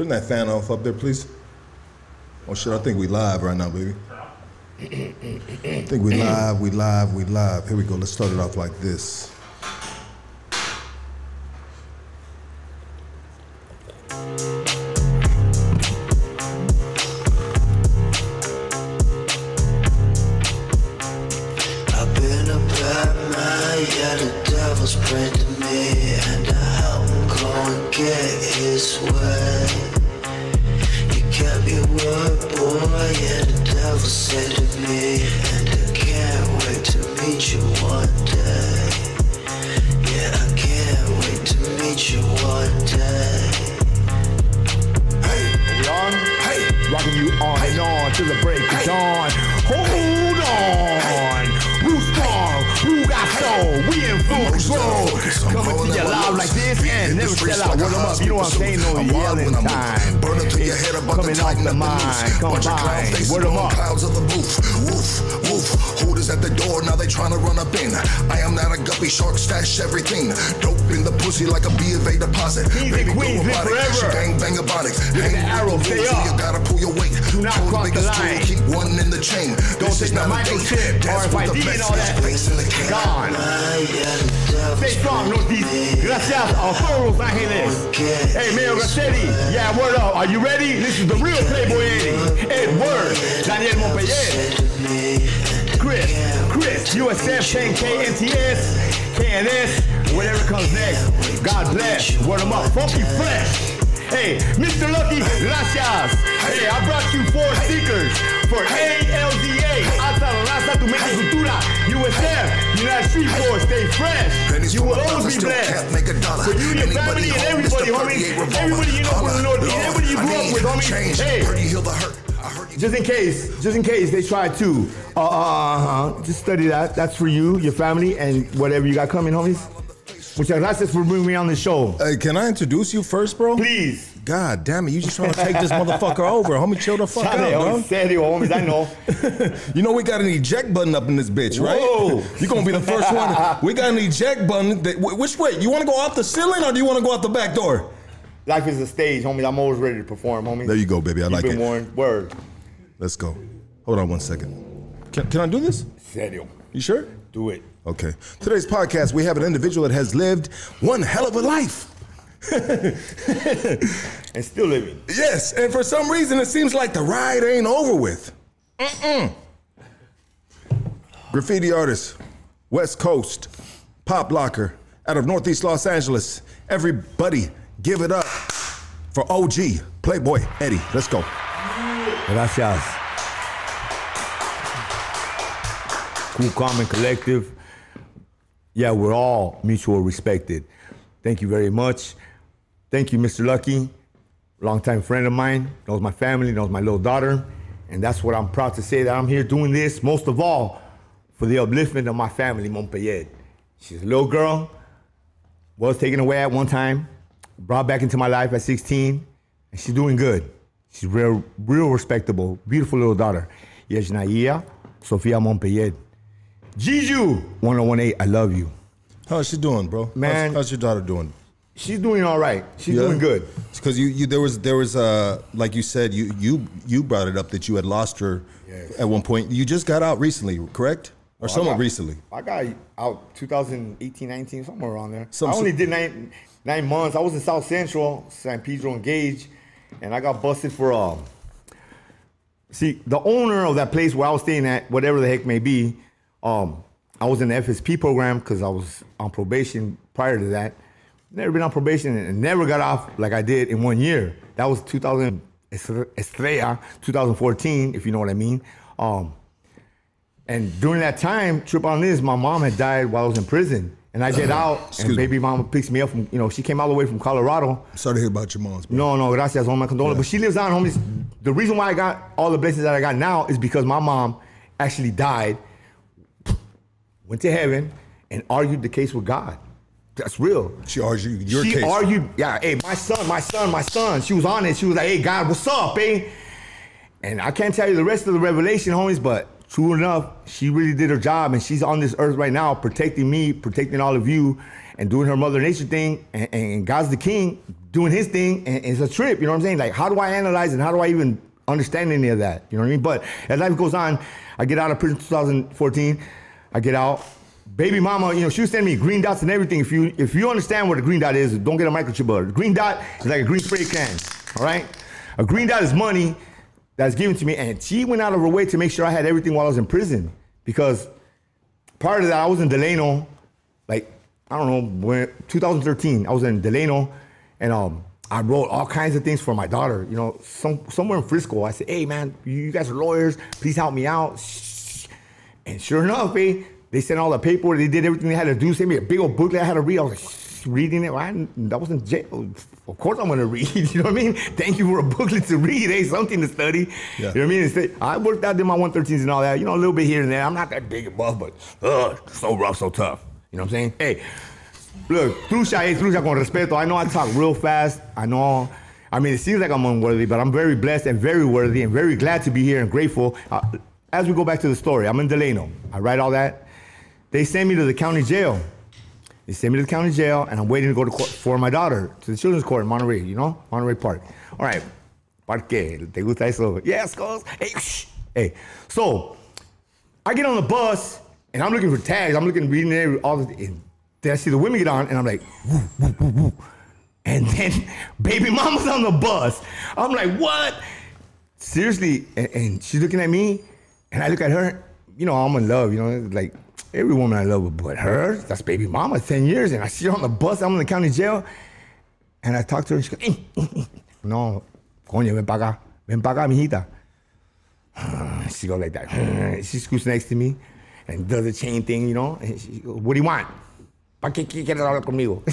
Turn that fan off up there, please. Oh shit, I think we live right now, baby. I think we live, we live. Here we go, let's start it off like this. I've been a bad man, yeah, the devil's branded me, and I help him go and get his way. You kept your word, boy, yeah, the devil said to me, and I can't wait to meet you one day. Yeah, I can't wait to meet you one day. Hey, are we on? Hey, rocking you on and on till the break of dawn. Hold on, who's strong? Who got soul? We in full control. Coming to your loud like this and never sell out. When I'm up, you know what I'm saying? No yelling time. Burn up to your head about the tighten of the noose. Bunch of clown faces on clouds of the roof. Woof, woof. Hooters at the door, now they trying to run up in. I am not a guppy shark, stash everything. Dope in the pussy like a B of A deposit. Baby, go about it. She bang bang about it. Hang the arrow, stay up. You gotta pull your weight. Do not cross the line. Keep one in the chain. Don't take the microchip or if I did and all that. Gone. Stay strong, Northeast. Gracias a todos los ángeles. Hey, Mayor Garcetti. Yeah, word up. Are you ready? This is the real Playboy Eddie. Ed Word. Daniel Montpellier. Chris. USF, 10K, NTS, KNS. Whatever comes next. God bless. Word them up. Funky Fresh. Hey, Mr. Lucky, gracias. Hey, I brought you 4 stickers for ALDA, Alta Raza, Tu Mente Futura, USF, United Street Force, stay fresh. You will always be blessed. So you and your family and everybody, homie. Everybody you know from the Northeast, everybody you grew up with, homie. Hey, just in case they try to, just study that. That's for you, your family, and whatever you got coming, homies. Muchas gracias for bringing me on the show. Hey, can I introduce you first, bro? Please. God damn it, you just trying to take this motherfucker over. Homie, chill the fuck out, bro. Homies, I know. You know we got an eject button up in this bitch, right? Whoa. You're going to be the first one. We got an eject button. Which way? You want to go off the ceiling or do you want to go out the back door? Life is a stage, homie. I'm always ready to perform, homie. There you go, baby. I like it. You've been warned. Word. Let's go. Hold on one second. Can I do this? Serio. You sure? Do it. Okay. Today's podcast, we have an individual that has lived one hell of a life. And still living. Yes, and for some reason, it seems like the ride ain't over with. Graffiti artist, West Coast, pop locker, out of Northeast Los Angeles. Everybody, give it up for OG, Playboy Eddie. Let's go. Gracias. Cool, calm, and collective. Yeah, we're all mutual respected. Thank you very much. Thank you, Mr. Lucky, longtime friend of mine, knows my family, knows my little daughter, and that's what I'm proud to say, that I'm here doing this, most of all, for the upliftment of my family, Montpellier. She's a little girl, was taken away at one time, brought back into my life at 16, and she's doing good. She's real respectable, beautiful little daughter. Yejnaya Sofia Montpellier. Jiju 1018, I love you. How's she doing, bro? Man, how's your daughter doing? She's doing all right. She's doing good. Because there was like you said, you brought it up that you had lost her at one point. You just got out recently, correct? Or somewhat recently? I got out 2018, 19, somewhere around there. I only did nine months. I was in South Central, San Pedro and Gage, and I got busted for see, the owner of that place where I was staying at, whatever the heck may be. I was in the FSP program because I was on probation prior to that. Never been on probation and never got off like I did in 1 year. That was 2000 Estrella, 2014, if you know what I mean. And during that time, trip on this, my mom had died while I was in prison. And I get out, and baby mama picks me up from, she came all the way from Colorado. I'm sorry to hear about your mom's. Bro. No, gracias, on my condolences. But she lives on, homies. The reason why I got all the blessings that I got now is because my mom actually died, went to heaven, and argued the case with God. That's real. She argued your case. She argued, hey, my son. She was on it. She was like, hey, God, what's up, eh? And I can't tell you the rest of the revelation, homies, but true enough, she really did her job, and she's on this earth right now protecting me, protecting all of you, and doing her Mother Nature thing, and God's the King doing his thing, and it's a trip, you know what I'm saying? Like, how do I analyze and how do I even understand any of that? You know what I mean? But as life goes on, I get out of prison in 2014. I get out. Baby mama, you know, she was sending me green dots and everything. If you understand what a green dot is, don't get a microchip bug. A green dot is like a green spray can, all right? A green dot is money that's given to me, and she went out of her way to make sure I had everything while I was in prison, because prior to that, I was in Delano, like, I don't know, when 2013, I was in Delano, and I wrote all kinds of things for my daughter, you know, somewhere in Frisco. I said, hey, man, you guys are lawyers, please help me out. And sure enough, eh, they sent all the paperwork, they did everything they had to do, sent me a big old booklet I had to read. I was like, reading it, well, that wasn't jail. Of course I'm gonna read, you know what I mean? Thank you for a booklet to read, hey, something to study. Yeah. You know what I mean? Instead, I worked out, did my 113s and all that, you know, a little bit here and there. I'm not that big and buff, but so rough, so tough. You know what I'm saying? Hey, look, trucha con respeto. I know I talk real fast. I know, I mean, it seems like I'm unworthy, but I'm very blessed and very worthy and very glad to be here and grateful. As we go back to the story, I'm in Delano. I write all that. They send me to the county jail. They sent me to the county jail, and I'm waiting to go to court for my daughter, to the children's court in Monterey, you know? Monterey Park. All right, Parque, ¿te gusta eso? Yes, cuz. Hey, so I get on the bus, and I'm looking for tags. I'm looking, reading all the, and then I see the women get on, and I'm like, woo, woo, woo, woo. And then baby mama's on the bus. I'm like, what? Seriously, and she's looking at me, and I look at her, you know, I'm in love, you know, like, every woman I love, but her, that's baby mama, 10 years, and I see her on the bus, I'm in the county jail, and I talk to her, and she goes, no, coño, ven para acá, mijita. She goes like that. She scoots next to me, and does the chain thing, you know, and she goes, what do you want? ¿Para qué quieres hablar conmigo?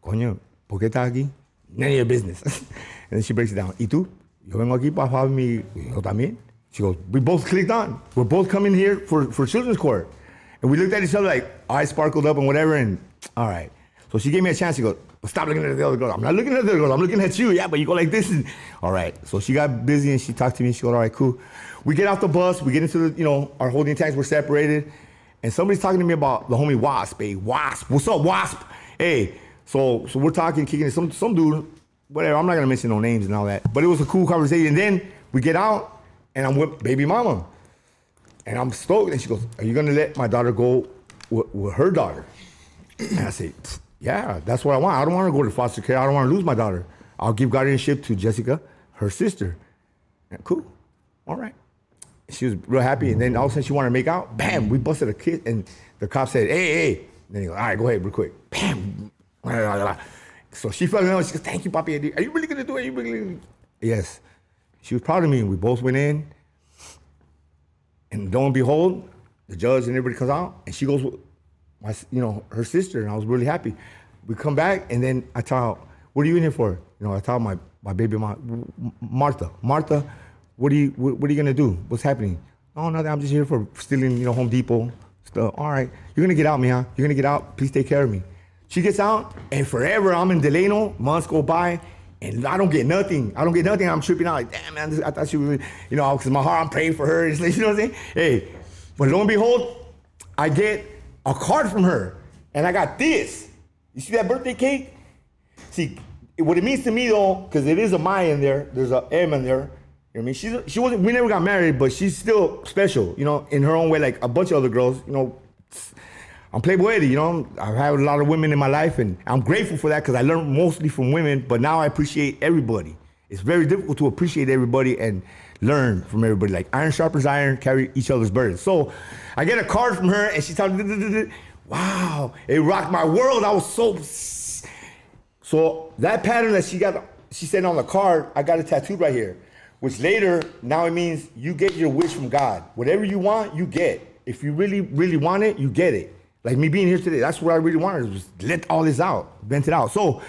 Coño, ¿por qué estás aquí? None of your business. And then she breaks it down. ¿Y tú? Yo vengo aquí para hablar mi, yo también. She goes, we both clicked on. We're both coming here for children's court. And we looked at each other like, eyes sparkled up and whatever, and all right. So she gave me a chance. She goes, stop looking at the other girl. I'm not looking at the other girl. I'm looking at you. Yeah, but you go like this. And, all right. So she got busy and she talked to me. She goes, all right, cool. We get off the bus. We get into the, you know, our holding tanks. We're separated. And somebody's talking to me about the homie Wasp. Hey, Wasp. What's up, Wasp? Hey. So we're talking, kicking it. Some dude, whatever. I'm not going to mention no names and all that. But it was a cool conversation. And then we get out, and I'm with baby mama. And I'm stoked, and she goes, are you gonna let my daughter go with her daughter? And I say, yeah, that's what I want. I don't wanna go to foster care. I don't wanna lose my daughter. I'll give guardianship to Jessica, her sister. And cool, all right. She was real happy, and then all of a sudden she wanted to make out. Bam, we busted a kid, and the cop said, hey. And then he goes, all right, go ahead real quick. Bam. So she fell in love, she goes, thank you, papi. Are you really gonna do it? Are you really gonna do it? Yes. She was proud of me, and we both went in. And lo and behold, the judge and everybody comes out, and she goes with my, you know, her sister, and I was really happy. We come back, and then I tell her, what are you in here for? You know, I tell my baby mom, Martha, what are you gonna do? What's happening? Oh, nothing, I'm just here for stealing, you know, Home Depot stuff. All right, you're gonna get out, mija. You're gonna get out, please take care of me. She gets out, and forever, I'm in Delano, months go by, and I don't get nothing. I'm tripping out like, damn, man, I thought she was, you know, because my heart, I'm praying for her. It's like, you know what I'm saying? Hey, but lo and behold, I get a card from her, and I got this. You see that birthday cake? See, what it means to me, though, because it is a Maya in there. There's an M in there. You know what I mean? She wasn't, we never got married, but she's still special, you know, in her own way, like a bunch of other girls, you know. I'm Playboy Eddie, you know, I've had a lot of women in my life, and I'm grateful for that because I learned mostly from women, but now I appreciate everybody. It's very difficult to appreciate everybody and learn from everybody. Like iron sharpens iron, carry each other's burdens. So I get a card from her, and she's talking, wow, it rocked my world. I was so that pattern that she sent on the card, I got it tattooed right here, which later, now it means you get your wish from God. Whatever you want, you get. If you really, really want it, you get it. Like me being here today, that's what I really wanted, was let all this out, vent it out. So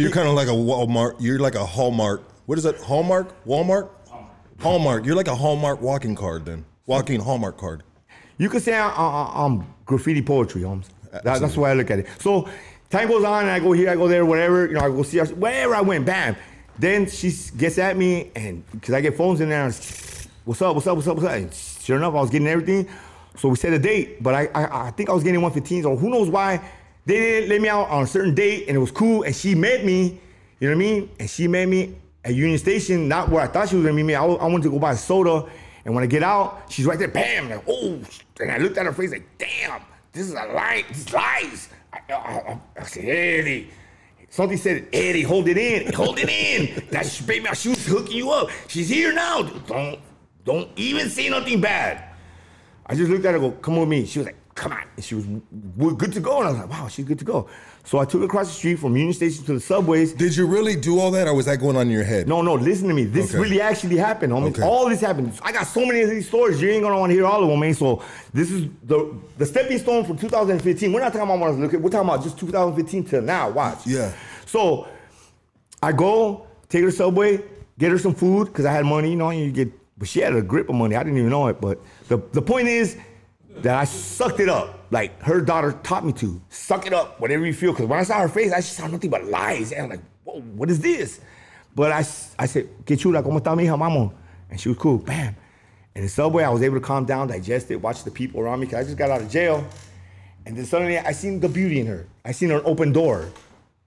you're kind of like a Walmart, you're like a Hallmark. What is that, Hallmark? Walmart? Hallmark, you're like a Hallmark walking card then. Walking Hallmark card. You could say I'm graffiti poetry, Holmes. That's the way I look at it. So time goes on, and I go here, I go there, whatever, you know, I go see her, wherever I went, bam. Then she gets at me, and because I get phones in there, what's up, what's up, what's up, what's up? And sure enough, I was getting everything. So we set a date, but I think I was getting 115s, or who knows why. They didn't let me out on a certain date, and it was cool, and she met me, you know what I mean? And she met me at Union Station, not where I thought she was gonna meet me. I wanted to go buy a soda, and when I get out, she's right there, bam, like, oh, and I looked at her face like, damn, this is a lie, this is lies. I said, Eddie. Something said, Eddie, hold it in, hold it in. That's baby, she was hooking you up. She's here now, don't even say nothing bad. I just looked at her and go, come with me. She was like, come on. And she was good to go. And I was like, wow, she's good to go. So I took her across the street from Union Station to the subways. Did you really do all that, or was that going on in your head? No, listen to me. This really actually happened, homie. Okay. All this happened. I got so many of these stories. You ain't going to want to hear all of them, man. So this is the stepping stone from 2015. We're not talking about what I was looking at. We're talking about just 2015 till now. Watch. Yeah. So I go, take her to Subway, get her some food, because I had money, you know, and you get. But she had a grip of money. I didn't even know it. But the point is that I sucked it up. Like, her daughter taught me to. Suck it up, whatever you feel. Because when I saw her face, I just saw nothing but lies. And I'm like, whoa, what is this? But I said, que chula, como está mi hija, mamo? And she was cool, bam. And in Subway, I was able to calm down, digest it, watch the people around me. Because I just got out of jail. And then suddenly, I seen the beauty in her. I seen her open door.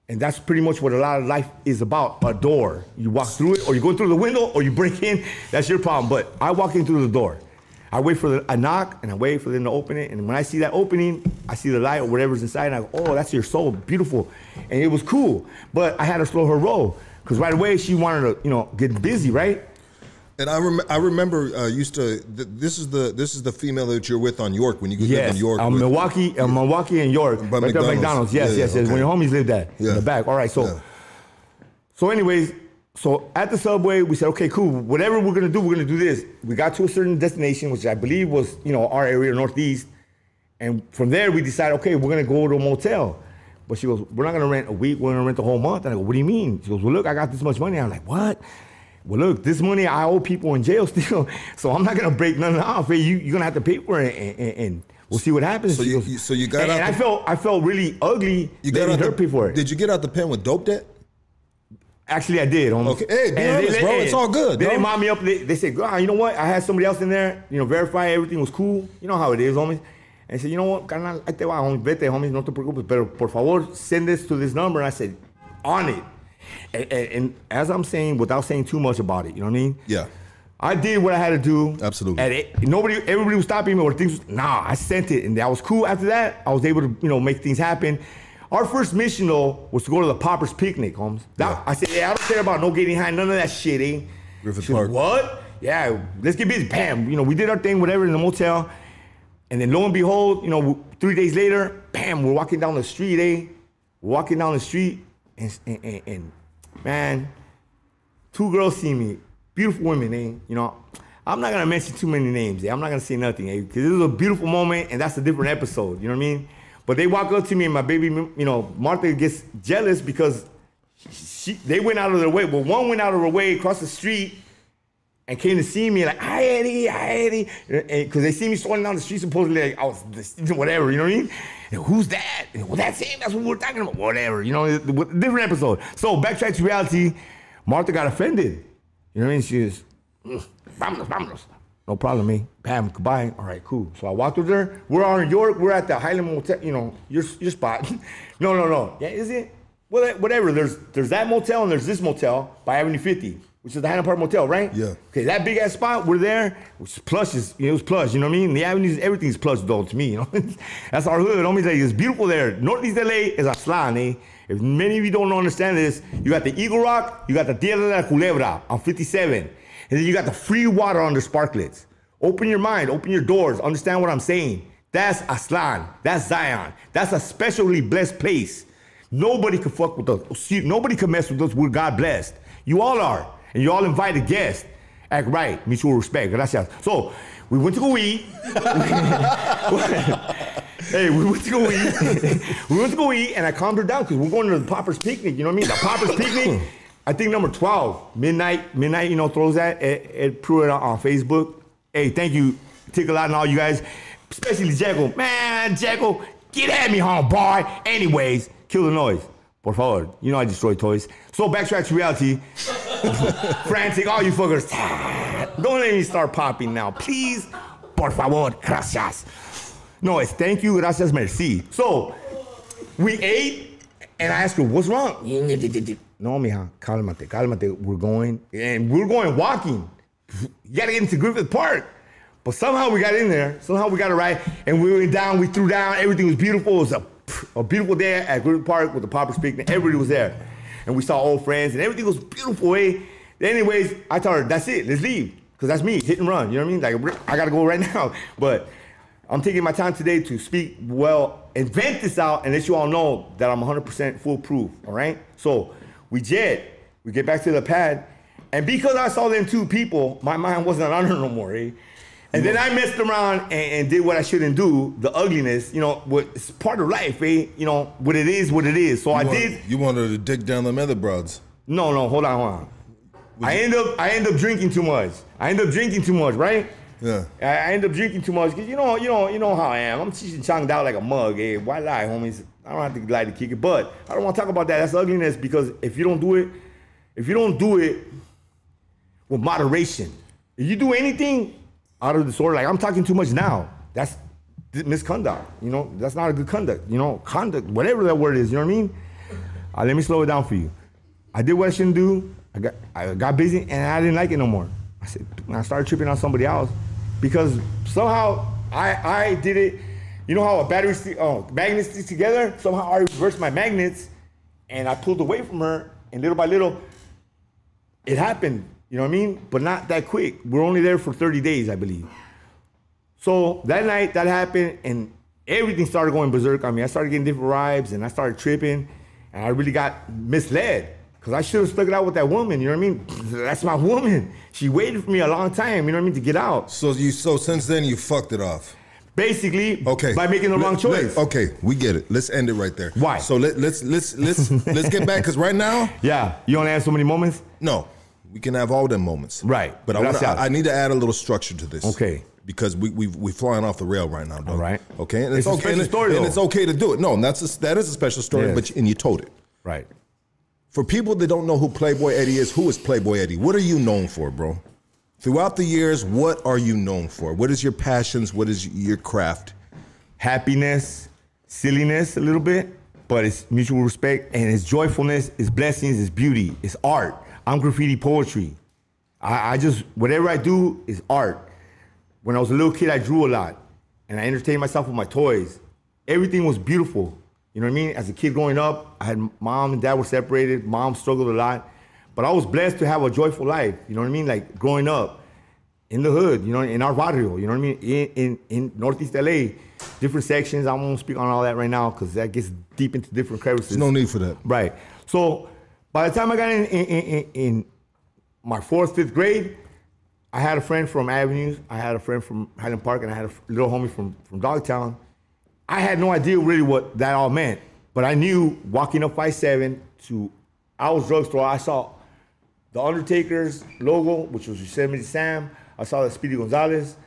And that's pretty much what a lot of life is about, a door. You walk through it, or you go through the window, or you break in. That's your problem. But I walk in through the door. I wait for a knock, and I wait for them to open it. And when I see that opening, I see the light or whatever's inside, and I go, oh, that's your soul, beautiful. And it was cool. But I had to slow her roll, because right away she wanted to, you know, get busy, right? And I remember this is the female that you're with on York when you go live in York. Milwaukee and York. By right McDonald's. McDonald's. Yes. Okay. When your homies live there in the back. All right, so anyways, so at the Subway we said, okay, cool. Whatever we're gonna do this. We got to a certain destination, which I believe was, you know, our area, Northeast, and from there we decided, okay, we're gonna go to a motel. But she goes, we're not gonna rent a week. We're gonna rent the whole month. And I go, what do you mean? She goes, well, look, I got this much money. I'm like, what? Well, look, this money I owe people in jail still, so I'm not gonna break nothing off. Hey, you're gonna have to pay for it, and we'll see what happens. So you got out. And I felt really ugly. You got out. Pay for it. Did you get out the pen with dope debt? Actually, I did. Almost. Okay, hey, be honest, bro. It's all good. They didn't mom me up. They said, "God, you know what? I had somebody else in there. You know, verify everything was cool. You know how it is, homies." And I said, "You know what? Carnal, ahí te va, homies. Vete, homies. No te preocupes. Pero por favor, send this to this number." And I said, "On it." And as I'm saying, without saying too much about it, you know what I mean? Yeah. I did what I had to do. Absolutely. And everybody was stopping me or things. I sent it, and that was cool. After that, I was able to, you know, make things happen. Our first mission though was to go to the Poppers Picnic, Holmes. I said, yeah, I don't care about no getting high, none of that shit, eh? Griffith Park. What? Yeah, let's get busy. Bam. You know, we did our thing, whatever, in the motel, and then lo and behold, you know, 3 days later, bam, we're walking down the street, eh? We're walking down the street. And man, two girls see me, beautiful women, eh? You know, I'm not gonna mention too many names, eh? I'm not gonna say nothing, eh? Because this is a beautiful moment, and that's a different episode, you know what I mean? But they walk up to me, and my baby, you know, Martha gets jealous because they went out of their way. Well, one went out of her way across the street and came to see me, like, hi, Eddie, hi, Eddie, because they see me strolling down the street, supposedly, like, I was whatever, you know what I mean? And who's that? And, well, that's him, that's what we're talking about, whatever, you know, different episode. So, backtrack to reality, Martha got offended, you know what I mean? She just, vamos. No problem, me. Bam, goodbye, all right, cool. So I walked with her, we're all in York, we're at the Highland Motel, you know, your spot. No, yeah, is it? Well, whatever, there's that motel and there's this motel by Avenue 50. Which is the Highland Park Motel, right? Yeah. Okay, that big ass spot, we're there, which plush is, it was plush, you know what I mean? The avenues, everything's plush though to me, you know? That's our hood, homies, like, it's beautiful there. Northeast LA is Aslan, eh? If many of you don't understand this, you got the Eagle Rock, you got the Tierra de la Culebra on 57, and then you got the free water under Sparklets. Open your mind, open your doors, understand what I'm saying. That's Aslan, that's Zion, that's a specially blessed place. Nobody can fuck with us, nobody can mess with us, we're God blessed. You all are. And you all invite a guest. Act right. Mutual respect. Gracias. So, we went to go eat. Hey, we went to go eat. And I calmed her down because we're going to the Poppers Picnic. You know what I mean? The Poppers Picnic, I think number 12. Midnight, you know, throws that. Ed Pruitt on Facebook. Hey, thank you, Tickle Out and all you guys. Especially Jekyll. Man, Jekyll, get at me, homeboy. Anyways, kill the noise. Por favor. You know I destroy toys. So, backtrack to reality. Frantic, all you fuckers. Don't let me start popping now, please. Por favor, gracias. No, it's thank you, gracias, merci. So, we ate, and I asked her, what's wrong? No, mija, cálmate, cálmate. We're going, and we're going walking. You gotta get into Griffith Park. But somehow we got in there, somehow we got it right, and we went down, we threw down, everything was beautiful. It was a beautiful day at Griffith Park with the poppers picnic, everybody was there. And we saw old friends, and everything was beautiful, eh? Anyways, I told her, that's it, let's leave. Because that's me, hit and run, you know what I mean? Like, I gotta go right now. But I'm taking my time today to speak well, and vent this out, and let you all know that I'm 100% foolproof, all right? So we jet, we get back to the pad, and because I saw them two people, my mind wasn't on her no more, eh? And then I messed around and did what I shouldn't do, the ugliness, you know, it's part of life, eh? You know, what it is, what it is. So You wanted to dick down them other broads. No, hold on. I end up drinking too much. Right? Yeah. I end up drinking too much, because you know how I am. I'm cheating chonged out like a mug, eh? Why lie, homies? I don't have to lie to kick it, but I don't want to talk about that. That's ugliness, because if you don't do it with moderation, if you do anything out of disorder, like I'm talking too much now, that's misconduct, you know? That's not a good conduct, you know? Conduct, whatever that word is, you know what I mean? Let me slow it down for you. I did what I shouldn't do, I got busy, and I didn't like it no more. I started tripping on somebody else, because somehow I did it. You know how a battery magnet sticks together? Somehow I reversed my magnets, and I pulled away from her, and little by little, it happened. You know what I mean? But not that quick. We're only there for 30 days, I believe. So that night, that happened, and everything started going berserk on me. I started getting different vibes, and I started tripping, and I really got misled, because I should have stuck it out with that woman, you know what I mean? That's my woman. She waited for me a long time, you know what I mean, to get out. So since then, you fucked it off. Basically, okay, by making the wrong choice. Okay, we get it. Let's end it right there. Why? So let's get back, because right now... Yeah, you only have so many moments? No. We can have all them moments. Right. But I need to add a little structure to this. Okay. Because we're flying off the rail right now, dog. All right. Okay? And it's okay. And it's okay to do it. No, that is a special story, yes. But you told it. Right. For people that don't know who Playboy Eddie is, who is Playboy Eddie? What are you known for, bro? Throughout the years, what are you known for? What is your passions? What is your craft? Happiness, silliness a little bit, but it's mutual respect, and it's joyfulness, it's blessings, it's beauty, it's art. I'm graffiti poetry. I just, whatever I do is art. When I was a little kid, I drew a lot, and I entertained myself with my toys. Everything was beautiful, you know what I mean? As a kid growing up, I had mom and dad were separated. Mom struggled a lot, but I was blessed to have a joyful life, you know what I mean? Like growing up in the hood, you know, in our barrio, you know what I mean? In Northeast LA, different sections. I won't speak on all that right now, because that gets deep into different crevices. There's no need for that. Right, so, by the time I got in my fourth, fifth grade, I had a friend from Avenues, I had a friend from Highland Park, and I had a little homie from Dogtown. I had no idea really what that all meant, but I knew walking up 5-7 to Owl's Drugstore, I saw the Undertaker's logo, which was Yosemite Sam. I saw the Speedy Gonzalez.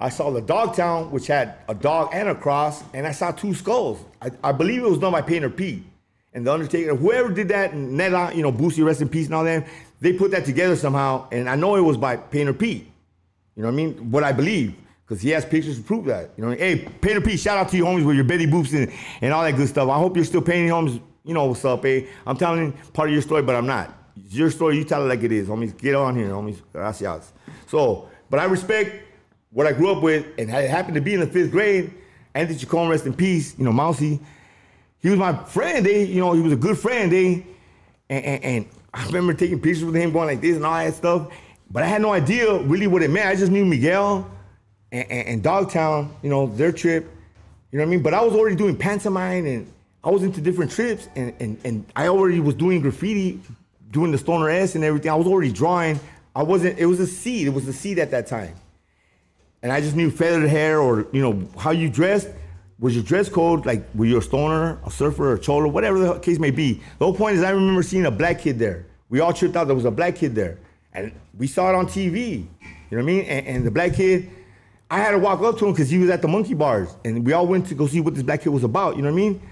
I saw the Dogtown, which had a dog and a cross, and I saw two skulls. I believe it was done by Painter Pete. And the Undertaker, whoever did that, and Nella, you know, Boosie, rest in peace and all that, they put that together somehow, and I know it was by Painter Pete. You know what I mean? What I believe, because he has pictures to prove that. You know, hey, Painter Pete, shout out to you, homies, with your Betty Boops and all that good stuff. I hope you're still painting, homies. You know what's up, eh? I'm telling part of your story, but I'm not. It's your story, you tell it like it is, homies. Get on here, homies. Gracias. So, but I respect what I grew up with, and I happened to be in the fifth grade. Anthony Chacon, rest in peace, you know, Mousy. He was my friend, eh? You know, he was a good friend, eh? And I remember taking pictures with him, going like this and all that stuff. But I had no idea really what it meant. I just knew Miguel and Dogtown, you know, their trip. You know what I mean? But I was already doing pantomime, and I was into different trips, and I already was doing graffiti, doing the Stoner S and everything. I was already drawing. It was a seed at that time. And I just knew feathered hair, or, you know, how you dressed. Was your dress code, like, were you a stoner, a surfer, a cholo, whatever the case may be? The whole point is I remember seeing a black kid there. We all tripped out there was a black kid there. And we saw it on TV, you know what I mean? And the black kid, I had to walk up to him because he was at the monkey bars. And we all went to go see what this black kid was about, you know what I mean?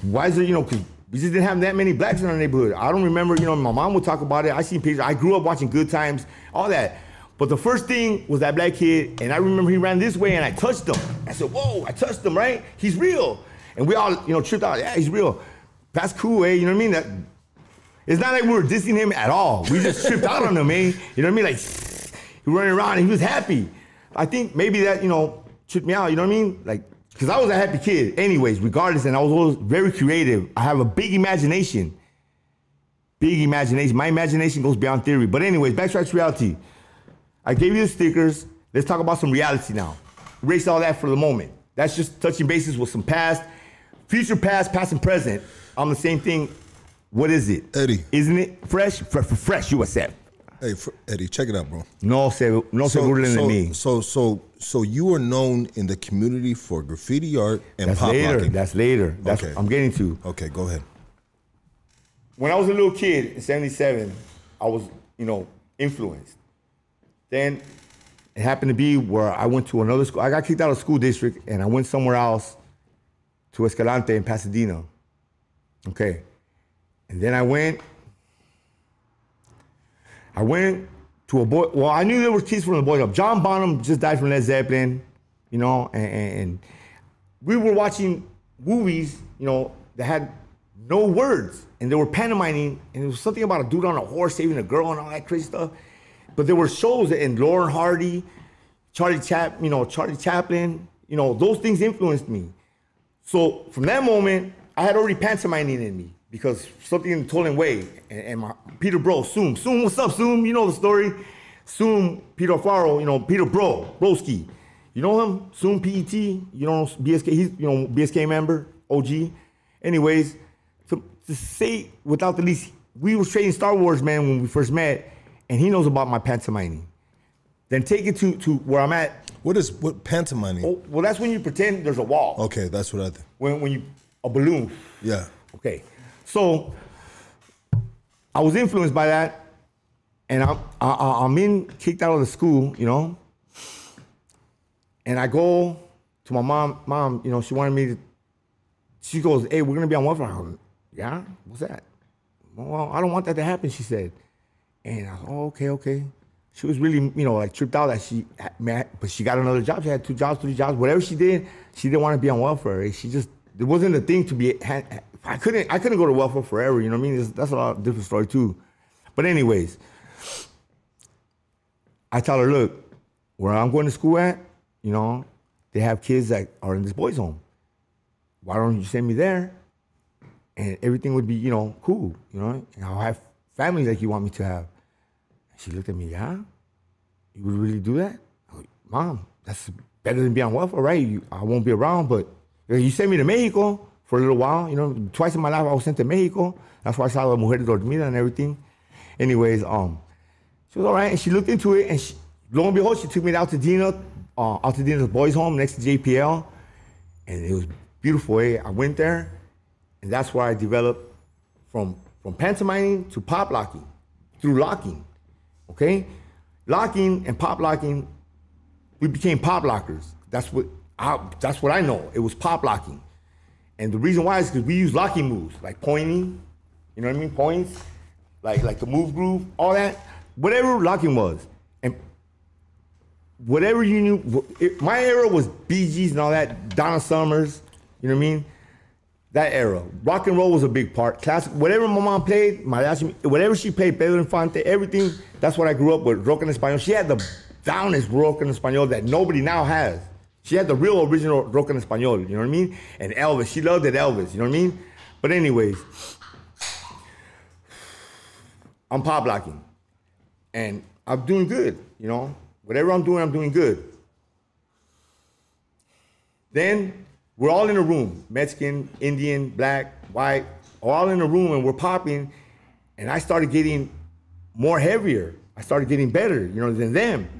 Why is it, you know, because we just didn't have that many blacks in our neighborhood. I don't remember, you know, my mom would talk about it. I seen pictures. I grew up watching Good Times, all that. But the first thing was that black kid, and I remember he ran this way and I touched him. I said, whoa, I touched him, right? He's real. And we all, you know, tripped out, yeah, he's real. That's cool, eh? You know what I mean? That, it's not like we were dissing him at all. We just tripped out on him, eh? You know what I mean? Like, he running around and he was happy. I think maybe that, you know, tripped me out, you know what I mean? Like, because I was a happy kid anyways, regardless, and I was always very creative. I have a big imagination. Big imagination. My imagination goes beyond theory. But anyways, backtrack to reality. I gave you the stickers. Let's talk about some reality now. Erase all that for the moment. That's just touching bases with some past, future past, past and present. I'm the same thing. What is it? Eddie. Isn't it fresh? Fresh, you were set. Hey, Eddie, check it out, bro. No, say so, than me. So you were known in the community for graffiti art and that's pop later. Locking. That's later. That's okay. What I'm getting to. Okay, go ahead. When I was a little kid in 77, I was, you know, influenced. Then it happened to be where I went to another school. I got kicked out of school district and I went somewhere else to Escalante in Pasadena. Okay. And then I went to a boy, well, I knew there were kids from the boy club. John Bonham just died from Led Zeppelin, you know, and we were watching movies, you know, that had no words and they were pantomiming and it was something about a dude on a horse saving a girl and all that crazy stuff. But there were shows and Lauren Hardy, Charlie Chaplin, you know, those things influenced me. So from that moment, I had already pantomiming in me because something in the Tolan way. And my Peter Bro, Soom, what's up, Soom? You know the story. Soom, Peter Alfaro, you know, Peter Bro, Broski. You know him? Soom PET, you know, BSK, he's, you know, BSK member, OG. Anyways, to say without the least, we were trading Star Wars, man, when we first met. And he knows about my pantomiming. Then take it to where I'm at. What pantomiming? Oh, well, that's when you pretend there's a wall. Okay, that's what I think. When you, a balloon. Yeah. Okay. So I was influenced by that. And I'm kicked out of the school, you know. And I go to my mom, you know, she wanted me to, she goes, hey, we're gonna be on welfare. I'm like, yeah, what's that? Well, I don't want that to happen, she said. And I was, oh, okay. She was really, you know, like tripped out that she, man, but she got another job. She had 2 jobs, 3 jobs, whatever she did. She didn't want to be on welfare. Right? She just, it wasn't a thing to be. I couldn't go to welfare forever. You know what I mean? That's a lot of different story too. But anyways, I tell her, look, where I'm going to school at, you know, they have kids that are in this boys' home. Why don't you send me there? And everything would be, you know, cool. You know, and I'll have family like you want me to have. She looked at me, yeah? You would really do that? I went, Mom, that's better than being on welfare, right? I won't be around, but you sent me to Mexico for a little while. You know, twice in my life I was sent to Mexico. That's why I saw La Mujer Dormida and everything. Anyways, she was all right, and she looked into it, and she, lo and behold, she took me to Altadena, Altadena's boys' home next to JPL, and it was beautiful, eh? I went there, and that's where I developed from pantomiming to pop locking, through locking, okay? Locking and pop locking, we became pop lockers. That's what I know, it was pop locking. And the reason why is because we use locking moves, like pointing, you know what I mean, points, like the move groove, all that, whatever locking was. And whatever you knew, my era was Bee Gees and all that, Donna Summers, you know what I mean? That era, rock and roll was a big part. Classic, whatever my mom played, whatever she played, Pedro Infante, everything, that's what I grew up with, rock en español. She had the downest rock en español that nobody now has. She had the real original rock en español, you know what I mean? And Elvis, she loved it, Elvis, you know what I mean? But anyways, I'm pop locking. And I'm doing good, you know? Whatever I'm doing good. Then, we're all in a room, Mexican, Indian, black, white, all in a room and we're popping. And I started getting more heavier. I started getting better, you know, than them,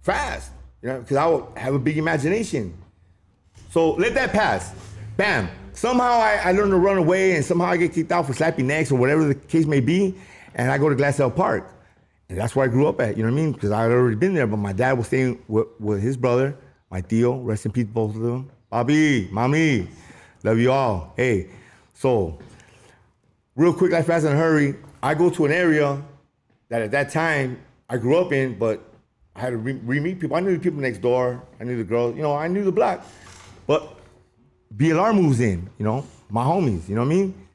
fast, you know, because I would have a big imagination. So let that pass, bam. Somehow I learned to run away and somehow I get kicked out for slapping necks or whatever the case may be. And I go to Glassell Park. And that's where I grew up at, you know what I mean? Because I had already been there, but my dad was staying with his brother, my tío, rest in peace, both of them. Bobby, mommy, love you all. Hey, so real quick, like fast and hurry, I go to an area that at that time I grew up in, but I had to re-meet people. I knew the people next door. I knew the girls. You know, I knew the block. But BLR moves in, you know, my homies, you know what I mean?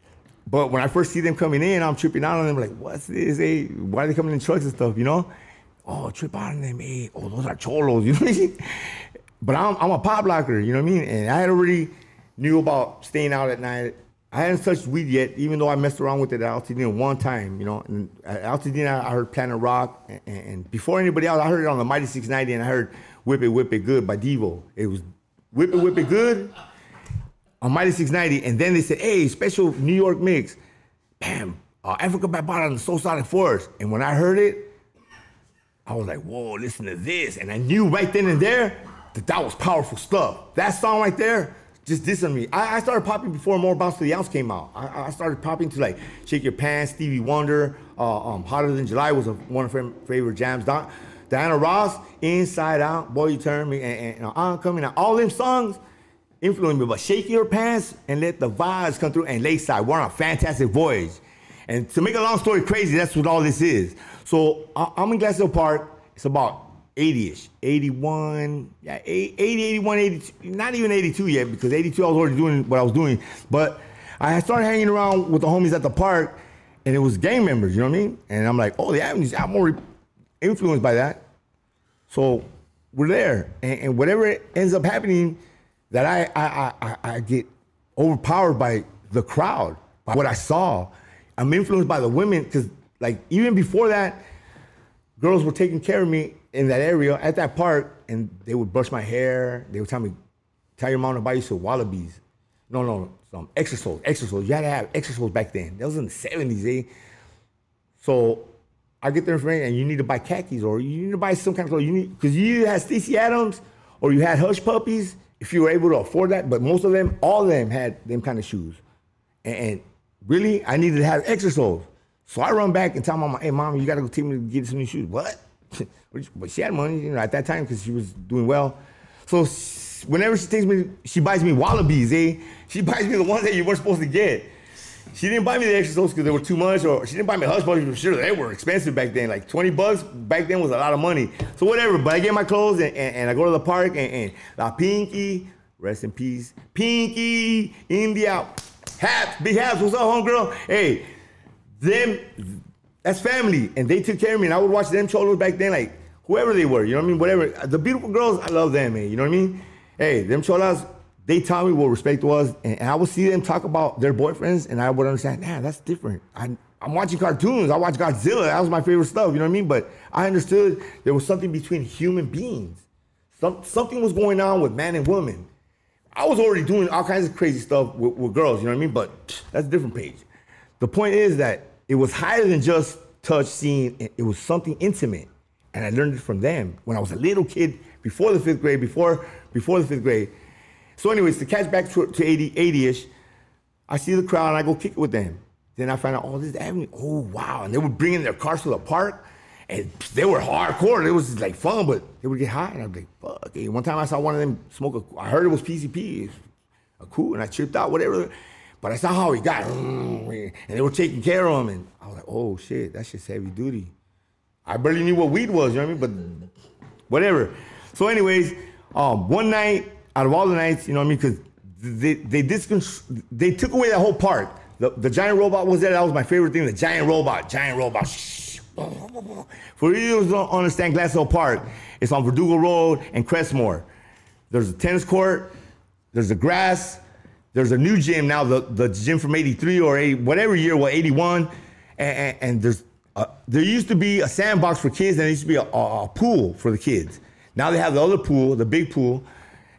But when I first see them coming in, I'm tripping out on them, like, what's this? Hey, why are they coming in trucks and stuff, you know? Oh, trip out on them, hey, oh, those are cholos, you know what I mean? But I'm a pop locker, you know what I mean? And I had already knew about staying out at night. I hadn't touched weed yet, even though I messed around with it at Altadena one time, you know. And at Altadena, I heard Planet Rock, and before anybody else, I heard it on the Mighty 690, and I heard Whip It Good by Devo. It was Whip It Good on Mighty 690, and then they said, hey, special New York mix. Bam, Africa Bambaataa and the Soul Sonic Forest. And when I heard it, I was like, whoa, listen to this. And I knew right then and there that that was powerful stuff. That song right there, just dissing me. I started popping before More Bounce to the Ounce came out. I started popping to like Shake Your Pants, Stevie Wonder, Hotter Than July was one of her favorite jams. Diana Ross, Inside Out, Boy You Turn Me, and On Coming Out. All them songs influenced me, but Shake Your Pants and Let the Vibes Come Through and Lakeside. We're on a fantastic voyage. And to make a long story crazy, that's what all this is. So I'm in Glacial Park. It's about 80-ish, 81, yeah, 80, 81, 82, not even 82 yet, because 82 I was already doing what I was doing, but I started hanging around with the homies at the park, and it was gang members, you know what I mean? And I'm like, oh, the Avenues, I'm already influenced by that. So we're there, and whatever ends up happening, that I get overpowered by the crowd, by what I saw. I'm influenced by the women, because like even before that, girls were taking care of me in that area, at that park, and they would brush my hair. They would tell me, tell your mom to buy you some Wallabies. No, some Exosols. You had to have Exosols back then. That was in the 70s, eh? So I get their information, and you need to buy khakis, or you need to buy some kind of clothes. You need, because you had Stacey Adams, or you had Hush Puppies, if you were able to afford that, but most of them, all of them had them kind of shoes. And really, I needed to have Exosols. So I run back and tell my mom, hey, mom, you got to go take me to get some new shoes. What? But she had money, you know, at that time, because she was doing well. So whenever she takes me, she buys me Wallabies, eh? She buys me the ones that you weren't supposed to get. She didn't buy me the Exosols because they were too much, or she didn't buy me Hush Puppies, but sure, they were expensive back then. Like $20 back then was a lot of money. So whatever, but I get my clothes, and I go to the park, and La Pinky, rest in peace, Pinky, India, Haps, Big Haps, what's up, homegirl? Hey, them, that's family, and they took care of me, and I would watch them cholos back then, like, whoever they were, you know what I mean, whatever. The beautiful girls, I love them, man, you know what I mean? Hey, them cholas, they taught me what respect was, and I would see them talk about their boyfriends, and I would understand, nah, that's different. I'm watching cartoons, I watch Godzilla, that was my favorite stuff, you know what I mean? But I understood there was something between human beings. Something was going on with man and woman. I was already doing all kinds of crazy stuff with girls, you know what I mean? But that's a different page. The point is that it was higher than just touch, scene. It was something intimate. And I learned it from them when I was a little kid, before the fifth grade, before the fifth grade. So anyways, to catch back to 80-ish, I see the crowd and I go kick it with them. Then I find out, oh, this is the Avenue. Oh, wow. And they would bring in their cars to the park, and they were hardcore. It was just like fun, but they would get high. And I'd be like, fuck. And one time I saw one of them smoke I heard it was PCP, a cool, and I tripped out, whatever. But I saw how he got, and they were taking care of him. And I was like, oh shit, that shit's heavy duty. I barely knew what weed was, you know what I mean? But whatever. So anyways, one night, out of all the nights, you know what I mean? Because they took away that whole park. The giant robot was there, that was my favorite thing, the giant robot. Shh. For you who don't understand Glacial Park, it's on Verdugo Road and Crestmore. There's a tennis court, there's the grass, there's a new gym now, the gym from 83 or 80, whatever year, well, 81. And there used to be a sandbox for kids, and there used to be a pool for the kids. Now they have the other pool, the big pool,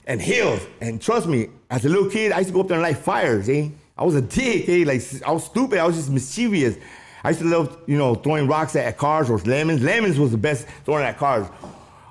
and hills. And trust me, as a little kid, I used to go up there and light fires, eh? I was a dick, eh? Like, I was stupid, I was just mischievous. I used to love, you know, throwing rocks at cars or lemons. Lemons was the best throwing at cars.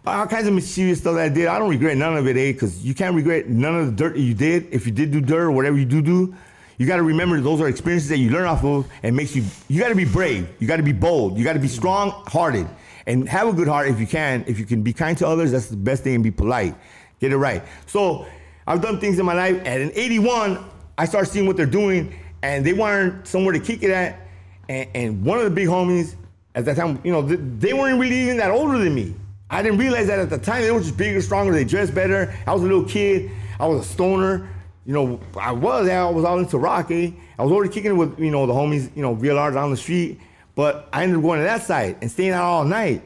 All kinds of mischievous stuff that I did. I don't regret none of it, eh? Because you can't regret none of the dirt that you did. If you did do dirt or whatever you do, you got to remember those are experiences that you learn off of and makes you, you got to be brave. You got to be bold. You got to be strong-hearted and have a good heart if you can. If you can be kind to others, that's the best thing, and be polite. Get it right. So I've done things in my life. And in 81, I started seeing what they're doing, and they weren't somewhere to kick it at. And one of the big homies at that time, you know, they weren't really even that older than me. I didn't realize that at the time. They were just bigger, stronger, they dressed better. I was a little kid, I was a stoner. You know, I was all into rock, eh? I was already kicking it with, you know, the homies, you know, VLRs down the street. But I ended up going to that side and staying out all night.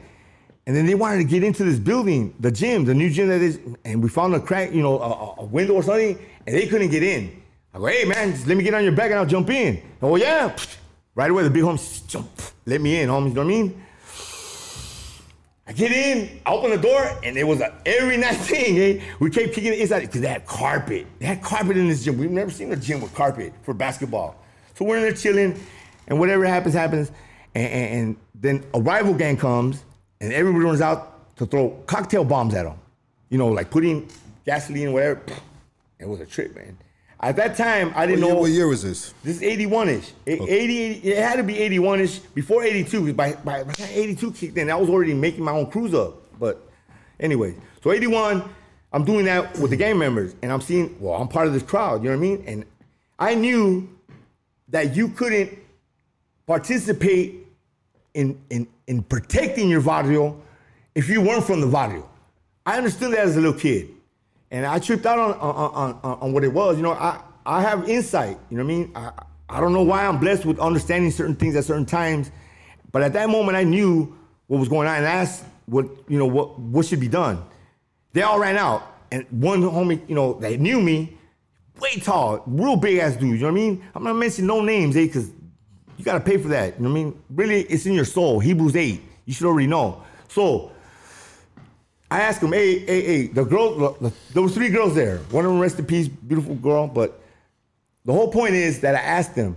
And then they wanted to get into this building, the gym, the new gym that is, and we found a crack, you know, a window or something, and they couldn't get in. I go, hey man, just let me get on your back and I'll jump in. Oh yeah, right away the big homies jump, let me in, homies, you know what I mean? I get in, I open the door, and it was an every night thing, eh? We kept kicking it inside, because they had carpet in this gym. We've never seen a gym with carpet for basketball. So we're in there chilling, and whatever happens, happens. And then a rival gang comes, and everybody runs out to throw cocktail bombs at them. You know, like putting gasoline, whatever. It was a trip, man. At that time, I didn't know. What year was this? This is 81-ish. Okay. It had to be 81-ish before 82. By the time 82 kicked in, I was already making my own crews up. But anyway, so 81, I'm doing that with the gang members. And I'm seeing, well, I'm part of this crowd, you know what I mean? And I knew that you couldn't participate in protecting your barrio if you weren't from the barrio. I understood that as a little kid. And I tripped out on what it was. You know, I have insight, you know what I mean? I don't know why I'm blessed with understanding certain things at certain times, but at that moment I knew what was going on and asked what, you know, what should be done. They all ran out. And one homie, you know, that knew me, way tall, real big ass dude, you know what I mean? I'm not mentioning no names, eh, because you gotta pay for that, you know what I mean? Really, it's in your soul, Hebrews 8, you should already know. So, I asked him, hey, the girl, there was three girls there. One of them, rest in peace, beautiful girl. But the whole point is that I asked the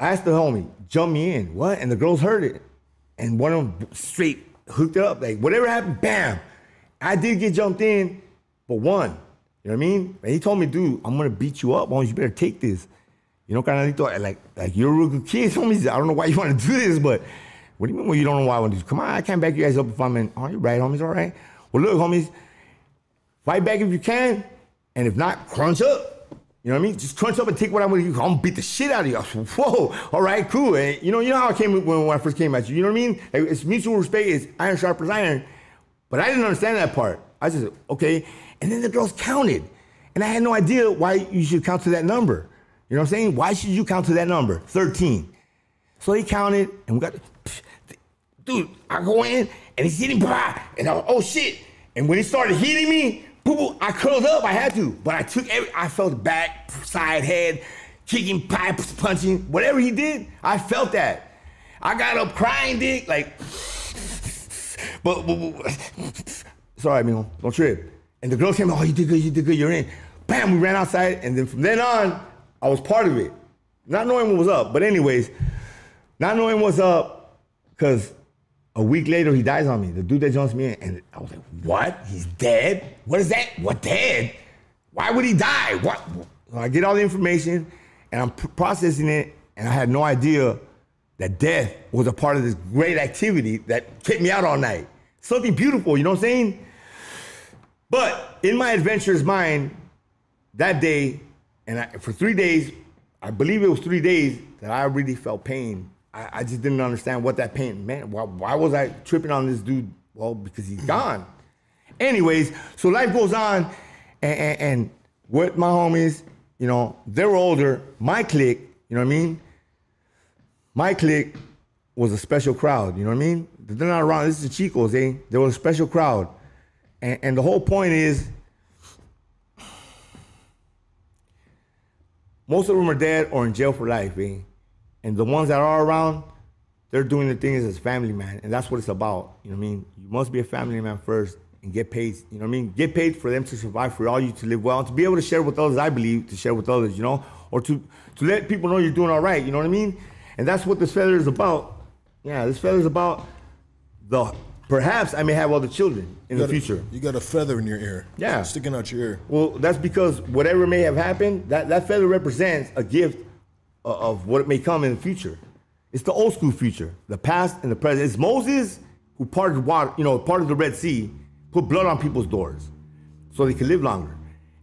homie, jump me in. What? And the girls heard it. And one of them straight hooked it up. Like, whatever happened, bam. I did get jumped in, but one. You know what I mean? And he told me, dude, I'm going to beat you up. Why don't you better take this? You know, Carnalito, like you're a real good kid. Homie, I don't know why you want to do this, but... What do you mean? Well, you don't know why I want to do this? Come on, I can't back you guys up if I'm in. Oh, you're right, homies, all right. Well, look, homies, fight back if you can, and if not, crunch up. You know what I mean? Just crunch up and take what I'm going to do. I'm going to beat the shit out of you. Whoa, all right, cool. And you know how I came when I first came at you. You know what I mean? Like, it's mutual respect. It's iron sharpens iron. But I didn't understand that part. I just, okay. And then the girls counted. And I had no idea why you should count to that number. You know what I'm saying? Why should you count to that number? 13. So they counted, and we got... Dude, I go in, and he's hitting, and I was, oh shit. And when he started hitting me, I curled up, I had to. But I felt back, side, head, kicking, punching, whatever he did, I felt that. I got up crying, dick, like, but sorry, amigo, don't trip. And the girl came, oh, you did good, you're in. Bam, we ran outside, and then from then on, I was part of it. Not knowing what was up, but anyways, not knowing what's up, because a week later, he dies on me, the dude that jumps me in. And I was like, what? He's dead? What is that? What, dead? Why would he die? What? So I get all the information, and I'm processing it, and I had no idea that death was a part of this great activity that kept me out all night. Something beautiful, you know what I'm saying? But in my adventurous mind, that day, and for 3 days, I believe it was 3 days, that I really felt pain. I just didn't understand what that pain meant. Why was I tripping on this dude? Well, because he's gone. Anyways, so life goes on, and with my homies, you know, they were older. My clique, you know what I mean? My clique was a special crowd, you know what I mean? They're not around, this is the Chicos, eh? They were a special crowd. And the whole point is, most of them are dead or in jail for life, eh? And the ones that are around, they're doing the things as family man, and that's what it's about. You know what I mean? You must be a family man first and get paid. You know what I mean? Get paid for them to survive, for all you to live well, and to be able to share with others. I believe to share with others, you know, or to let people know you're doing all right. You know what I mean? And that's what this feather is about. Yeah, this feather is about the. Perhaps I may have other children in the future. You got a feather in your ear. Yeah, sticking out your ear. Well, that's because whatever may have happened, that feather represents a gift of what may come in the future. It's the old school future, the past and the present. It's Moses who parted water, you know, parted the Red Sea, put blood on people's doors so they could live longer.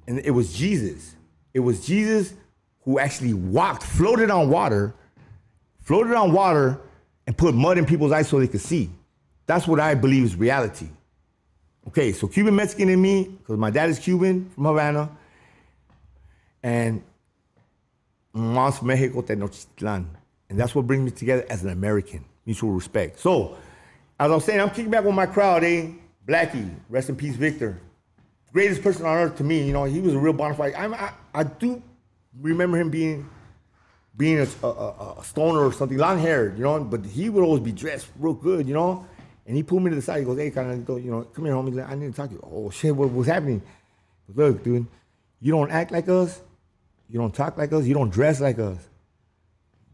And it was Jesus. It was Jesus who actually walked, floated on water, and put mud in people's eyes so they could see. That's what I believe is reality. Okay, so Cuban Mexican in me, because my dad is Cuban from Havana, and Mas Mexico Tenochtitlan. And that's what brings me together as an American, mutual respect. So, as I was saying, I'm kicking back with my crowd, eh? Blackie, rest in peace, Victor. Greatest person on earth to me, you know, he was a real bona fide. I do remember him being a stoner or something, long-haired, you know, but he would always be dressed real good, you know? And he pulled me to the side, he goes, hey, Carnalito, you know, come here, homie, I need to talk to you. Oh, shit, what's happening? Look, dude, you don't act like us, you don't talk like us, you don't dress like us,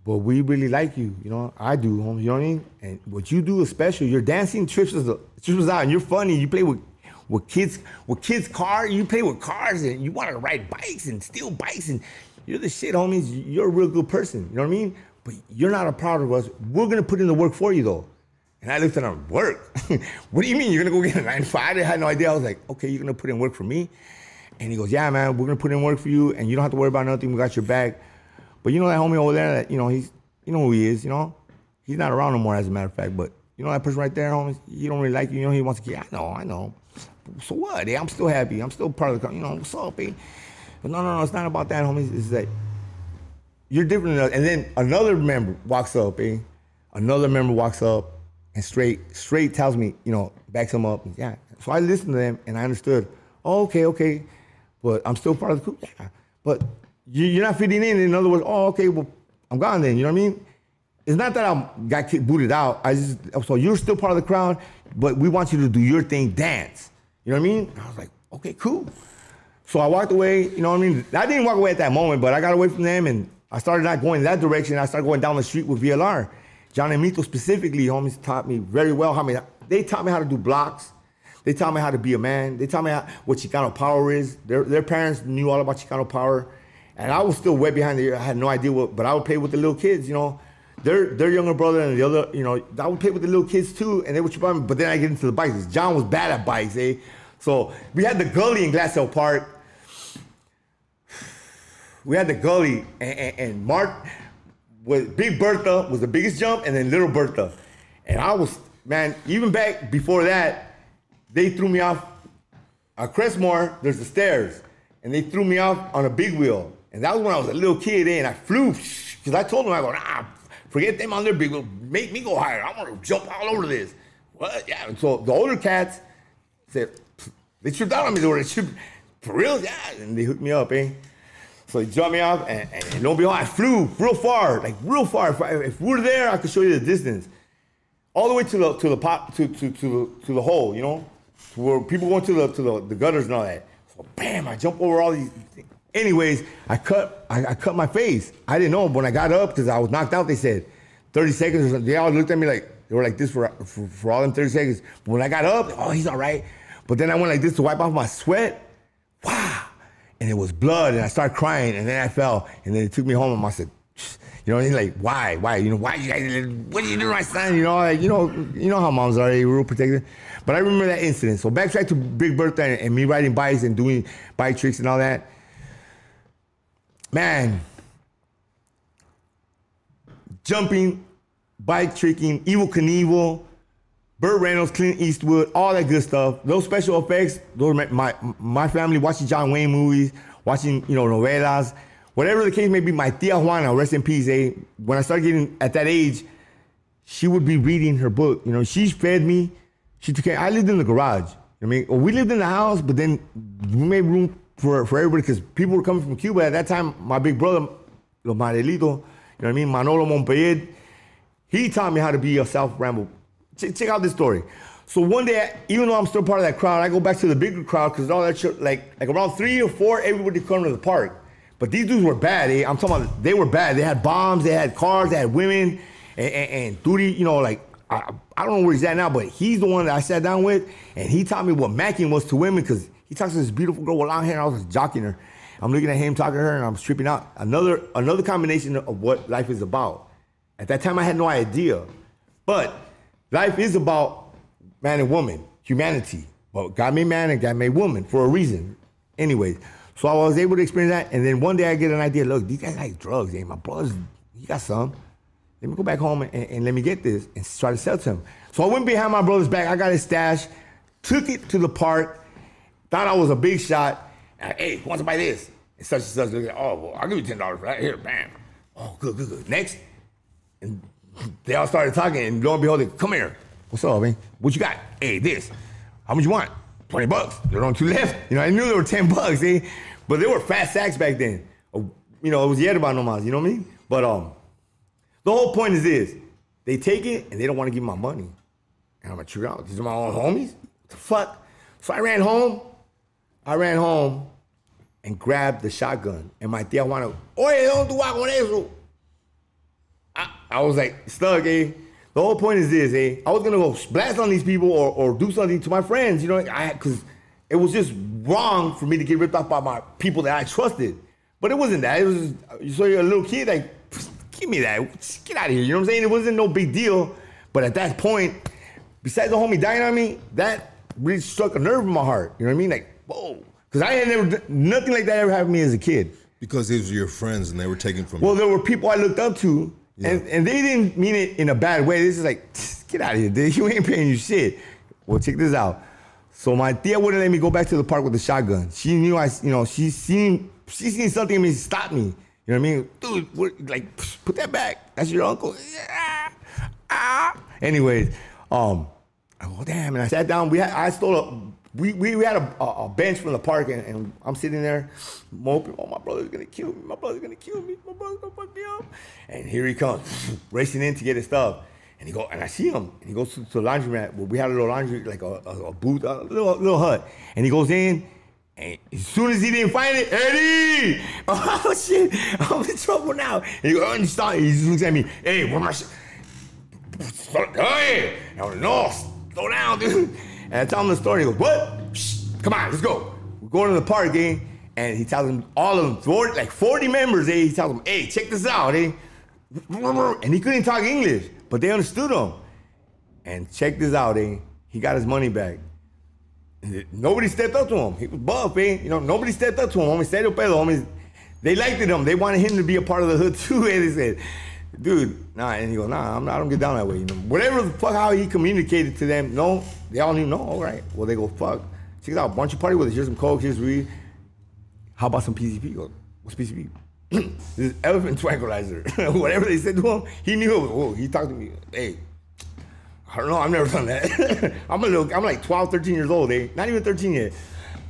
but we really like you, you know? I do, homie, you know what I mean? And what you do is special. Your dancing trips us out, and you're funny, you play with kids' cars, you play with cars, and you want to ride bikes and steal bikes, and you're the shit, homies. You're a real good person, you know what I mean? But you're not a proud of us. We're going to put in the work for you, though. And I looked at him, work? What do you mean you're going to go get a 9-to-5? I had no idea. I was like, okay, you're going to put in work for me? And he goes, yeah, man, we're going to put in work for you, and you don't have to worry about nothing. We got your back. But you know that homie over there, that, you know, you know who he is, you know? He's not around no more, as a matter of fact. But you know that person right there, homies? He don't really like you. You know, he wants to get, I know. So what? I'm still happy. I'm still part of the company. You know, what's up, eh? But no, it's not about that, homies. It's that you're different than us. And then another member walks up, eh? Another member walks up and straight tells me, you know, backs him up. Yeah. So I listened to them and I understood, oh, okay. But I'm still part of the group. Yeah. But you're not fitting in. In other words, oh, okay, well, I'm gone then. You know what I mean? It's not that I got booted out. So you're still part of the crowd, but we want you to do your thing, dance. You know what I mean? I was like, okay, cool. So I walked away, you know what I mean? I didn't walk away at that moment, but I got away from them and I started not going that direction. I started going down the street with VLR. Johnny Mito specifically, homies, taught me very well. They taught me how to do blocks. They taught me how to be a man. They taught me what Chicano power is. Their parents knew all about Chicano power. And I was still way behind the ear. I had no idea what, but I would play with the little kids, you know. Their younger brother and the other, you know, I would play with the little kids too, and they would trip on me, but then I get into the bikes. John was bad at bikes, eh? So we had the gully in Glassell Park. We had the gully, and Mark was Big Bertha was the biggest jump, and then Little Bertha. And I was, man, even back before that, they threw me off. At Crestmore, there's the stairs, and they threw me off on a big wheel. And that was when I was a little kid, and I flew, because I told them, I go, nah, forget them on their big wheel, make me go higher. I want to jump all over this. What? Yeah. And so the older cats said, they tripped out on me, for real, yeah. And they hooked me up, eh? So he jumped me off, and lo and behold, I flew real far. If we were there, I could show you the distance, all the way to the hole, you know, to where people go to the gutters and all that. So bam, I jumped over all these things. Anyways, I cut my face. I didn't know, but when I got up, because I was knocked out, they said 30 seconds or something. They all looked at me like they were like this for all them 30 seconds. But when I got up, oh, he's all right. But then I went like this to wipe off my sweat. Wow. And it was blood, and I started crying, and then I fell, and then they took me home, and I said, you know, he's like, why, you know, why you guys, what did you do to my son, you know, like, you know how moms are, they real protective. But I remember that incident. So backtrack to Big Bertha and me riding bikes and doing bike tricks and all that. Man, jumping, bike tricking, Evel Knievel, Burt Reynolds, Clint Eastwood, all that good stuff. Those special effects, those my family watching John Wayne movies, watching, you know, novelas, whatever the case may be. My tia Juana, rest in peace, eh? When I started getting at that age, she would be reading her book. You know, she fed me. She took care. I lived in the garage. I mean, we lived in the house, but then we made room for everybody because people were coming from Cuba. At that time, my big brother, Los Marelitos, you know what I mean, Manolo Montpellier, he taught me how to be a self-ramble. Check out this story. So one day, even though I'm still part of that crowd, I go back to the bigger crowd because all that shit, like around 3 or 4, everybody come to the park. But these dudes were bad, eh? I'm talking about, they were bad. They had bombs, they had cars, they had women, and Duri, you know, like, I don't know where he's at now, but he's the one that I sat down with, and he taught me what macking was to women because he talks to this beautiful girl with long hair, and I was just jocking her. I'm looking at him, talking to her, and I'm stripping out. Another combination of what life is about. At that time, I had no idea, but life is about man and woman, humanity. Well, God made man and God made woman for a reason. Anyways, so I was able to experience that. And then one day I get an idea, look, these guys like drugs, eh? My brother's, he got some. Let me go back home and let me get this and try to sell to him. So I went behind my brother's back. I got his stash, took it to the park, thought I was a big shot. Hey, who wants to buy this? And such and such. Oh, well, I'll give you $10 for that. Here, bam. Oh, good, good, good. Next. And they all started talking, and lo and behold, they come here. What's up, man? What you got? Hey, this. How much you want? 20 bucks. There were only two left. You know, I knew there were 10 bucks, eh? But they were fat sacks back then. You know, it was yerba nomás, you know what I mean? But the whole point is this. They take it, and they don't want to give me my money. And I'm like, chew out. These are my own homies? What the fuck? So I ran home. And grabbed the shotgun. And my tia wanted, oye, don't do con eso. I was like, stuck, eh? The whole point is this, eh? I was gonna go blast on these people or do something to my friends, you know, because it was just wrong for me to get ripped off by my people that I trusted. But it wasn't that. It was just, you saw you're a little kid, like, give me that. Just get out of here. You know what I'm saying? It wasn't no big deal. But at that point, besides the homie dying on me, that really struck a nerve in my heart. You know what I mean? Like, whoa. Because I had never, nothing like that ever happened to me as a kid. Because these were your friends and they were taken from you. Well, there were people I looked up to, yeah. and they didn't mean it in a bad way. This is like, get out of here, dude. You ain't paying your shit. Well, check this out. So my tia wouldn't let me go back to the park with the shotgun. She knew I, you know, she seen something in me stop me. You know what I mean? Dude, what, like, put that back. That's your uncle. Yeah. Ah. Anyways, I go, damn, and I sat down. I stole a... We had a bench from the park, and I'm sitting there moping. Oh, my brother's going to kill me. My brother's going to kill me. My brother's going to fuck me up. And here he comes, racing in to get his stuff. And he go, and I see him. And he goes to the laundromat. Well, we had a little laundry, like a booth, a little hut. And he goes in, and as soon as he didn't find it, Eddie! Oh, shit. I'm in trouble now. And he goes, he just looks at me. Hey, where my shit? Hey! And I was like, no, slow down, dude. And I tell him the story. He goes, what? Psh, come on, let's go. We're going to the park, eh? And he tells them, all of them, 40 members, eh? He tells them, hey, check this out, eh? And he couldn't talk English, but they understood him. And check this out, eh? He got his money back. Nobody stepped up to him. He was buff, eh? You know, nobody stepped up to him. Homie, serio pedo, homie. They liked him. They wanted him to be a part of the hood, too, eh? They said, dude, nah. And he goes, nah, I don't get down that way. You know, whatever the fuck, how he communicated to them, no, they all knew, no, all right. Well, they go, fuck, check it out, bunch of party with us, here's some coke, here's weed. How about some PCP? He goes, what's PCP? This is elephant tranquilizer. Whatever they said to him, he knew it was, whoa, he talked to me, hey, I don't know, I've never done that. I'm like 12, 13 years old, eh? Not even 13 yet.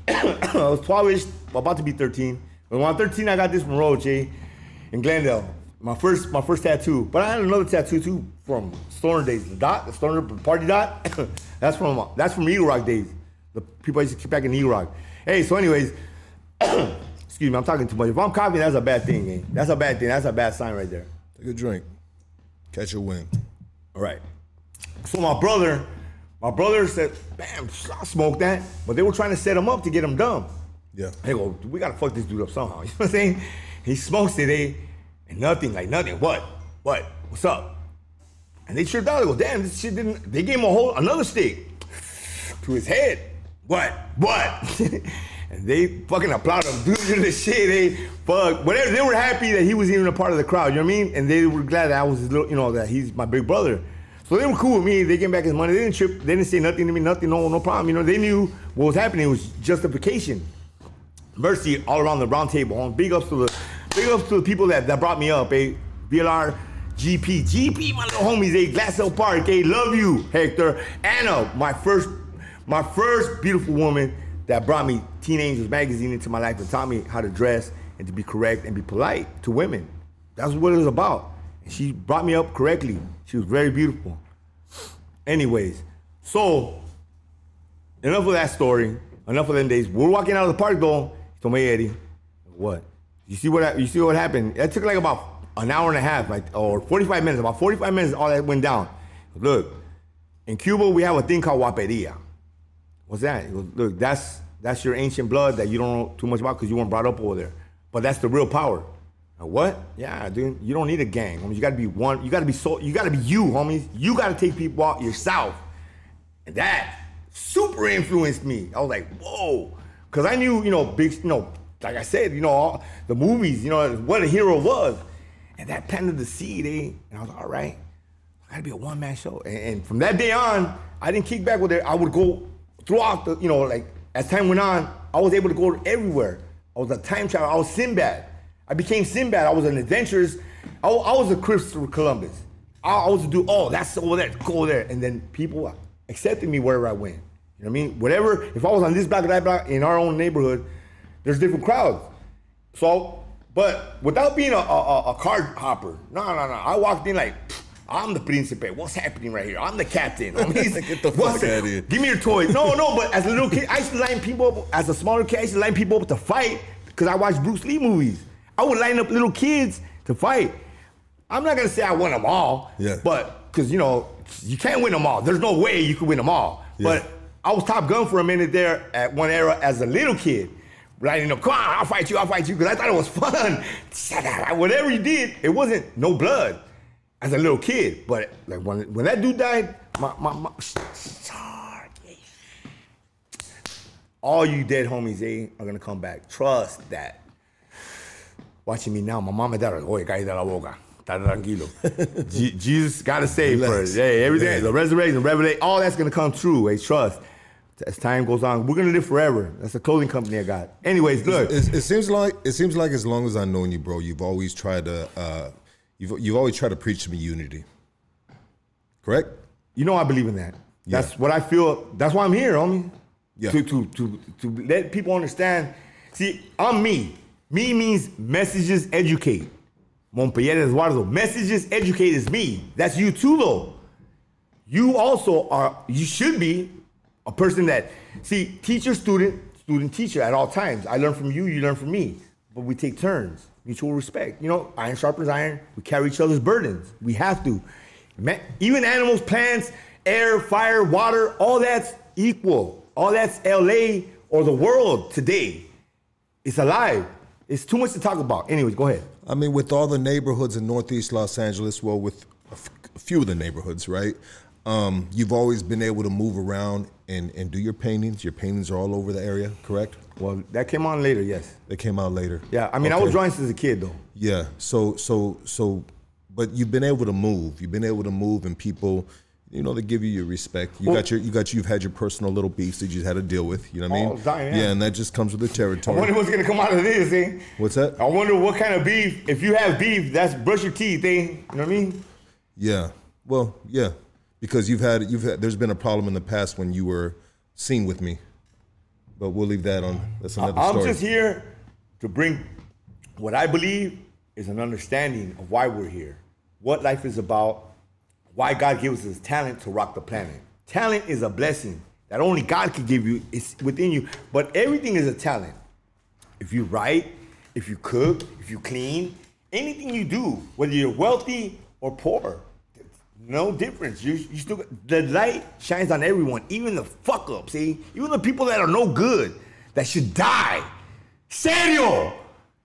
I was 12-ish, about to be 13. But when I was 13, I got this from Roach, eh? In Glendale. My first tattoo, but I had another tattoo too from Stoner days. The Stoner Party Dot. that's from Eagle Rock days. The people I used to kick back in Eagle Rock. Hey, so anyways, excuse me, I'm talking too much. If I'm copying, that's a bad thing, man. That's a bad thing. That's a bad sign right there. Take a drink, catch a wind. All right. So my brother said, "Bam, I smoked that," but they were trying to set him up to get him dumb. Yeah. They go, we gotta fuck this dude up somehow. You know what I'm saying? He smokes it, eh? And nothing. What? What's up? And they tripped out. They go, damn, this shit didn't. They gave him another stick to his head. What? And they fucking applauded him. Dude, you're the shit. Whatever. They were happy that he was even a part of the crowd. You know what I mean? And they were glad that I was his little, you know, that he's my big brother. So they were cool with me. They gave back his money. They didn't trip. They didn't say nothing to me. Nothing. No problem. You know, they knew what was happening. It was justification. Mercy all around the round table. Big ups to the people that brought me up, eh? VLR, GP, my little homies, eh? Glassell Park, eh? Love you, Hector. Anna, my first beautiful woman that brought me Teen Angels magazine into my life and taught me how to dress and to be correct and be polite to women. That's what it was about. And she brought me up correctly. She was very beautiful. Anyways, so enough of that story. Enough of them days. We're walking out of the park though. He told me, Eddie, what? You see what happened? That took like about an hour and a half, or 45 minutes. About 45 minutes, all that went down. Look, in Cuba we have a thing called guaperia. What's that? Look, that's your ancient blood that you don't know too much about because you weren't brought up over there. But that's the real power. Now, what? Yeah, dude. You don't need a gang. I mean, you gotta be one. You gotta be you, homies. You gotta take people out yourself. And that super influenced me. I was like, whoa, because I knew, you know, like I said, you know, all the movies, you know, what a hero was. And that Planet of the Sea, and I was like, all right, I gotta be a one-man show. And from that day on, I didn't kick back with it. I would go throughout the, like, as time went on, I was able to go everywhere. I was a time traveler, I was Sinbad. I became Sinbad, I was an adventurous. I was a Christopher Columbus. I was to do, oh, that's over there, go over there. And then people accepted me wherever I went. You know what I mean? Whatever, if I was on this block or that block, in our own neighborhood, there's different crowds. So, but without being a card hopper, no. I walked in like, I'm the principe, what's happening right here? I'm the captain. I'm get the fuck out of here. Give me your toys. No, but as a little kid, I used to line people up, as a smaller kid, I used to line people up to fight because I watched Bruce Lee movies. I would line up little kids to fight. I'm not gonna say I won them all, but, because you can't win them all. There's no way you could win them all. Yeah. But I was Top Gun for a minute there at one era as a little kid. Lining up, come on, I'll fight you, because I thought it was fun. Whatever you did, it wasn't no blood as a little kid. But like when that dude died, my all you dead homies, are gonna come back. Trust that. Watching me now, my mom and dad are like, oye, cállate la boca, está tranquilo. Jesus got to save first. Hey, everything, the resurrection, revelation, all that's going to come true, trust. As time goes on, we're going to live forever. That's a clothing company I got. Anyways, look. It seems like as long as I've known you, bro, you've always tried to, you've always tried to preach to me unity. Correct? I believe in that. Yeah. That's what I feel, that's why I'm here, homie. Yeah. To let people understand, see, I'm me. Me means messages educate. Montpellier Eduardo, messages educate is me. That's you too, though. You also are, you should be a person that, see, teacher, student, teacher at all times. I learn from you, you learn from me. But we take turns, mutual respect. Iron sharpens iron, we carry each other's burdens. We have to. Even animals, plants, air, fire, water, all that's equal. All that's LA or the world today. It's alive. It's too much to talk about. Anyways, go ahead. I mean, with all the neighborhoods in Northeast Los Angeles, well, with a few of the neighborhoods, right? You've always been able to move around and do your paintings. Your paintings are all over the area, correct? Well, that came on later, yes. They came out later. Yeah, I mean, okay. I was drawing since a kid, though. Yeah, so, but you've been able to move. You've been able to move, and people, they give you your respect. You've had your personal little beefs that you had to deal with. You know what I mean? Yeah, and that just comes with the territory. I wonder what's gonna come out of this, eh? What's that? I wonder what kind of beef. If you have beef, that's brush your teeth, eh? You know what I mean? Yeah. Well, yeah, because you've had. There's been a problem in the past when you were seen with me, but we'll leave that on. That's another story. I'm just here to bring what I believe is an understanding of why we're here, what life is about. Why God gives us talent to rock the planet. Talent is a blessing that only God can give you. It's within you. But everything is a talent. If you write, if you cook, if you clean, anything you do, whether you're wealthy or poor, no difference. You still, the light shines on everyone, even the fuck-ups, see? Even the people that are no good, that should die. Serio!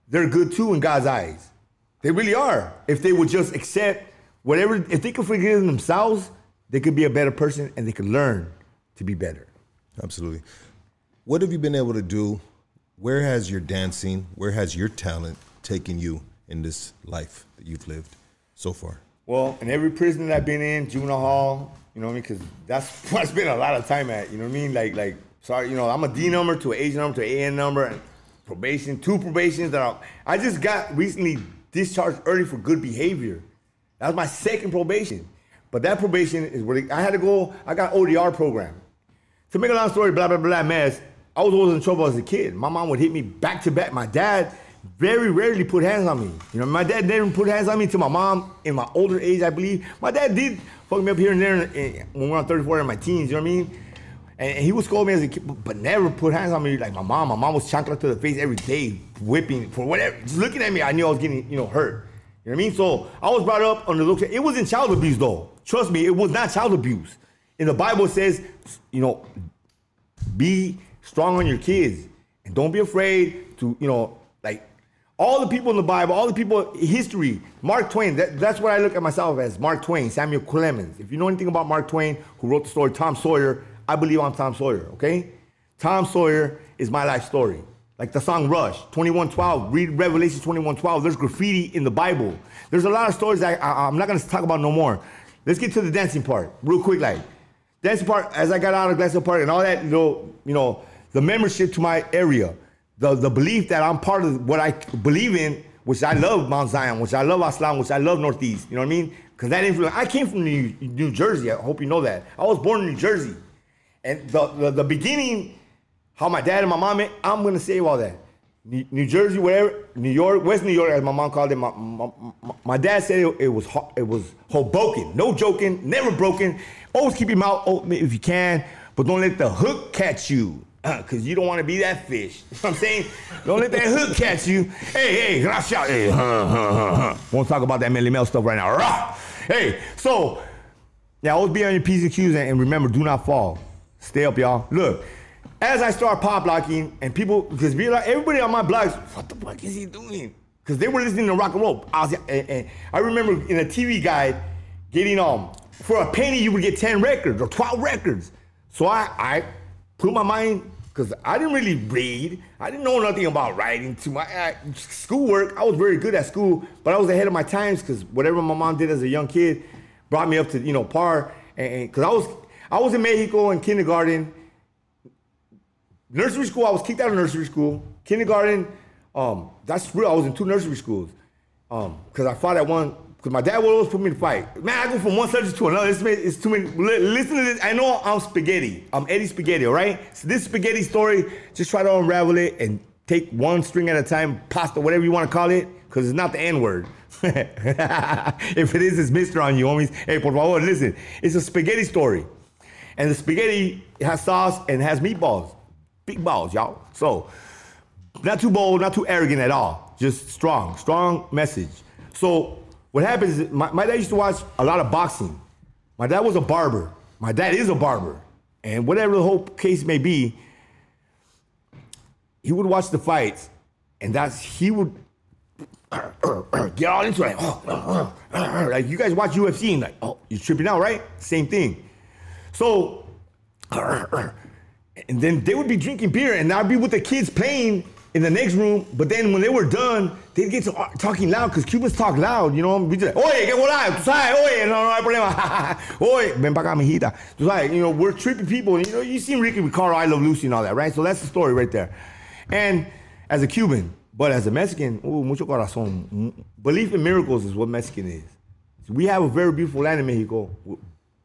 They're good too in God's eyes. They really are. If they would just accept whatever, if they could forgive themselves, they could be a better person and they could learn to be better. Absolutely. What have you been able to do? Where has your dancing, where has your talent taken you in this life that you've lived so far? Well, in every prison that I've been in, juvenile hall, you know what I mean? Because that's what I spent a lot of time at, you know what I mean? Like, sorry, I'm a D number to an H number to an AN number, and probation, 2 probations. I just got recently discharged early for good behavior. That was my second probation. But that probation is where I had to go, I got ODR program. To make a long story, blah, blah, blah, mess, I was always in trouble as a kid. My mom would hit me back to back. My dad very rarely put hands on me. My dad never put hands on me until my mom, in my older age, I believe. My dad did fuck me up here and there when we were 34 in my teens, you know what I mean? And he would scold me as a kid, but never put hands on me like my mom. My mom was chancla to the face every day, whipping for whatever. Just looking at me, I knew I was getting, hurt. You know what I mean? So I was brought up under those. It wasn't child abuse, though. Trust me, it was not child abuse. And the Bible says, be strong on your kids and don't be afraid to, like all the people in the Bible, all the people in history. Mark Twain. That's what I look at myself as. Mark Twain, Samuel Clemens. If you know anything about Mark Twain, who wrote the story Tom Sawyer, I believe I'm Tom Sawyer. Okay? Tom Sawyer is my life story. Like the song Rush, 21:12, read Revelation 21:12. There's graffiti in the Bible. There's a lot of stories that I'm not going to talk about no more. Let's get to the dancing part real quick. Like, dancing part, as I got out of Glacial Park and all that, you know, the membership to my area, the belief that I'm part of what I believe in, which I love Mount Zion, which I love Aslan, which I love Northeast, you know what I mean? Because that influence, I came from New Jersey, I hope you know that. I was born in New Jersey. And the beginning, how my dad and my mom met, I'm going to save all that. New Jersey, whatever, New York, West New York, as my mom called it. My dad said it was Hoboken, no joking, never broken. Always keep your mouth open if you can, but don't let the hook catch you, because you don't want to be that fish. You know what I'm saying? Don't let that hook catch you. Hey, gracias. Hey, won't talk about that Melly Mel stuff right now. Rah! Hey, so, yeah, always be on your P's and Q's, and remember, do not fall. Stay up, y'all. Look. As I start pop blocking, and people, because everybody on my blogs, what the fuck is he doing? Because they were listening to rock and roll. And I remember in a TV guide getting, for a penny, you would get 10 records or 12 records. So I put my mind, because I didn't really read. I didn't know nothing about writing to my schoolwork. I was very good at school, but I was ahead of my times because whatever my mom did as a young kid brought me up to, par. And because I was in Mexico in kindergarten. Nursery school, I was kicked out of nursery school. Kindergarten, that's real. I was in two nursery schools because I fought at one, because my dad would always put me to fight. Man, I go from one subject to another. It's too many. Listen to this. I know I'm spaghetti. I'm Eddie Spaghetti, all right? So this spaghetti story, just try to unravel it and take one string at a time, pasta, whatever you want to call it, because it's not the N-word. If it is, it's Mr. on you, homies. Hey, por favor, listen. It's a spaghetti story. And the spaghetti has sauce and has meatballs. Big balls, y'all. So, not too bold, not too arrogant at all. Just strong, strong message. So, what happens is, my dad used to watch a lot of boxing. My dad was a barber. My dad is a barber. And whatever the whole case may be, he would watch the fights, and he would get all into it. Like, like, you guys watch UFC, and like, oh, you're tripping out, right? Same thing. So, and then they would be drinking beer, and I'd be with the kids playing in the next room. But then when they were done, they'd get to talking loud, because Cubans talk loud, you know? We'd be like, oye, que volá, tú sabes, oye, no hay problema, oye, ven para acá, mijita. Tú sabes, you know, we're trippy people. You know, you seen Ricky Ricardo, I Love Lucy and all that, right? So that's the story right there. And as a Cuban, but as a Mexican, ooh, mucho corazón. Belief in miracles is what Mexican is. So we have a very beautiful land in Mexico,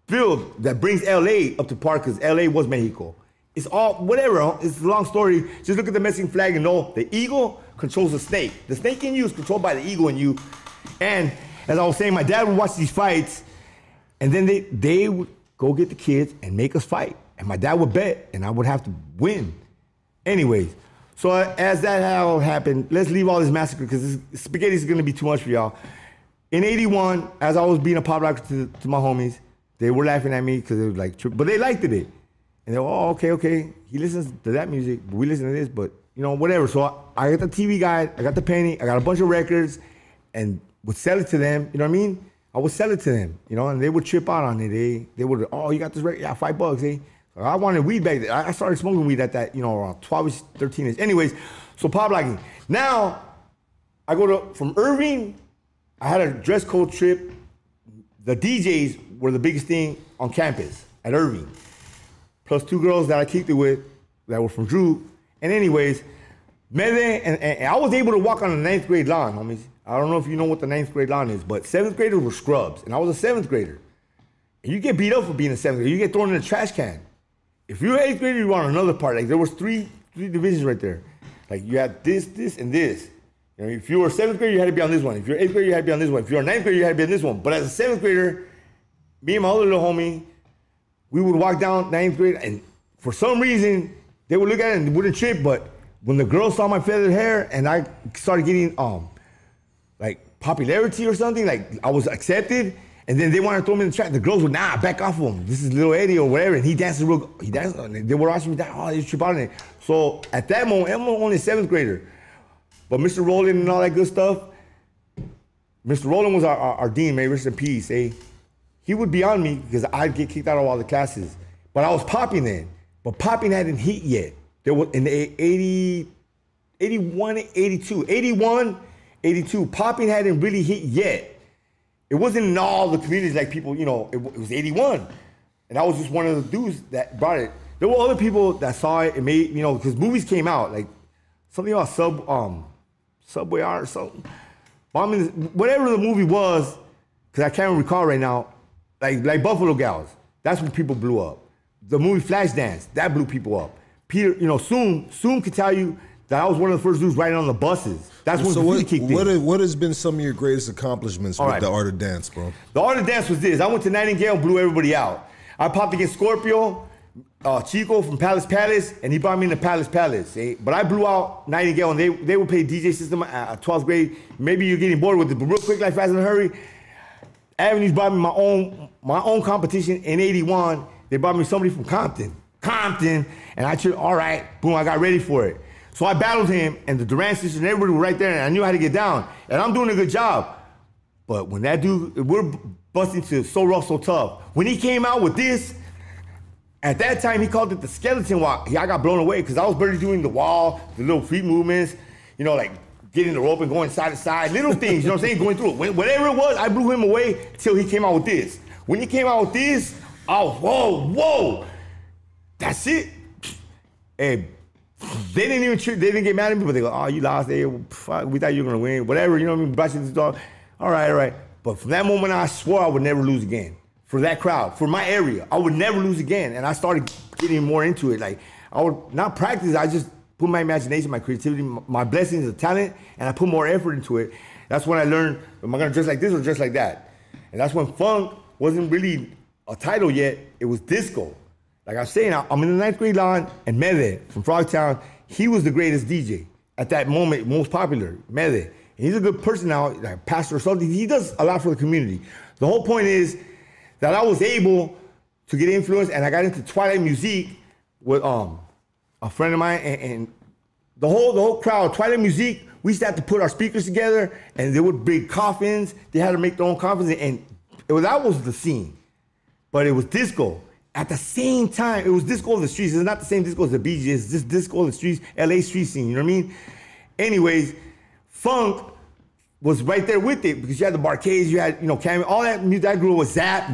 built that brings L.A. up to par, because L.A. was Mexico. It's all, whatever, it's a long story. Just look at the Mexican flag and know the eagle controls the snake. The snake in you is controlled by the eagle in you. And as I was saying, my dad would watch these fights, and then they would go get the kids and make us fight. And my dad would bet, and I would have to win. Anyways, so as that all happened, let's leave all this massacre, because this spaghetti is going to be too much for y'all. In 81, as I was being a pop rocker to my homies, they were laughing at me because they were like, but they liked it. And they're, oh, okay. He listens to that music. We listen to this, but, you know, whatever. So I got the TV guide. I got the penny. I got a bunch of records and would sell it to them. You know what I mean? I would sell it to them, you know, and they would trip out on it. They would, oh, you got this record? Yeah, $5, eh? I wanted weed back then. I started smoking weed at that, you know, around 12-ish, 13-ish. Anyways, so pop locking. Now, I go from Irving. I had a dress code trip. The DJs were the biggest thing on campus at Irving. Plus two girls that I kicked it with that were from Drew. And anyways, and I was able to walk on the 9th grade lawn, homies. I don't know if you know what the 9th grade lawn is, but 7th graders were scrubs, and I was a 7th grader. And you get beat up for being a 7th grader. You get thrown in a trash can. If you're 8th grader, you're on another part. Like, there was three divisions right there. Like, you had this, this, and this. You know, if you were 7th grader, you had to be on this one. If you're 8th grader, you had to be on this one. If you're 9th grader, you had to be on this one. But as a 7th grader, me and my other little homie, we would walk down 9th grade, and for some reason, they would look at it and wouldn't trip, but when the girls saw my feathered hair and I started getting, like, popularity or something, like, I was accepted, and then they wanted to throw me in the track. The girls would, nah, back off of him. This is Little Eddie or whatever, and he dances, and they were watching me down, oh, they trip out on it. So at that moment, I'm only a 7th grader, but Mr. Rowland and all that good stuff, Mr. Rowland was our dean, may rest in peace, eh? He would be on me because I'd get kicked out of all the classes. But I was popping then. But popping hadn't hit yet. There was in the 80, 81, 82. Popping hadn't really hit yet. It wasn't in all the communities like people, you know, it was 81. And I was just one of the dudes that brought it. There were other people that saw it and made, you know, because movies came out, like something about Subway Art or something. Bombing, whatever the movie was, because I can't recall right now, like Buffalo Gals, that's when people blew up. The movie Flashdance, that blew people up. Peter, you know, Soon could tell you that I was one of the first dudes riding on the buses. That's when the movie kicked in. What has been some of your greatest accomplishments with the Art of Dance, bro? The Art of Dance was this. I went to Nightingale and blew everybody out. I popped against Scorpio, Chico from Palace, and he brought me into Palace. But I blew out Nightingale, and they would play DJ system at 12th grade. Maybe you're getting bored with it, but real quick, like Fast and Hurry. Avenues brought me my own competition in 81. They brought me somebody from Compton, and I said, all right, boom, I got ready for it. So I battled him, and the Durant sisters and everybody were right there, and I knew how to get down. And I'm doing a good job. But when that dude, we're busting to So Rough, So Tough. When he came out with this, at that time, he called it the skeleton walk. I got blown away because I was barely doing the wall, the little feet movements, you know, like getting the rope and going side to side, little things, you know what I'm saying, going through it. Whatever it was, I blew him away till he came out with this. When he came out with this, oh, whoa. That's it. Hey. They didn't even treat, they didn't get mad at me, but they go, oh, you lost. Fuck, we thought you were going to win. Whatever, you know what I mean? Brushing this dog. All right. But from that moment, I swore I would never lose again. For that crowd, for my area, I would never lose again. And I started getting more into it. Like, I would not practice. I just put my imagination, my creativity, my blessings of talent, and I put more effort into it. That's when I learned, am I going to dress like this or dress like that? And that's when funk wasn't really a title yet. It was disco. Like I'm saying, I'm in the 9th grade line, and Mede from Frogtown, he was the greatest DJ at that moment, most popular, Mede. And he's a good person now, like pastor or something. He does a lot for the community. The whole point is that I was able to get influenced, and I got into Twilight Music with a friend of mine, and the whole crowd, Twilight Music, we used to have to put our speakers together, and they would bring coffins. They had to make their own coffins, and that was the scene. But it was disco. At the same time, it was disco on the streets. It's not the same disco as the BGs. It's just disco on the streets, LA street scene, you know what I mean? Anyways, funk was right there with it because you had the barcades, you had, you know, Cammy, all that music I grew up with, Zap,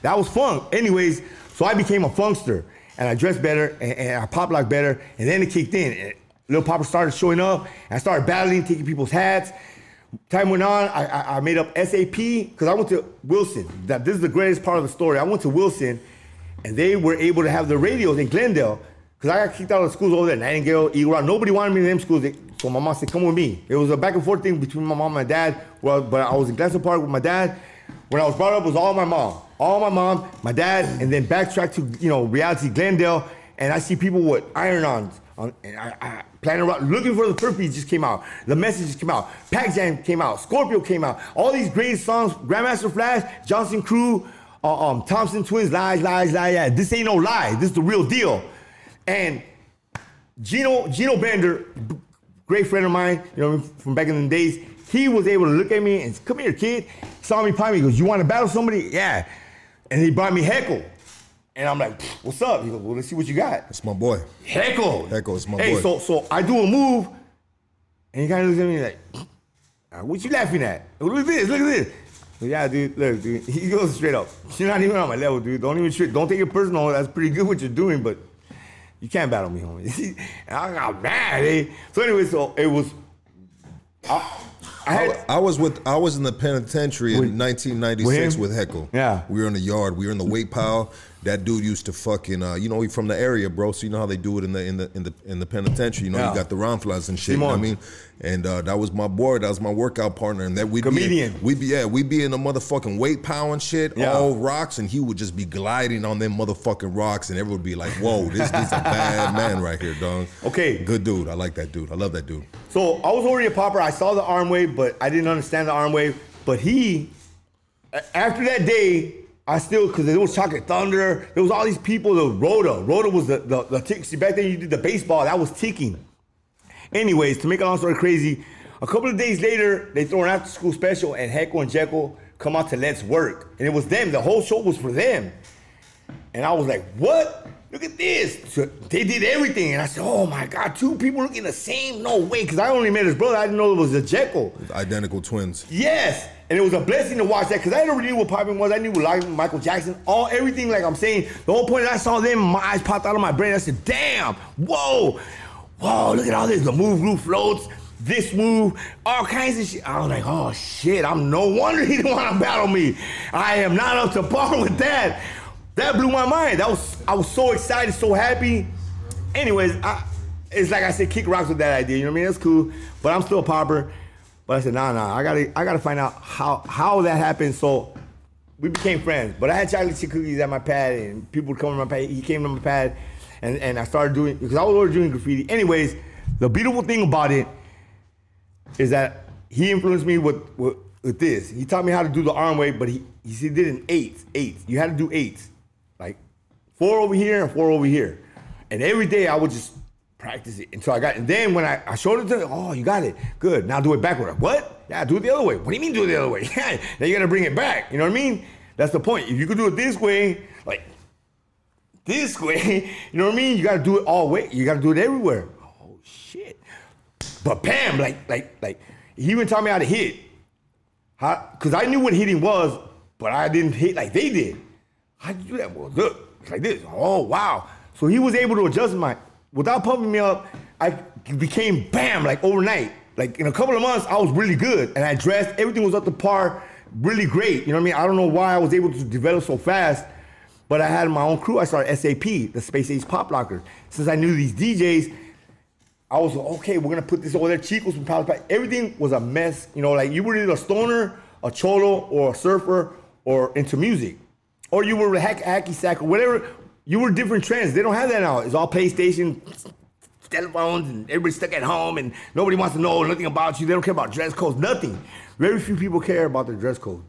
that was funk. Anyways, so I became a funkster, and I dressed better, and I pop locked better, and then it kicked in. And Lil Popper started showing up, and I started battling, taking people's hats. Time went on, I made up SAP, because I went to Wilson. This is the greatest part of the story. I went to Wilson, and they were able to have the radios in Glendale, because I got kicked out of the schools over there, Nightingale, Eagle Rock. Nobody wanted me in them schools, so my mom said, come with me. It was a back and forth thing between my mom and my dad, but I was in Glenson Park with my dad. When I was brought up, it was all my mom. All my mom, my dad, and then backtrack to, you know, reality, Glendale, and I see people with iron-ons, and I planning around, looking for the Furpies just came out, The Messages came out, Pac Jam came out, Scorpio came out, all these great songs, Grandmaster Flash, Johnson Crew, Thompson Twins, lies. Yeah. This ain't no lie. This is the real deal. And Gino Bender, great friend of mine, you know, from back in the days, he was able to look at me and come here, kid. He saw me behind me. He goes, you want to battle somebody? Yeah. And he brought me Heckle. And I'm like, what's up? He goes, well, let's see what you got. That's my boy. Heckle is my boy. So I do a move, and he kind of looks at me like, what you laughing at? Look at this. Yeah, dude, look, dude, he goes straight up. You're not even on my level, dude. Don't even trip. Don't take it personal. That's pretty good what you're doing, but you can't battle me, homie. And I got mad, eh? So anyway, it was... I was in the penitentiary in 1996 with Heckle. Yeah. We were in the yard. We were in the weight pile. That dude used to fucking, you know, he from the area, bro. So you know how they do it in the penitentiary. You know, yeah. You got the roundflies and shit. You know what I mean? And that was my boy. That was my workout partner. And that we'd be in the motherfucking weight pile and shit, yeah. All rocks, and he would just be gliding on them motherfucking rocks, and everyone would be like, "Whoa, this dude's a bad man right here, dog." Okay. Good dude. I like that dude. I love that dude. So I was already a popper. I saw the arm wave, but I didn't understand the arm wave. But he, after that day. I still, because there was Chocolate Thunder, there was all these people, there was Rhoda. Rhoda was the tick. See, back then you did the baseball, that was ticking. Anyways, to make a long story crazy, a couple of days later, they throw an after school special, and Heckle and Jekyll come out to Let's Work. And it was them, the whole show was for them. And I was like, what? look at this. So they did everything. And I said, oh my God, two people looking the same? No way. Because I only met his brother. I didn't know it was a Jekyll. Identical twins. Yes. And it was a blessing to watch that because I already knew what popping was. I knew what Michael Jackson, all everything, like I'm saying. The whole point is I saw them, my eyes popped out of my brain. I said, damn, whoa, whoa, look at all this. The move, roof floats, this move, all kinds of shit. I was like, oh shit, I'm no wonder he didn't want to battle me. I am not up to par with that. That blew my mind. I was so excited, so happy. Anyways, it's like I said, kick rocks with that idea. You know what I mean? That's cool, but I'm still a popper. But I said, nah, I gotta find out how that happened. So we became friends. But I had chocolate chip cookies at my pad, and people would come to my pad. He came to my pad, and I started doing, because I was already doing graffiti. Anyways, the beautiful thing about it is that he influenced me with this. He taught me how to do the arm wave, but he did an eight. You had to do eights. Like 4 over here and 4 over here. And every day I would just practice it until I got it. And then when I showed it to him, oh, you got it. Good. Now do it backward. Like, what? Yeah, do it the other way. What do you mean do it the other way? Yeah, now you're gonna bring it back. You know what I mean? That's the point. If you could do it this way, like this way, you know what I mean? You gotta do it all way. You gotta do it everywhere. Oh shit. But bam, like he even taught me how to hit. How, cause I knew what hitting was, but I didn't hit like they did. How'd you do that? Well, look, it's like this. Oh, wow. So he was able to adjust without pumping me up, I became, bam, like overnight. Like in a couple of months, I was really good. And I dressed, everything was up to par, really great. You know what I mean? I don't know why I was able to develop so fast, but I had my own crew. I started SAP, the Space Age Pop Lockers. Since I knew these DJs, I was like, okay, we're gonna put this over there. Chico's from Palo Alto. Everything was a mess. You know, like you were either a stoner, a cholo, or a surfer, or into music. Or you were a hacky sack or whatever. You were different trends. They don't have that now. It's all PlayStation, telephones, and everybody's stuck at home, and nobody wants to know nothing about you. They don't care about dress codes, nothing. Very few people care about their dress code.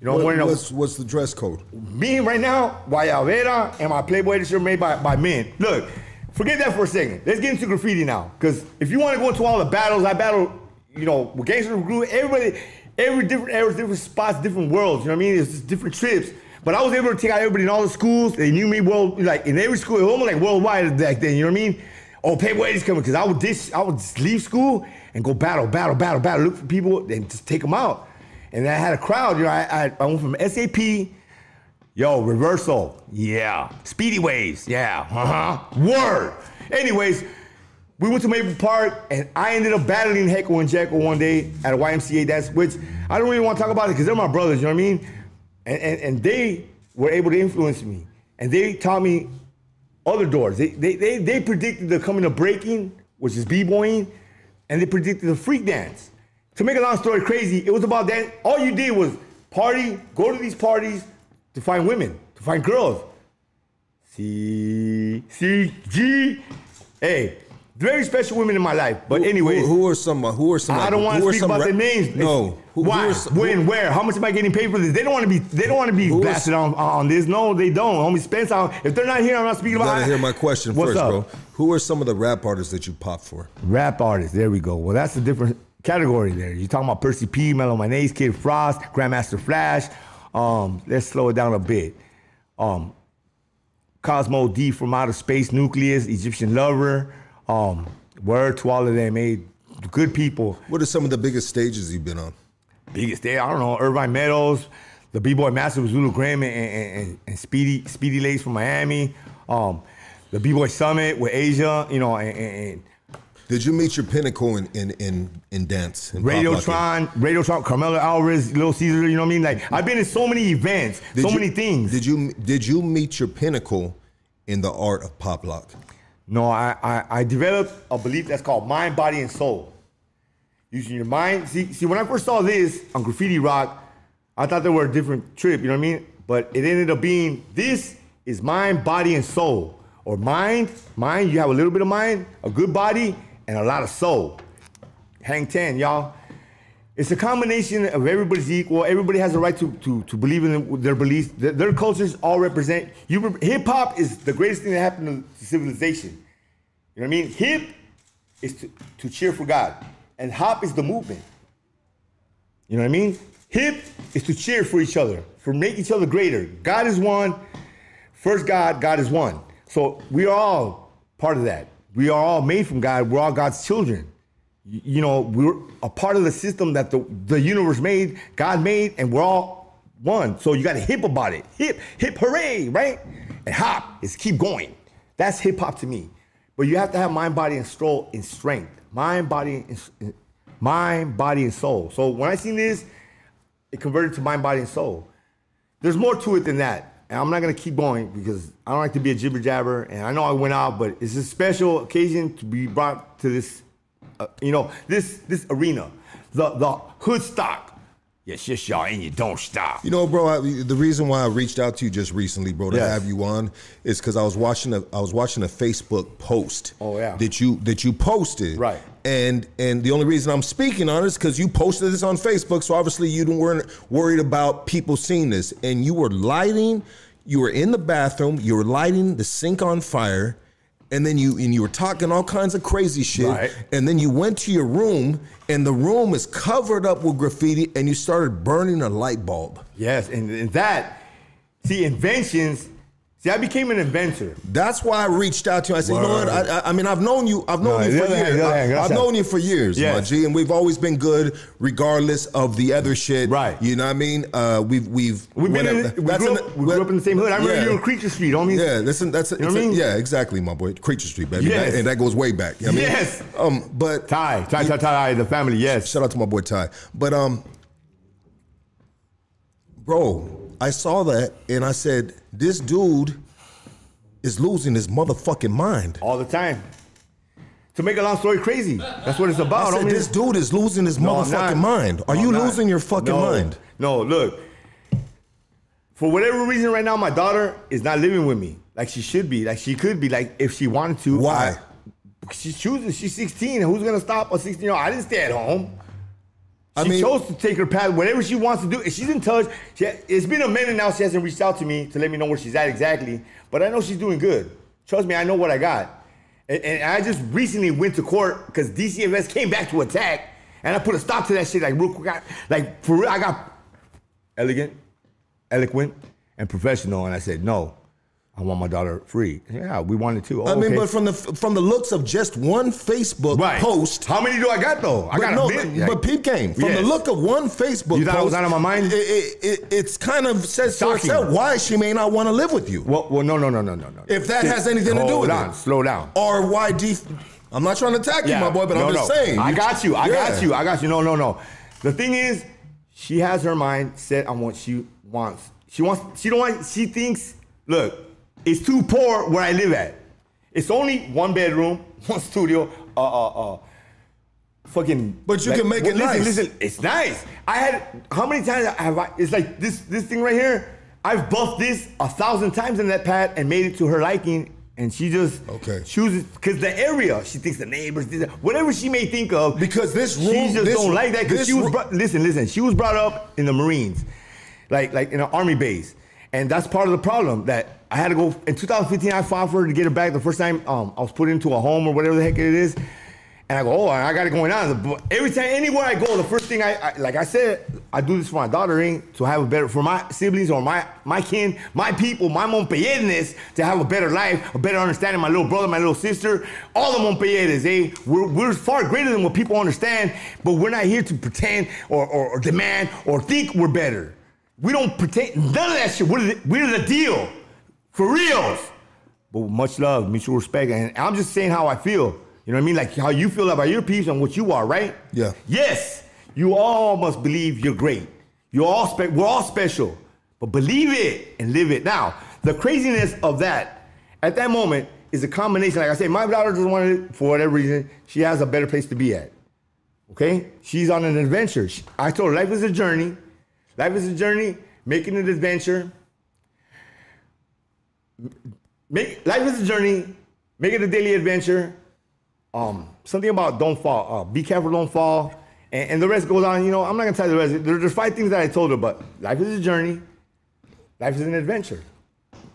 You know what's the dress code? Me right now, guayabera and my Playboy edition made by men. Look, forget that for a second. Let's get into graffiti now. Because if you want to go into all the battles, I battle, you know, with Gangster Group, everybody, every different era, different spots, different worlds. You know what I mean? It's just different trips. But I was able to take out everybody in all the schools. They knew me like in every school. It was almost like worldwide back then, you know what I mean? Oh, Playboy is coming, because I would just leave school and go battle, look for people and just take them out. And I had a crowd, you know, I went from SAP, yo, reversal, yeah. Speedy waves, yeah, word. Anyways, we went to Maple Park and I ended up battling Heckle and Jekyll one day at a YMCA dance, which I don't really want to talk about it because they're my brothers, you know what I mean? And they were able to influence me. And they taught me other doors. They predicted the coming of breaking, which is b-boying, and they predicted the freak dance. To make a long story crazy, it was about that. All you did was party, go to these parties to find women, to find girls. C G. Hey, very special women in my life. But anyways. Who are some? I don't want to speak about their names. No. Why? When? Where? How much am I getting paid for this? They don't want to be blasted on this. No, they don't. Homie Spence, if they're not here, I'm not speaking about it. You gotta hear my question first, bro. Who are some of the rap artists that you pop for? Rap artists, there we go. Well, that's a different category there. You're talking about Percy P, Mellow Mayonnaise, Kid Frost, Grandmaster Flash. Let's slow it down a bit. Cosmo D from Outer Space, Nucleus, Egyptian Lover. Word to all of them, good people. What are some of the biggest stages you've been on? Biggest day, I don't know, Irvine Meadows, the B-Boy Master with Zulu Graham and Speedy Legs from Miami, the B-Boy Summit with Asia, you know, and did you meet your pinnacle in dance? In Radiotron, Carmelo Alvarez, Little Caesar, you know what I mean? Like, I've been in so many events, many things. Did you meet your pinnacle in the art of pop lock? No, I developed a belief that's called mind, body, and soul. Using your mind. See, when I first saw this on Graffiti Rock, I thought they were a different trip, you know what I mean? But it ended up being, this is mind, body, and soul. Or mind, you have a little bit of mind, a good body, and a lot of soul. Hang 10, y'all. It's a combination of everybody's equal. Everybody has a right to believe in their beliefs. Their cultures all represent. Hip-hop is the greatest thing that happened to civilization. You know what I mean? Hip is to cheer for God. And hop is the movement. You know what I mean? Hip is to cheer for each other, for make each other greater. God is one. First God is one. So we are all part of that. We are all made from God. We're all God's children. You know, we're a part of the system that the universe made, God made, and we're all one. So you got to hip about it. Hip, hip, hooray, right? And hop is keep going. That's hip hop to me. But you have to have mind, body, and soul in strength. Mind, body, and soul. So when I seen this, it converted to mind, body, and soul. There's more to it than that. And I'm not going to keep going because I don't like to be a jibber jabber. And I know I went out, but it's a special occasion to be brought to this, you know, this arena, the hood stock. Yes, yes, y'all, and you don't stop. You know, bro, the reason why I reached out to you just recently, bro, to have you on, is because I was watching a Facebook post. Oh yeah. That you posted. Right. And the only reason I'm speaking on it is because you posted this on Facebook, so obviously you weren't worried about people seeing this, and you were in the bathroom, you were lighting the sink on fire. And then you were talking all kinds of crazy shit. Right. And then you went to your room, and the room is covered up with graffiti, and you started burning a light bulb. Yes, and that, see, inventions. See, I became an inventor. That's why I reached out to you. I said, you know what? I mean, I've known you for years. I've known you for years, my G, and we've always been good, regardless of the other shit. Right. You know what I mean? We grew up in the same hood. I remember you on Creature Street, homie. Yeah, listen, that's yeah, exactly, my boy, Creature Street, baby. Yes. And that goes way back. You know what I mean? Yes. But Ty, the family. Yes. Shout out to my boy Ty. But bro. I saw that and I said, this dude is losing his motherfucking mind. All the time. To make a long story crazy. That's what it's about. I said, this dude is losing his motherfucking mind. Are you losing your fucking mind? No, look. For whatever reason right now, my daughter is not living with me. Like she should be. Like she could be. Like if she wanted to. Why? She chooses. She's 16. Who's going to stop a 16-year-old? I didn't stay at home. She chose to take her path, whatever she wants to do. If she's in touch. It's been a minute now she hasn't reached out to me to let me know where she's at exactly. But I know she's doing good. Trust me, I know what I got. And I just recently went to court because DCFS came back to attack. And I put a stop to that shit like real quick. Like, for real, I got elegant, eloquent, and professional. And I said, no, I want my daughter free. Yeah, we wanted to. But from the looks of just one Facebook post, how many do I got though? I got a bit. But peep game from the look of one Facebook. You thought post, it was out of my mind? It's kind of says to itself why she may not want to live with you. Well, no. If that has anything to do with it, slow down. Or why? I'm not trying to attack you, my boy, but I'm just saying. I got you. No. The thing is, she has her mind set on what she wants. She thinks. Look. It's too poor where I live at. It's only one bedroom, one studio, fucking. But you can make it nice. Listen, it's nice. How many times have I, it's like this thing right here, I've buffed this 1,000 times in that pad and made it to her liking, and she just chooses, because the area, she thinks the neighbors, whatever she may think of. Because this room, she just don't like that, because she was, she was brought up in the Marines, like in an army base. And that's part of the problem that I had to go. In 2015, I fought for her to get her back the first time I was put into a home or whatever the heck it is. And I go, I got it going on. But every time, anywhere I go, the first thing I like I said, I do this for my daughter, to have a better, for my siblings or my kin, my people, my Montpellieres, to have a better life, a better understanding. My little brother, my little sister, all the Montpellieres, we're far greater than what people understand, but we're not here to pretend or demand or think we're better. We don't pretend, none of that shit. We're the deal, for reals. But with much love, mutual respect, and I'm just saying how I feel. You know what I mean? Like how you feel about your peeps and what you are, right? Yeah. Yes, you all must believe you're great. We're all special, but believe it and live it. Now, the craziness of that, at that moment, is a combination. Like I said, my daughter just wanted, for whatever reason, she has a better place to be at, okay? She's on an adventure. I told her, life is a journey. Life is a journey, making an adventure. Life is a journey, make it a daily adventure. Something about don't fall. Be careful, don't fall. And the rest goes on. You know, I'm not going to tell you the rest. There's 5 things that I told her, but life is a journey. Life is an adventure.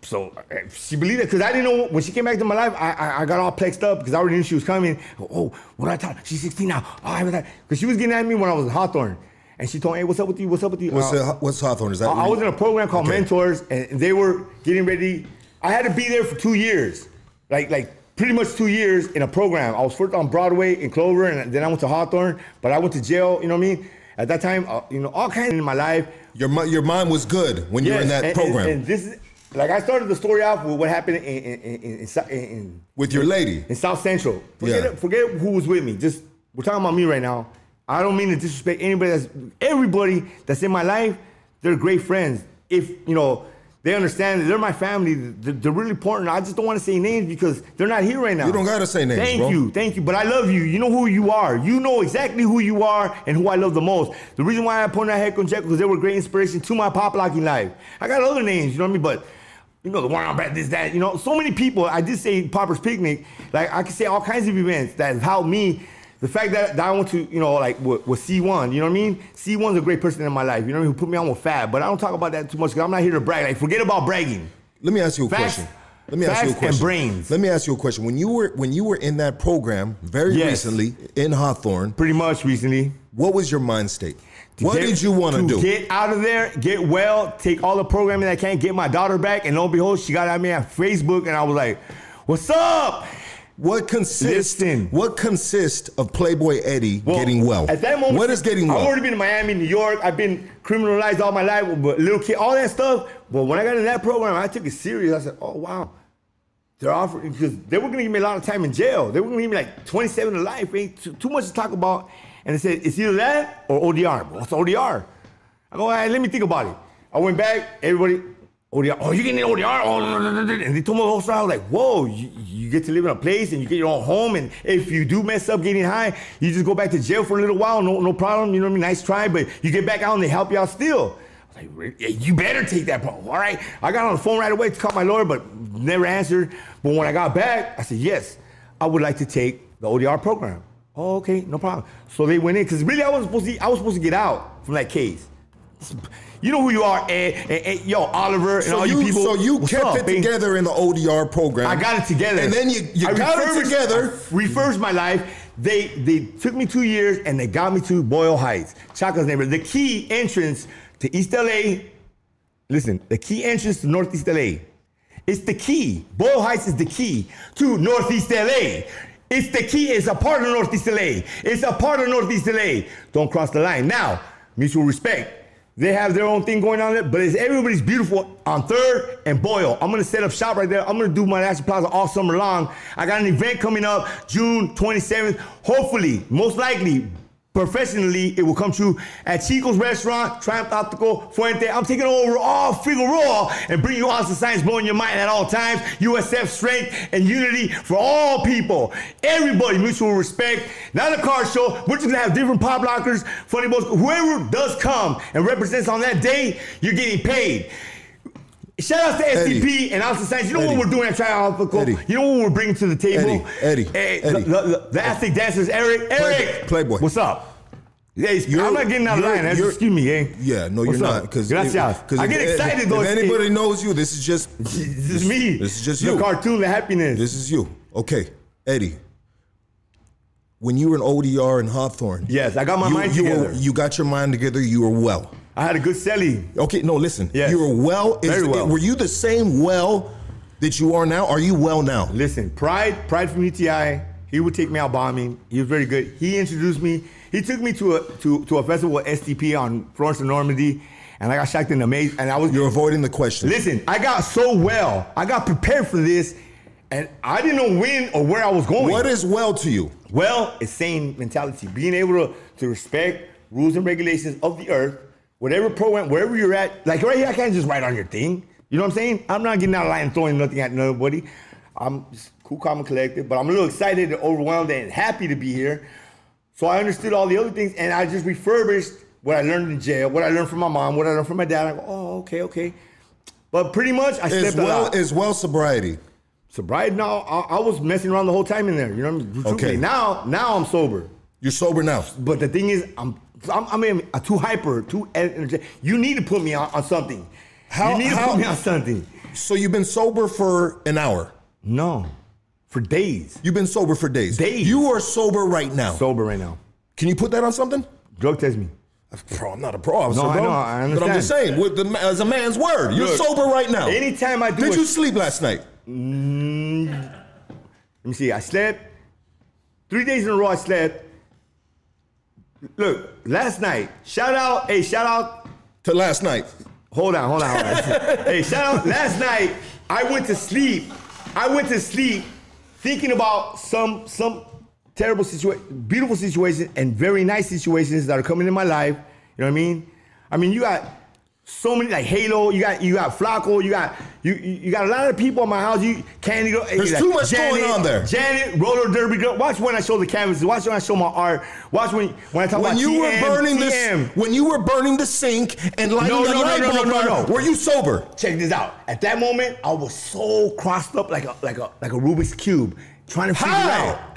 So she believed it, because I didn't know, when she came back to my life, I got all plexed up because I already knew she was coming. What did I tell her? She's 16 now. Because she was getting at me when I was in Hawthorne. And she told me, hey, what's up with you? What's up with you? What's Hawthorne? Is that I was in a program called Mentors, and they were getting ready. I had to be there for 2 years, like pretty much 2 years in a program. I was first on Broadway in Clover, and then I went to Hawthorne, but I went to jail, you know what I mean? At that time, you know, all kinds in my life. Your mind was good when you were in that program. And this is, like, I started the story off with what happened with your lady. In South Central. Forget who was with me. Just, we're talking about me right now. I don't mean to disrespect anybody everybody that's in my life. They're great friends. If, you know, they understand that they're my family. They're really important. I just don't want to say names because they're not here right now. You don't got to say names, Thank you. But I love you. You know who you are. You know exactly who you are and who I love the most. The reason why I pointed out Heck and Check because they were great inspiration to my pop locking life. I got other names, you know what I mean? But, you know, the one I'm at, this, that, you know. So many people, I did say Popper's Picnic. Like, I could say all kinds of events that have helped me. The fact that I went to, you know, like with C1, you know what I mean? C1's a great person in my life, you know what I mean? Who put me on with Fab, but I don't talk about that too much because I'm not here to brag. Like, forget about bragging. Let me ask you a question. Facts and brains. Let me ask you a question. When you were in that program very recently in Hawthorne. Pretty much recently. What was your mind state? What did you want to do? Get out of there, get well, take all the programming I can, get my daughter back, and lo and behold, she got at me on Facebook, and I was like, what's up? What consists of Playboy Eddie getting well? At that moment, what is getting well? I've already been in Miami, New York. I've been criminalized all my life, but little kid, all that stuff. But when I got in that program, I took it serious. I said, oh, wow. They're offering, because they were going to give me a lot of time in jail. They were going to give me like 27 to life. Ain't too much to talk about. And they said, it's either that or ODR. What's ODR? I go, all right, let me think about it. I went back, everybody, ODR. Oh, you're getting an ODR? Oh, and they told me the whole story. I was like, whoa, you get to live in a place and you get your own home. And if you do mess up getting high, you just go back to jail for a little while. No problem. You know what I mean? Nice try. But you get back out and they help you out still. I was like, yeah, you better take that problem. All right. I got on the phone right away to call my lawyer, but never answered. But when I got back, I said, yes, I would like to take the ODR program. Oh, okay. No problem. So they went in because really I was supposed to get out from that case. You know who you are, Ed, yo, Oliver, and so all you people. So you kept it together in the ODR program. I got it together. And then you got it together. Refurbished my life. They took me 2 years, and they got me to Boyle Heights, Chaka's neighborhood. The key entrance to East L.A., listen, the key entrance to Northeast L.A., it's the key. Boyle Heights is the key to Northeast L.A., it's the key. It's a part of Northeast L.A. It's a part of Northeast L.A. Don't cross the line. Now, mutual respect. They have their own thing going on there, but it's everybody's beautiful on 3rd and Boyle. I'm going to set up shop right there. I'm going to do my National Plaza all summer long. I got an event coming up June 27th. Hopefully, most likely, professionally, it will come true at Chico's Restaurant, Triumph Optical, Fuente. I'm taking over all Figueroa and bringing you awesome science blowing your mind at all times. USF strength and unity for all people. Everybody, mutual respect. Not a car show. We're just going to have different pop lockers, funny boys. Whoever does come and represents on that day, you're getting paid. Shout out to SCP and Austin Science. You know what we're doing at Triumph Optical? You know what we're bringing to the table? Eddie. The Aztec dancers, Eric. Playboy. What's up? Yeah, I'm not getting out of line. Excuse me, eh? Yeah, no, you're not. Gracias. I get excited, though. If anybody knows you, this is just... This is me. This is just you. The cartoon, the happiness. This is you. Okay, Eddie. When you were in ODR in Hawthorne... Yes, I got my mind together. You got your mind together. You were well. I had a good selling. Okay, no, listen. Yes. You were well. Very well. Were you the same well that you are now? Are you well now? Listen, Pride from UTI, he would take me out bombing. He was very good. He introduced me. He took me to a festival at STP on Florence and Normandy, and I got shocked and amazed. And I was... You're avoiding the question. Listen, I got so well. I got prepared for this, and I didn't know when or where I was going. What is well to you? Well, it's sane mentality. Being able to respect rules and regulations of the earth, whatever program, wherever you're at, like right here, I can't just write on your thing. You know what I'm saying? I'm not getting out of line and throwing nothing at nobody. I'm just cool, calm, and collected, but I'm a little excited and overwhelmed and happy to be here. So I understood all the other things, and I just refurbished what I learned in jail, what I learned from my mom, what I learned from my dad. I go, oh, okay. But pretty much, I stepped out. As well sobriety. Sobriety, no, I was messing around the whole time in there. You know what I mean? Okay. Now I'm sober. You're sober now. But the thing is, I'm too hyper, too energetic. You need to put me on something. Put me on something. So you've been sober for an hour? No, for days. You've been sober for days? Days. You are sober right now? Sober right now. Can you put that on something? Drug test me. I'm not a pro officer, bro. No, I understand. But I'm just saying, with the, as a man's word, you're sober right now. Anytime I do Did you sleep last night? Let me see. I slept 3 days in a row. I slept. Look, last night. Shout out. Hey, shout out to last night. Hold on. Hey, shout out. Last night, I went to sleep. Thinking about some terrible situation, beautiful situations, and very nice situations that are coming in my life. You know what I mean? I mean, you got so many, like Halo. You got Flacco. You got a lot of people in my house. You Candy. There's too much Janet, going on there. Janet, roller derby girl. Watch when I show the canvases. Watch when I show my art. Watch when I talk about you TM, were burning TM. When you were burning the sink and lighting the light bulb. No. Were you sober? Check this out. At that moment, I was so crossed up like a Rubik's cube, trying to figure it out.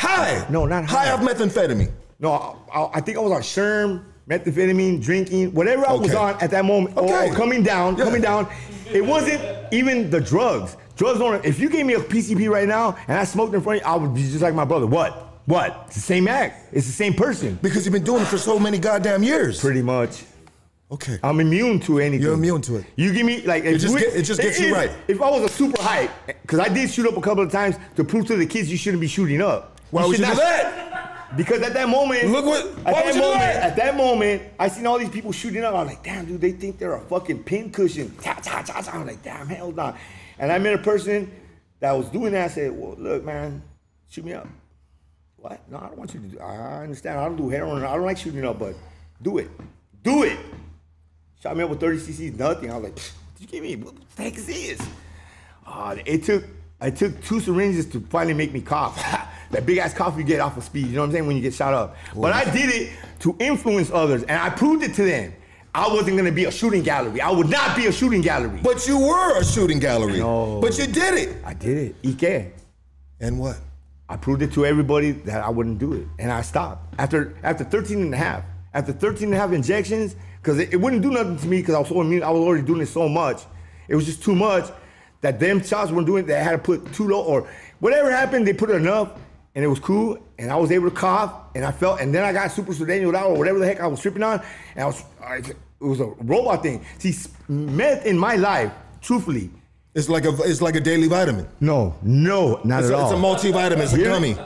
No, not high. High off methamphetamine. No, I think I was on Sherm. Methamphetamine, drinking, whatever I was on at that moment, or coming down. It wasn't even the drugs. Drugs don't. If you gave me a PCP right now and I smoked in front of you, I would be just like my brother. What? It's the same act. It's the same person. Because you've been doing it for so many goddamn years. Pretty much. Okay. I'm immune to anything. You're immune to it. You give me like it just gets you right. If I was a super hype, because I did shoot up a couple of times to prove to the kids you shouldn't be shooting up. Why would you do that? Because at that moment, I seen all these people shooting up. I was like, damn, dude, they think they're a fucking pincushion. I'm like, damn, hell no. And I met a person that was doing that. I said, well, look, man, shoot me up. What? No, I don't want you to do. I understand. I don't do heroin. I don't like shooting up, but do it. Shot me up with 30 cc's, nothing. I was like, what you give me? What the heck is this? I took two syringes to finally make me cough. That big ass cough you get off of speed, you know what I'm saying, when you get shot up. Cool. But I did it to influence others, and I proved it to them. I wasn't gonna be a shooting gallery. I would not be a shooting gallery. But you were a shooting gallery. No. But you did it. I did it. Ike. And what? I proved it to everybody that I wouldn't do it, and I stopped. After 13 and a half. After 13 and a half injections, because it wouldn't do nothing to me because I was so immune. I was already doing it so much. It was just too much that them shots weren't doing it. They had to put too low or whatever happened, they put enough. And it was cool, and I was able to cough, and I felt, and then I got super Sudanio out or whatever the heck I was tripping on, and it was a robot thing. See, meth in my life, truthfully, it's like a daily vitamin. No, not at all. It's a multivitamin, it's a gummy.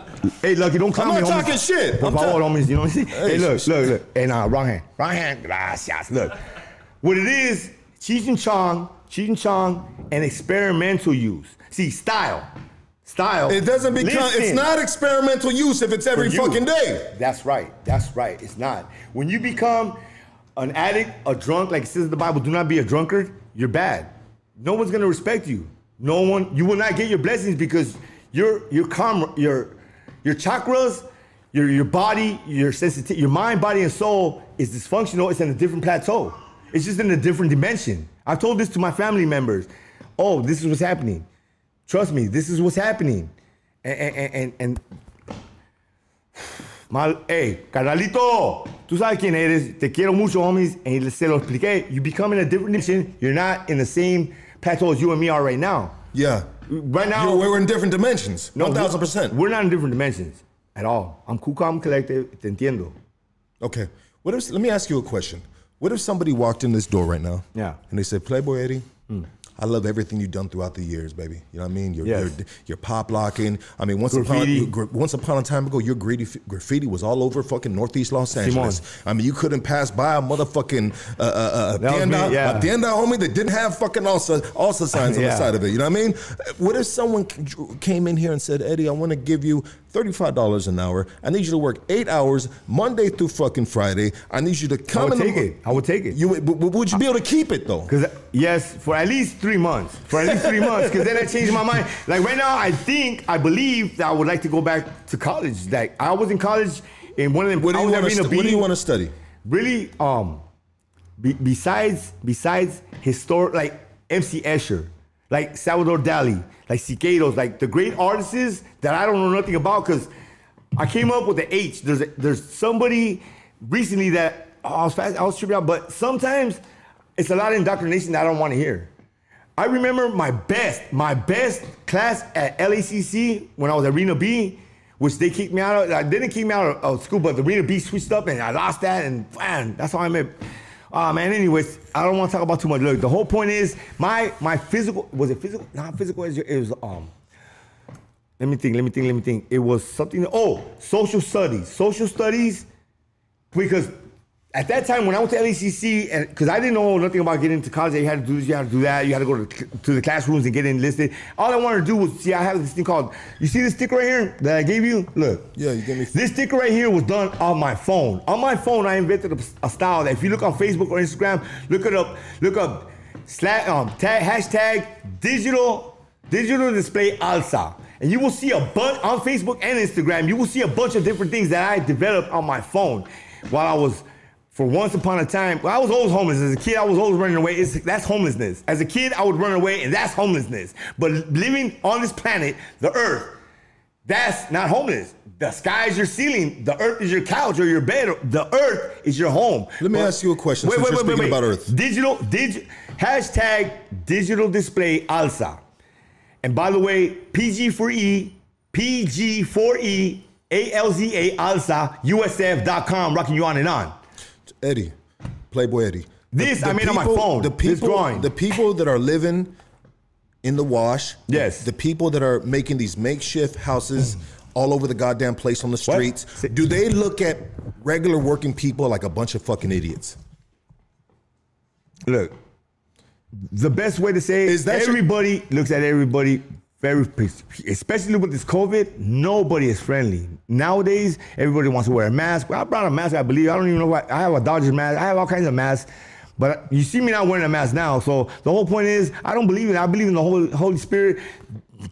Hey, Lucky, don't call me. I'm not talking shit. But I'm homies, you know what I'm saying? Hey, look. Hey, nah, wrong hand. Gracias. Look, what it is, Cheech and Chong, and experimental use. See, style. It doesn't become, it's not experimental use if it's every fucking day. That's right, it's not. When you become an addict, a drunk, like it says in the Bible, do not be a drunkard, you're bad. No one's gonna respect you. You will not get your blessings because your chakras, your body, your sensitivity, your mind, body, and soul is dysfunctional. It's in a different plateau. It's just in a different dimension. I've told this to my family members. Oh, this is what's happening. Trust me, this is what's happening. Hey, Carnalito, tú sabes quién eres. Te quiero mucho, homies. And se lo expliqué. You become in a different dimension. You're not in the same plateau as you and me are right now. Yeah. Right now. We're in different dimensions. No, 1,000%. We're not in different dimensions at all. I'm cool, calm, collected. Te entiendo. Okay. Let me ask you a question. What if somebody walked in this door right now? Yeah. And they said, Playboy Eddie. I love everything you've done throughout the years, baby. You know what I mean? You're pop locking. I mean, once upon a time ago, your graffiti was all over fucking Northeast Los Angeles. Simone. I mean, you couldn't pass by a motherfucking tienda, homie, that didn't have fucking ALSA signs on the side of it. You know what I mean? What if someone came in here and said, Eddie, I want to give you $35 an hour. I need you to work 8 hours, Monday through fucking Friday. I need you to come in. I would take it. Would you be able to keep it though? Yes, for at least 3 months. Because then I changed my mind. Like right now, I believe that I would like to go back to college. Like I was in college in one of them. What do you want to study? Really, besides historic, like MC Escher, like Salvador Dali, like Siqueiros, like the great artists that I don't know nothing about because I came up with the H. There's somebody recently that I was tripping out, but sometimes it's a lot of indoctrination that I don't want to hear. I remember my best class at LACC when I was at Reno B which they kicked me out of. They didn't kick me out of school, but the Reader B switched up, and I lost that, and man, that's how I made. Man, anyways, I don't want to talk about too much. Look, the whole point is my physical, was it physical? Not physical, it was, let me think. It was something, social studies. Social studies, because at that time when I went to LACC, and because I didn't know nothing about getting into college, you had to do this, you had to do that, you had to go to the classrooms and get enlisted. All I wanted to do was, see, I have this thing called, you see this sticker right here that I gave you? Look. Yeah, you gave me. This sticker right here was done on my phone. On my phone, I invented a style that if you look on Facebook or Instagram, look up hashtag digital display ALSA. And you will see a bunch, on Facebook and Instagram, you will see a bunch of different things that I developed on my phone while I was, for once upon a time, well, I was always homeless. As a kid, I was always running away. That's homelessness. As a kid, I would run away, and that's homelessness. But living on this planet, the earth, that's not homeless. The sky is your ceiling. The earth is your couch or your bed. Or the earth is your home. Let me ask you a question since you're speaking about earth. Hashtag digital display ALSA. And by the way, PG4E, ALZA, ALSA, USF.com, rocking you on and on. Eddie, Playboy Eddie. This I made on my phone. The people that are living in the wash. Yes. The people that are making these makeshift houses all over the goddamn place on the streets. What? Do they look at regular working people like a bunch of fucking idiots? Look, the best way to say it is that everybody looks at everybody very, especially with this COVID, nobody is friendly. Nowadays, everybody wants to wear a mask. I brought a mask, I believe. I don't even know why. I have a Dodgers mask. I have all kinds of masks. But you see me not wearing a mask now. So the whole point is, I don't believe it. I believe in the Holy Spirit,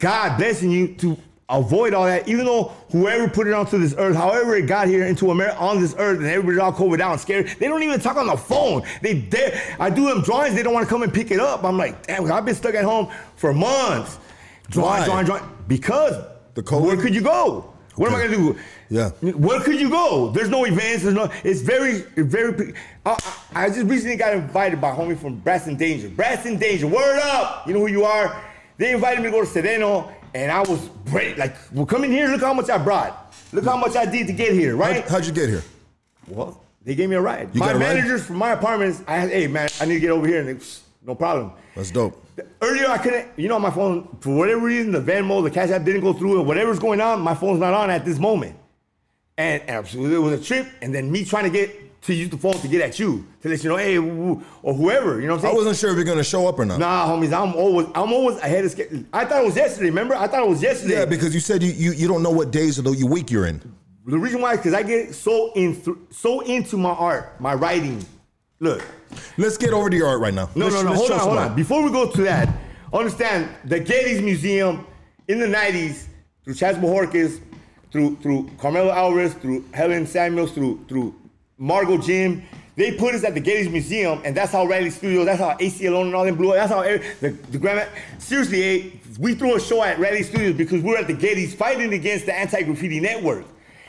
God blessing you to avoid all that, even though whoever put it onto this earth, however it got here into America, on this earth, and everybody's all COVID out and scared, they don't even talk on the phone. I do them drawings, they don't want to come and pick it up. I'm like, damn, I've been stuck at home for months. Drawing. Because the COVID? Where could you go? What am I going to do? Yeah. Where could you go? There's no events. It's very, very. I just recently got invited by a homie from Brass in Danger. Word up. You know who you are. They invited me to go to Sereno. And I was ready. Like, well, come in here. Look how much I brought. Look how much I did to get here, right? How'd you get here? Well, they gave me a ride. My managers from my apartments, I had, hey, man, I need to get over here. And they, no problem. That's dope. Earlier, I couldn't, on my phone, for whatever reason, the Venmo, the Cash App didn't go through, and whatever's going on, my phone's not on at this moment. And it was a trip, and then me trying to get to use the phone to get at you, to let you know, hey, or whoever, you know what I'm saying? I wasn't sure if you're going to show up or not. Nah, homies, I'm always ahead of schedule. I thought it was yesterday, remember? Yeah, because you said you don't know what days of the week you're in. The reason why is because I get so into my art, my writing. Look. Let's get over to your art right now. No. Hold on. Before we go to that, understand the Getty's Museum in the 90s, through Chaz Bojorquez, through Carmelo Alvarez, through Helen Samuels, through Margot Jim, they put us at the Getty's Museum, and that's how Riley Studios, that's how AC Alone and all them blew up. That's how the grandma. Seriously, we threw a show at Riley Studios because we were at the Getty's fighting against the anti-graffiti network.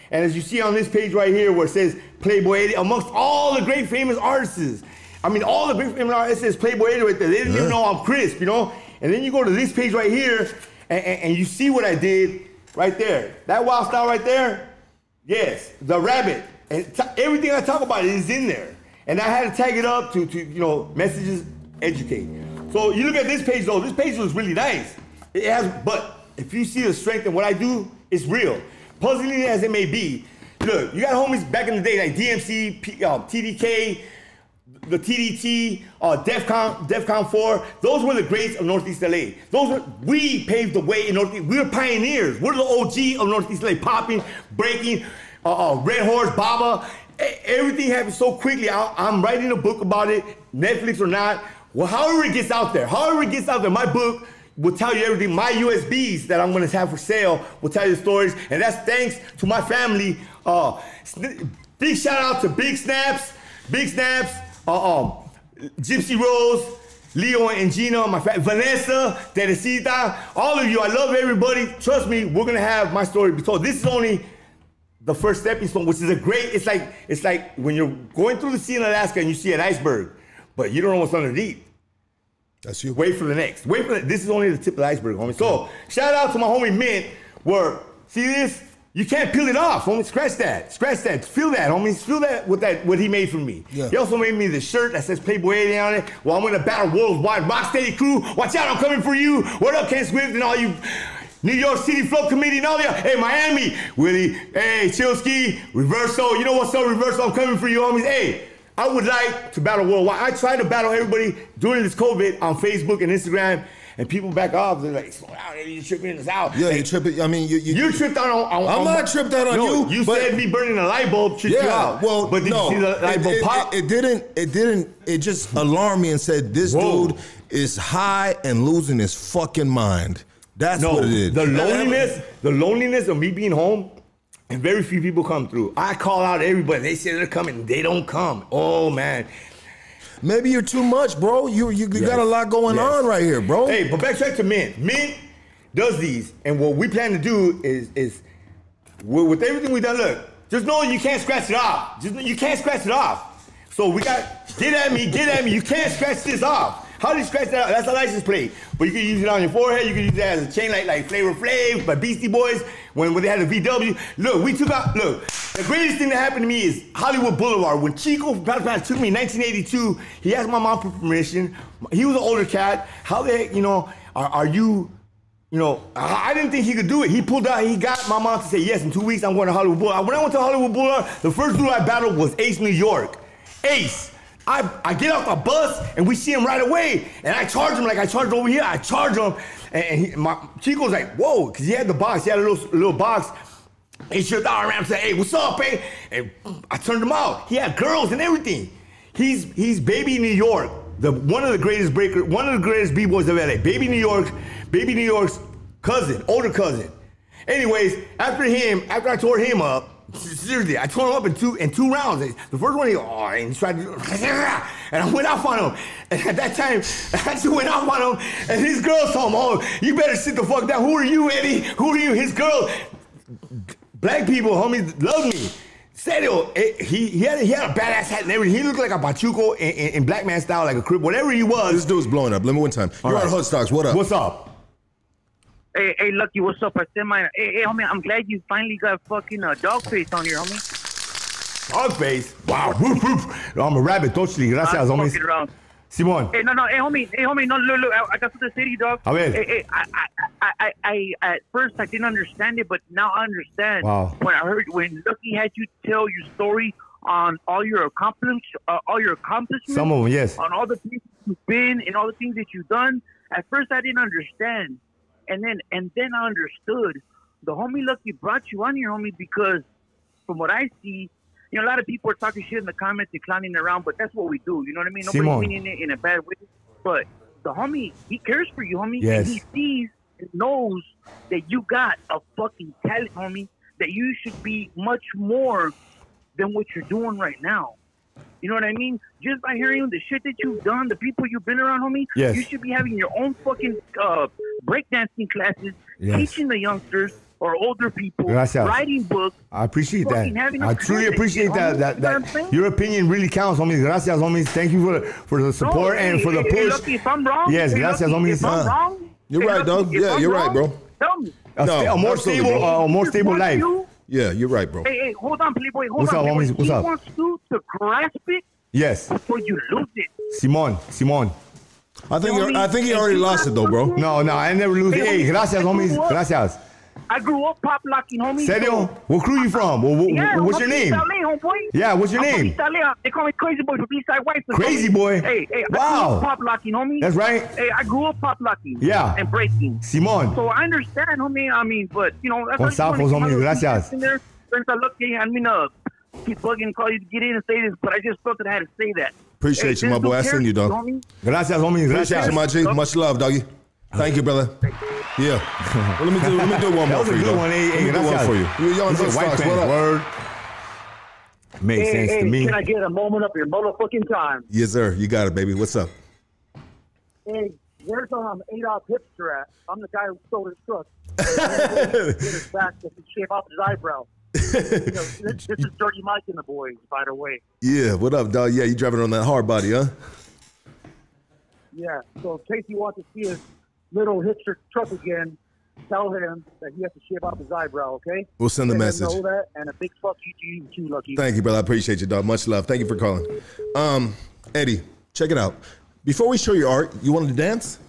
And as you see on this page right here where it says Playboy Eddie, amongst all the great famous artists, it says Playboy Eddie right there. They didn't even know I'm Crisp, And then you go to this page right here, and you see what I did right there. That wild style right there, yes, the rabbit. And everything I talk about is in there. And I had to tag it up to messages, educate. So you look at this page, though. This page was really nice. But if you see the strength in what I do, it's real. Puzzling as it may be, look, you got homies back in the day like DMC, TDK, the TDT, DEFCON 4. Those were the greats of Northeast LA. We paved the way in Northeast. We were pioneers. We're the OG of Northeast LA, popping, breaking, Red Horse, Baba. Everything happened so quickly. I'm writing a book about it, Netflix or not. Well, however it gets out there, my book will tell you everything. My USBs that I'm going to have for sale will tell you the stories. And that's thanks to my family. Big shout out to Big Snaps, Gypsy Rose, Leo and Gina, Vanessa, Teresita, all of you. I love everybody. Trust me, we're going to have my story be told. This is only the first stepping stone, which is a great, it's like when you're going through the sea in Alaska and you see an iceberg, but you don't know what's underneath. That's you. Wait for the next. This is only the tip of the iceberg, homie. So, shout out to my homie Mint. See this? You can't peel it off, homie. Scratch that. Scratch that. Feel that, homie. Feel that with that what he made for me. Yeah. He also made me the shirt that says Playboy 80 on it. Well, I'm gonna battle worldwide Rocksteady crew. Watch out, I'm coming for you. What up, Ken Swift and all you New York City Flow Committee and all y'all. Hey, Miami, Willie. Hey, Chilski, Reverso. You know what's up, Reverso? I'm coming for you, homies. Hey, I would like to battle worldwide. I tried to battle everybody during this COVID on Facebook and Instagram. And people back off. They're like, slow down, you're tripping us out. Yeah, like, you tripping. I mean, you tripped out on. I'm not tripped out on no, you. You said me burning a light bulb tripped you out. Well, but did you see the light bulb pop? It didn't. It just alarmed me and said, this dude is high and losing his fucking mind. That's what it is. The loneliness of me being home. And very few people come through. I call out everybody. They say they're coming. They don't come. Oh, man. Maybe you're too much, bro. You got a lot going on right here, bro. Hey, but backtrack to Mint. Mint does these, and what we plan to do is with everything we've done, look, just know you can't scratch it off. Just know you can't scratch it off. So we got, get at me. You can't scratch this off. How do you scratch that off? That's a license plate. But you can use it on your forehead. You can use that as a chain like Flavor Flav by Beastie Boys when they had a VW. Look, we took out, look, the greatest thing that happened to me is Hollywood Boulevard. When Chico from Powder Plant took me in 1982, he asked my mom for permission. He was an older cat. How the heck, you know, I didn't think he could do it. He pulled out, he got my mom to say, yes, in 2 weeks, I'm going to Hollywood Boulevard. When I went to Hollywood Boulevard, the first dude I battled was Ace New York. Ace. I get off the bus and we see him right away. And I charge him like I charged over here. I charge him. And Chico's like, whoa, because he had the box. He had a little box. He tripped out around and said, hey, what's up, eh? And I turned him out. He had girls and everything. He's Baby New York, one of the greatest B-boys of LA. Baby New York's cousin, older cousin. Anyways, after I tore him up, seriously, I tore him up in two rounds. The first one, he goes, oh, and he tried to, and I went off on him. And at that time, I just went off on him, and his girl told him, oh, you better sit the fuck down. Who are you, Eddie? Who are you? His girl, black people, homies, love me. Serio, he had a badass hat and everything. He looked like a pachuco in black man style, like a crib, whatever he was. This dude's blowing up. Let me one time. You're on Hood Stocks. What up? What's up? Hey, Lucky, what's up? I said mine. Hey, homie, I'm glad you finally got fucking dog face on here, homie. Dog face? Wow. I'm a rabbit, totally. Gracias, homie. Simon. Hey, no. Hey, homie. No, look. I got to the city, dog. A ver. Hey, I at first, I didn't understand it, but now I understand. Wow. When Lucky had you tell your story on all your accomplishments. Some of them, yes. On all the places you've been and all the things that you've done. At first, I didn't understand. And then I understood. The homie Lucky brought you on here, homie, because from what I see, you know, a lot of people are talking shit in the comments and clowning around, but that's what we do. You know what I mean? Nobody's meaning it in a bad way. But the homie, he cares for you, homie. Yes. And he sees and knows that you got a fucking talent, homie, that you should be much more than what you're doing right now. You know what I mean? Just by hearing the shit that you've done, the people you've been around, homie, yes. You should be having your own fucking breakdancing classes, yes. Teaching the youngsters or older people, Gracias. Writing books. I appreciate that. I truly appreciate that. That your opinion really counts, homie. Gracias, homie. Thank you for the support and for the push. Lucky, if I'm wrong, yes, gracias, homie. If I'm wrong, you're right, dog. Yeah, you're right, bro. Tell me. A more stable life. Yeah, you're right, bro. Hey, hold on, Playboy. What's up, homies? What's up? He wants you to grasp it. Yes. Before you lose it. Simon. I think he already lost it, though, bro. No, I never lose it. Hey, gracias, homies. Gracias. I grew up pop locking, homie. Serio? What crew you from? What's your name? Yeah, what's your name? They call me Crazy Boy from Eastside White. Crazy Boy? Hey, wow. I grew up pop locking, homie. That's right. Hey, I grew up pop locking. Yeah. And breaking. Simon. So I understand, homie. I mean, but, you know. That's Gonzalez, homie. Gracias. Since I looked in, I mean, keep bugging, call you to get in and say this, but I just felt that I had to say that. Appreciate you, my boy. I seen you, dog. Gracias, homie. Gracias. Appreciate you, my G. Much love, doggy. Thank you, brother. Yeah. Well, let me do one more for you. Let me do one for you. Yo, Hood Stocks, what up? Word. Makes sense to me. Can I get a moment of your motherfucking time? Yes, sir. You got it, baby. What's up? Hey, where's Adolf Hipster at? I'm the guy who stole his truck. His back to shave off his eyebrow. You know, this is Dirty Mike and the boys, by the way. Yeah, what up, dog? Yeah, you driving on that hard body, huh? Yeah, so in case you want to see us, little hipster truck again. Tell him that he has to shave off his eyebrow, okay? We'll send the message. Know that, and a big fuck you to you too, Lucky. Thank you, brother. I appreciate you, dog. Much love. Thank you for calling. Eddie, check it out. Before we show your art, you wanted to dance?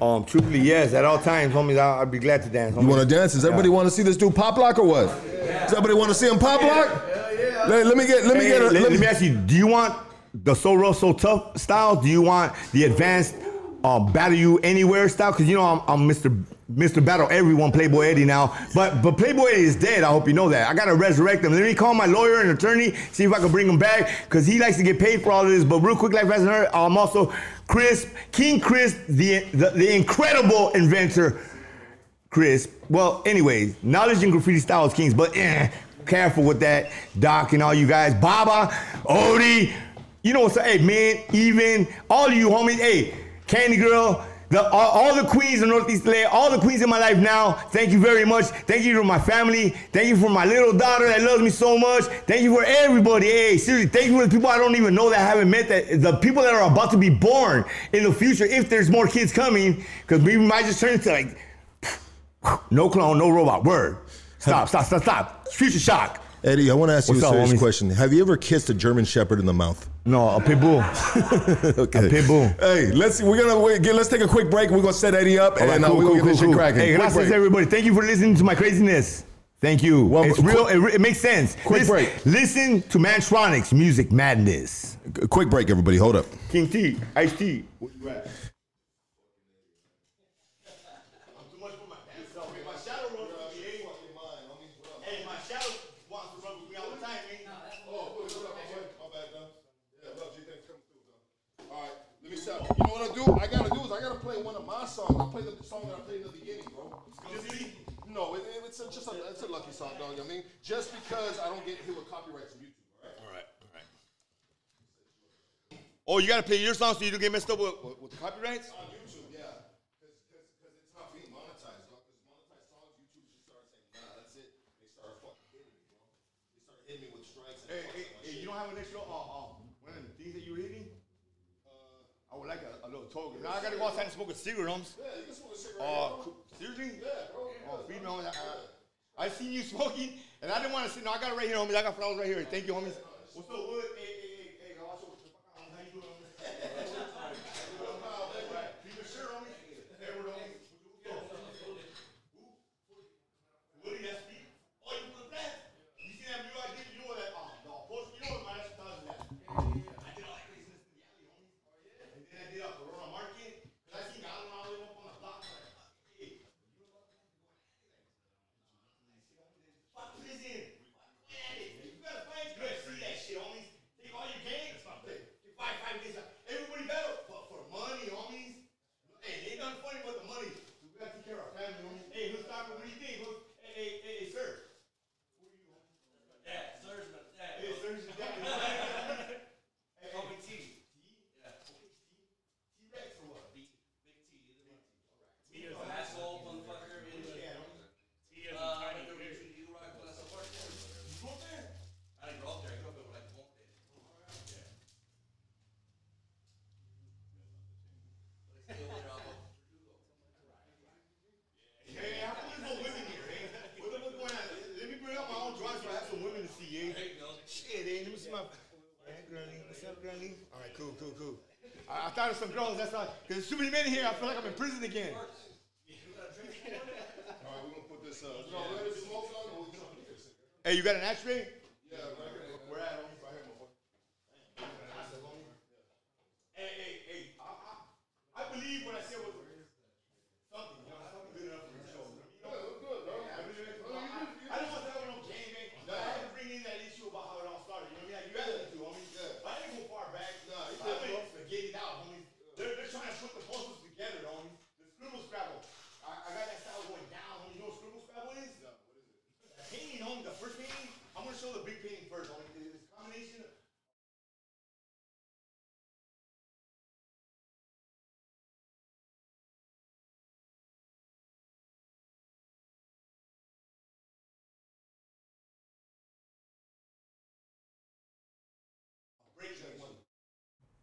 Truthfully, yes. At all times, homies, I'd be glad to dance. Homies. You want to dance? Does everybody want to see this dude pop lock or what? Yeah. Does everybody want to see him pop lock? Yeah. Let me ask you. Do you want the so rough, so tough style? Do you want the advanced battle you anywhere style? Because you know I'm Mr. Battle Everyone, Playboy Eddie now. But Playboy Eddie is dead. I hope you know that. I gotta resurrect him. Let me call my lawyer and attorney, see if I can bring him back, because he likes to get paid for all of this. But real quick, like Resident, I'm also Crisp, King Crisp, the incredible inventor, Crisp. Well, anyways, knowledge and graffiti style is kings, but careful with that, Doc and all you guys. Baba, Odie, you know what's up? Hey, man, even all you homies, hey, Candy Girl, all the queens in Northeast LA, all the queens in my life now, thank you very much. Thank you to my family. Thank you for my little daughter that loves me so much. Thank you for everybody. Hey, seriously, thank you for the people I don't even know that I haven't met, that the people that are about to be born in the future, if there's more kids coming, because we might just turn into like, no clone, no robot, word. Stop. Future shock. Eddie, I want to ask you a serious question. Have you ever kissed a German Shepherd in the mouth? No, a pit bull. Okay. A pit bull. Hey, let's take a quick break. We're gonna set Eddie up, and we'll get this shit cracking. Hey, gracias everybody. Thank you for listening to my craziness. Thank you. Well, it's real. It makes sense. Quick break. Listen to Mantronics Music Madness. Quick break, everybody. Hold up. King T, Ice T. What you at? You know what I do? I gotta play one of my songs. I play the song that I played in the beginning, bro. It's a lucky song, dog. I mean, just because I don't get hit with copyrights from YouTube, all right? All right. Oh, you gotta play your song so you don't get messed up with the copyrights? On YouTube, yeah. Because it's not being monetized, dog. Because monetized songs, YouTube just started saying, nah, that's it. They started fucking hitting me, bro. They started hitting me with strikes. Hey, you don't have an extra one of the things that you were hitting? I would like a little toga. Now I gotta go outside and smoke a cigarette, homes. Yeah, you can smoke a cigarette. Seriously? Yeah, bro. Yeah. Oh, homies. I seen you smoking, and I didn't want to see. No, I got it right here, homies. I got flowers right here. Thank you, homies. What's up, Wood? Hey, how you doing, homies? Keep it sure, homies. Everyone, homies. Woody, that's me. Oh, you put a blast? You see that new idea? You know that? You know what my last time was that? Cool. I thought of some girls, that's all. Because there's too many men here, I feel like I'm in prison again. All right, we're going to put this up. Hey, you got an ashtray? Yeah, right here. We're at home. Right here, my boy. Hey. I believe what I said was something. Something good enough for the show. I don't want that one on game, man. I had to bring in that issue about how it all started. You know what I mean? You guys do, homie. I didn't go far back. Get it out, homie. They're trying to put the puzzles together, homie. The scribble scrabble. I got that style going down, homie. You know what scribble scrabble is? No, what is it? The painting, homie. The first painting. I'm gonna show the big painting first, homie. It's a combination of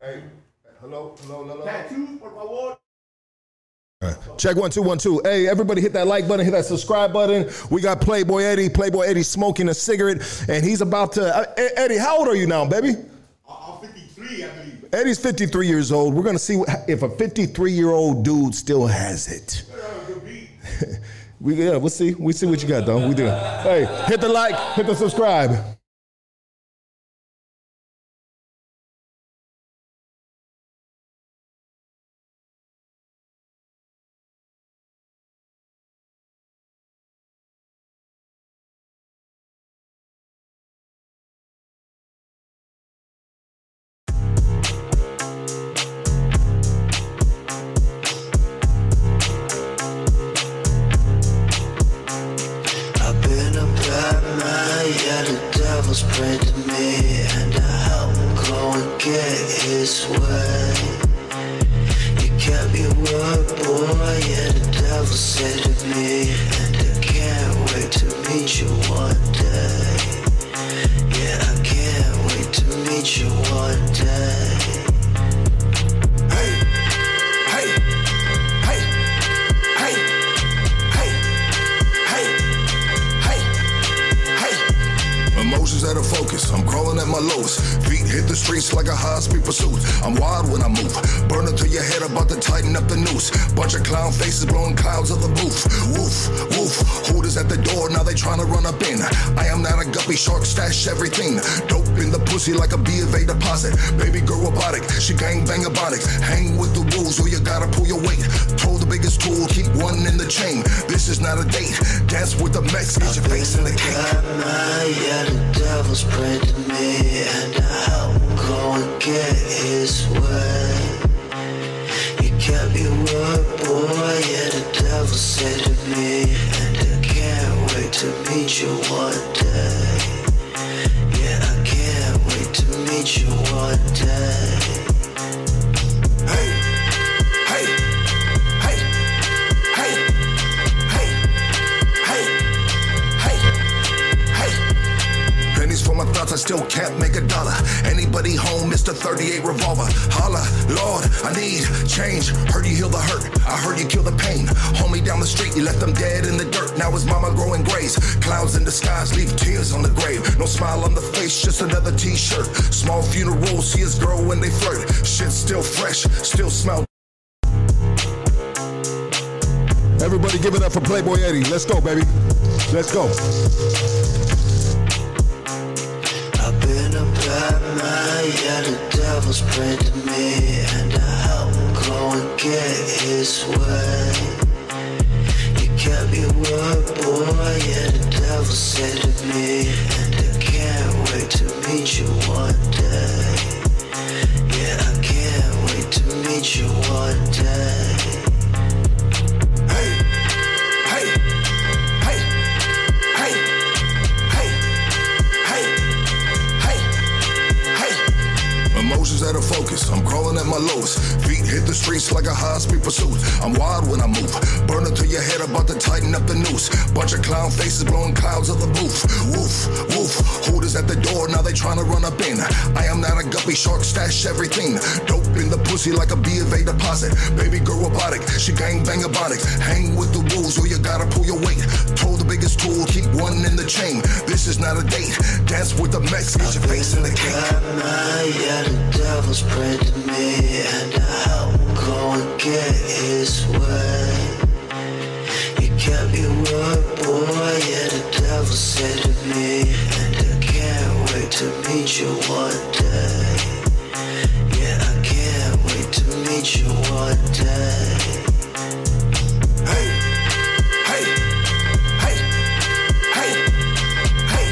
Hey, hello. Tattoo, por favor. All Okay. Check 1, 2, 1, 2. Hey, everybody hit that like button, hit that subscribe button. We got Playboy Eddie. Playboy Eddie smoking a cigarette, and he's about to, Eddie, how old are you now, baby? I'm 53, I believe. Eddie's 53 years old. We're gonna see if a 53-year-old dude still has it. We'll see. We'll see what you got, though. We do. Hey, hit the like, hit the subscribe. Prayed to me, and I helped him go and get his way. You kept your word, boy, and the devil said to me, and I can't wait to meet you one day. Yeah, I can't wait to meet you one day. Hey, hey, hey, hey, hey, hey, hey, hey. Emotions out of focus, I'm crawling at my lowest. Feet hit the streets like a high-speed pursuit. I'm wild when I move, burning through your head, about to tighten up the noose. Bunch of clown faces blowing clouds of the roof. Woof, woof, hooters at the door, now they trying to run up in. I am not a guppy, shark stash everything. Dope in the pussy like a B of A deposit. Baby girl robotic, she gangbang robotics. Hang with the wolves or you gotta pull your weight. Throw the biggest tool, keep one in the chain. This is not a date, dance with the Mex, get your face in the cake. The devil's prayed to me, and I helped him go and get his way. You kept your word, boy, yeah, the devil said to me, and I can't wait to meet you one day. Yeah, I can't wait to meet you one day. Hey, hey, hey, hey, hey, hey, hey, hey. Pennies for my thoughts, I still can't make a dollar. Anybody home, Mr. 38 revolver. Holla, Lord, I need change. Heard you heal the hurt, I heard you kill the pain. Homie down the street, you left them dead in the dirt. Now his mama growing grays. Clouds in the skies leave tears on the grave. No smile on the face, just another t-shirt. Small funeral, see his girl when they flirt. Shit's still fresh, still smell. Everybody give it up for Playboy Eddie. Let's go, baby. Let's go. Yeah, the devil's prayed to me, and I helped him go and get his way. You kept your word, boy, yeah, the devil said to me, and I can't wait to meet you one day. Yeah, I can't wait to meet you one day. Hey, hey, hey, hey, hey, hey, hey. Emotions out of focus, I'm crawling at my lowest. Feet hit the streets like a high-speed pursuit. I'm wild when I move, burning through your head, about to tighten up the noose. Bunch of clown faces blowing clouds of the roof. Woof, woof, hooters at the door, now they trying to run up in. I am not a guppy, shark stash everything. Dope in the pussy like a B of A deposit. Baby girl robotic, she gangbang robotics. Hang with the wolves or you gotta pull your weight. Throw the biggest tool, keep one in the chain. This is not a date, dance with the Mex, get your face in the cake. The devil's prayed to me, and I helped him go and get his way. You kept your word, boy, yeah, the devil said to me, and I can't wait to meet you one day. Yeah, I can't wait to meet you one day. Hey, hey, hey, hey, hey,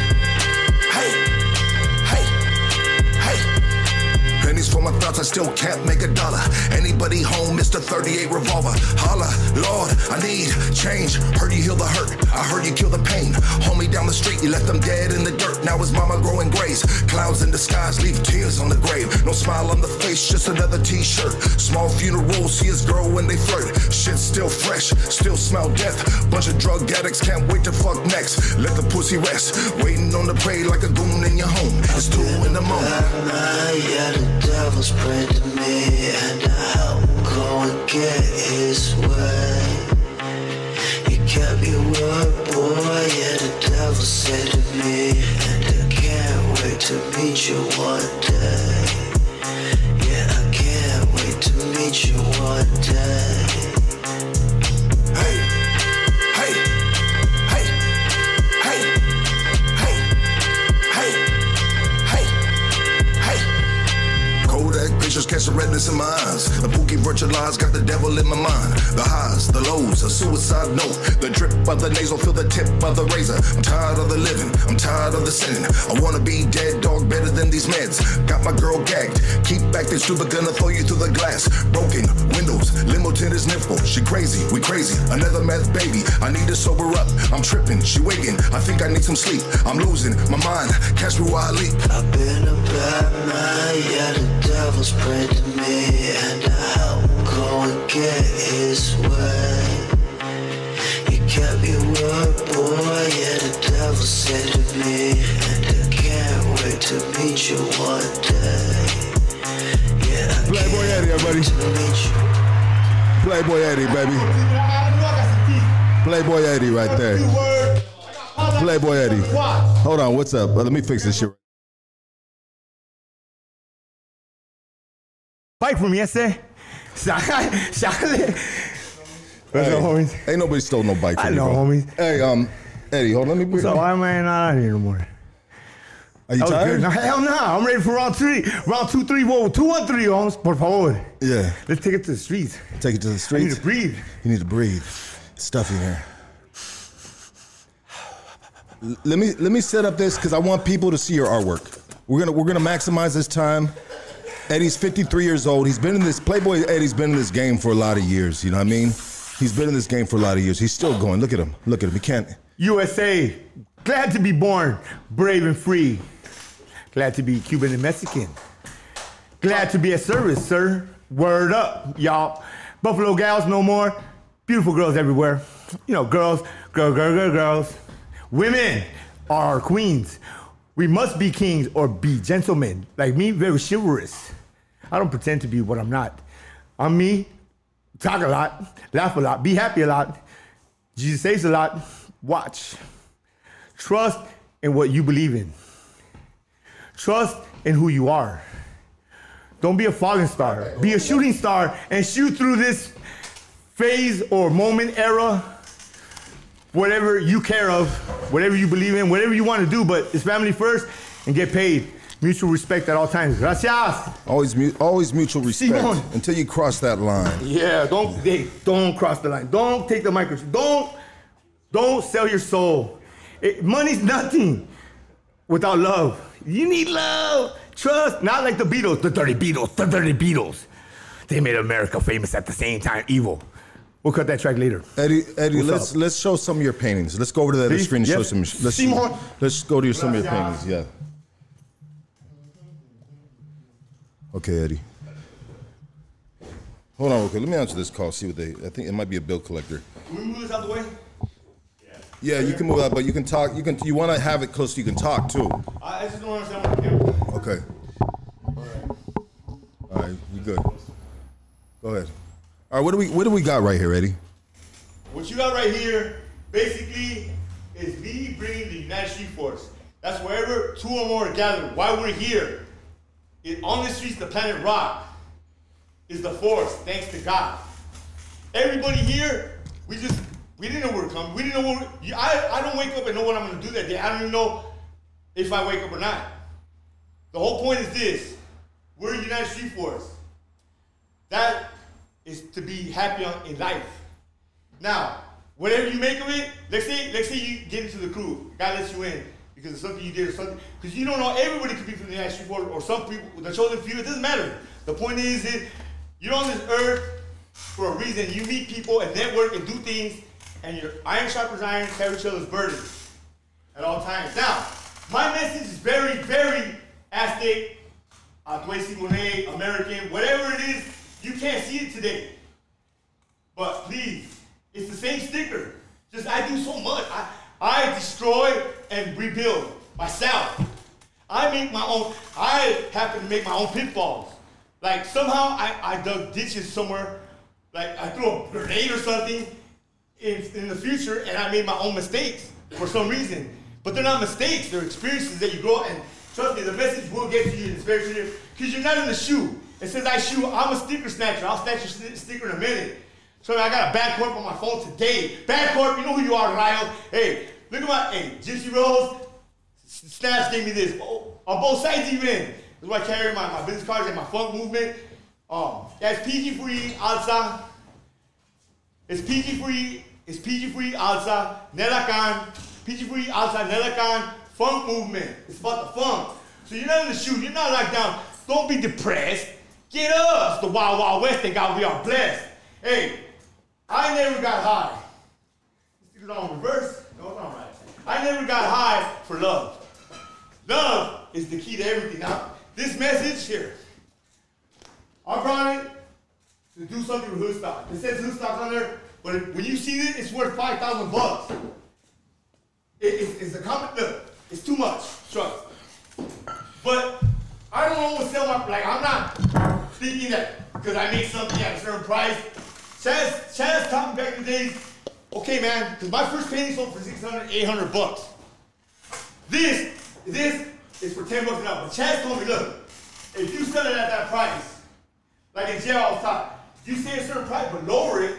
hey, hey, hey. Pennies for my thoughts, I still can't make a dollar. Anybody home, Mr. 38 revolver. Holla, Lord, I need change. Heard you heal the hurt, I heard you kill the pain. Homie down the street, you left them dead in the dirt. Now his mama growing grays. Clouds in the skies leave tears on the grave. No smile on the face, just another t-shirt. Small funeral, see his girl when they flirt. Shit's still fresh, still smell death. Bunch of drug addicts, can't wait to fuck next. Let the pussy rest, waiting on the prey like a goon in your home. It's 2 in the morning. The devil's prayed to me, and I helped him go and get his way. You kept your word, boy, yeah, the devil said to me, and I can't wait to meet you one day. Yeah, I can't wait to meet you one day. Can't surrender in my eyes. The Pookie virtualized got the devil in my mind. The highs, the lows, a suicide note. The drip of the nasal, feel the tip of the razor. I'm tired of the living, I'm tired of the sinning. I wanna be dead, dog, better than these meds. Got my girl gagged, keep back this stupid gun, I'll throw you through the glass. Broken windows, limo tint is nipple. She crazy, we crazy, another meth baby. I need to sober up, I'm tripping, she waking. I think I need some sleep, I'm losing my mind. Catch me while I leap. I've been a bad man, yeah, the devil's praying to me, and I'll go and get his way. You kept your word, boy, yeah, the devil said to me, and I can't wait to meet you one day. Yeah, I Playboy can't Eddie, buddy. Playboy Eddie, baby. Playboy Eddie right there. Playboy Eddie. Hold on, what's up? Let me fix this shit. Bike from yesterday. Hey, ain't nobody stole no bike from me. I know, homies. Hey, Eddie, hold on. Let me. So why am I not out here no more? Are you tired? No, hell no. Nah. I'm ready for round three. Round two, three, whoa, 2 1 3, homies. Por favor. Yeah. Let's take it to the streets. Take it to the streets. I need to breathe. You need to breathe. It's stuffy here. Let me set up this because I want people to see your artwork. We're gonna maximize this time. Eddie's 53 years old. He's been in this, Playboy Eddie's been in this game for a lot of years, you know what I mean? He's been in this game for a lot of years. He's still going. Look at him. Look at him. He can't. USA, glad to be born, brave and free. Glad to be Cuban and Mexican. Glad to be at service, sir. Word up, y'all. Buffalo gals no more. Beautiful girls everywhere. You know, girls. Women are our queens. We must be kings or be gentlemen. Like me, very chivalrous. I don't pretend to be what I'm not. I'm me, talk a lot, laugh a lot, be happy a lot. Jesus saves a lot. Watch. Trust in what you believe in. Trust in who you are. Don't be a falling star. Be a shooting star and shoot through this phase or moment, era, whatever you care of, whatever you believe in, whatever you want to do, but it's family first and get paid. Mutual respect at all times. Gracias. Always mutual respect until you cross that line. Yeah, don't cross the line. Don't take the microchip. Don't sell your soul. Money's nothing without love. You need love, trust, not like the Beatles, the Dirty Beatles. They made America famous at the same time, evil. We'll cut that track later. Eddie, let's show some of your paintings. Let's go over to the other screen and show some. Let's go to some of your paintings. Yeah. Okay, Eddie. Hold on, okay. Let me answer this call. See what they. I think it might be a bill collector. Can we move this out the way? Yeah, you can move out, but you can talk. You want to have it close so you can talk too. I just don't understand what you're doing. Okay. All right, you good? Go ahead. All right, what do we got right here, Eddie? What you got right here, basically, is me bringing the United Street Force. That's wherever two or more are gathered. Why we're here, on the streets, the planet rock is the force. Thanks to God. Everybody here, we didn't know where to come. We didn't know where. I don't wake up and know what I'm gonna do that day. I don't even know if I wake up or not. The whole point is this: we're United Street Force. That is to be happy in life. Now, whatever you make of it, let's say you get into the crew. God lets you in because of something you did or something. Because you don't know, everybody could be from the United Street Force or some people, the chosen few, it doesn't matter. The point is that you're on this earth for a reason. You meet people and network and do things, and your iron sharpens iron, carry each other's burdens at all times. Now, my message is very, very Aztec, American, whatever it is. You can't see it today, but please, it's the same sticker. Just I do so much. I destroy and rebuild myself. I make my own. I happen to make my own pitfalls. Like somehow I dug ditches somewhere Like I threw a grenade or something in the future, and I made my own mistakes for some reason. But they're not mistakes, they're experiences that you grow, and trust me, the message will get to you in the spirit here, because you're not in the shoe. It says I shoe, I'm a sticker snatcher. I'll snatch your sticker in a minute. So I got a bad corp on my phone today. Bad corp, you know who you are, Ryo. Hey, look at my, hey, Gypsy Rose, Snaps gave me this. Oh, on both sides even. That's why I carry my business cards and my funk movement. That's PG Free, Alza. It's PG Free, Alza, Nelakan. PG Free, Alza, Nelakan, funk movement. It's about the funk. So you're not in the shoe, you're not locked down. Don't be depressed. Get us the Wild Wild West, thank God we are blessed. Hey, I never got high. This is on reverse. No, it's on right. I never got high for love. Love is the key to everything. Now, this message here, I brought it to do something with Hoodstock. It says Hoodstock on there, but when you see it, it's worth $5,000. It's a common, look, it's too much, trust. But I don't always sell my, like, I'm not thinking that because I make something at a certain price. Chaz taught me back in the days, okay, man, because my first painting sold for $600, $800. This is for $10 an hour. But Chaz told me, look, if you sell it at that price, like in jail I was taught, you say a certain price, but lower it,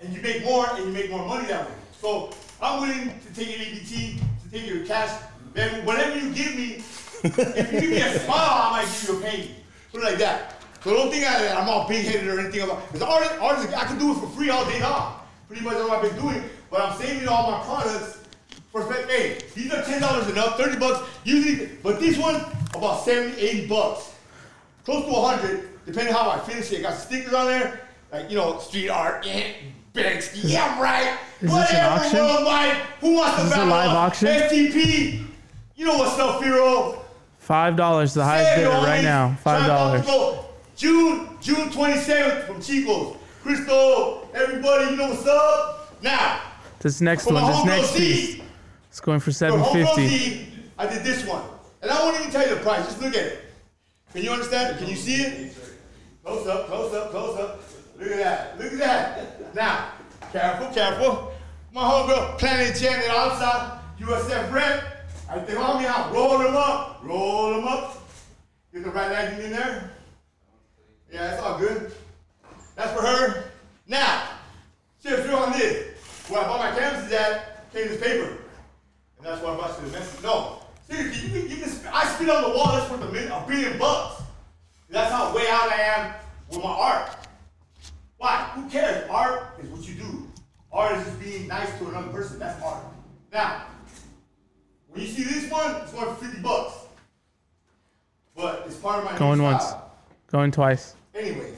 and you make more, money that way. So I'm willing to take an ABT, to take your cash, and whatever you give me, if you give me a smile, I might give you a painting. Put it like that. So don't think I'm all big-headed or anything about it. Because artists, I can do it for free all day long. Pretty much that's what I've been doing. But I'm saving all my products for, hey, these are $10 and up, $30 usually. But these ones, about $70, $80. Close to 100, depending on how I finish it. I got stickers on there, like, you know, street art, Banksy, yeah, I'm right. Is whatever, this an auction? Worldwide, who wants to battle us? STP, you know what's up, Firo. $5, the highest bidder right now. $5. June 27th from Chico's. Crystal, everybody, you know what's up? Now. This next one, this next piece. It's going for $750. I did this one. And I won't even tell you the price. Just look at it. Can you understand it? Can you see it? Close up, close up, close up. Look at that. Look at that. Now, careful, careful. My homegirl, Planet Janet outside. USF rep. I think on me out. Roll them up. Roll them up. Get the right lighting in there. Yeah, it's all good. That's for her. Now, shift through on this. Where I bought my canvases at, came this paper. And that's why I brought you the message. No, seriously, I spit on the wall, that's worth $1 billion. That's how way out I am with my art. Why? Who cares? Art is what you do. Art is just being nice to another person. That's art. Now, when you see this one, it's worth $50. But it's part of my going once. Style. Going twice. Anyways.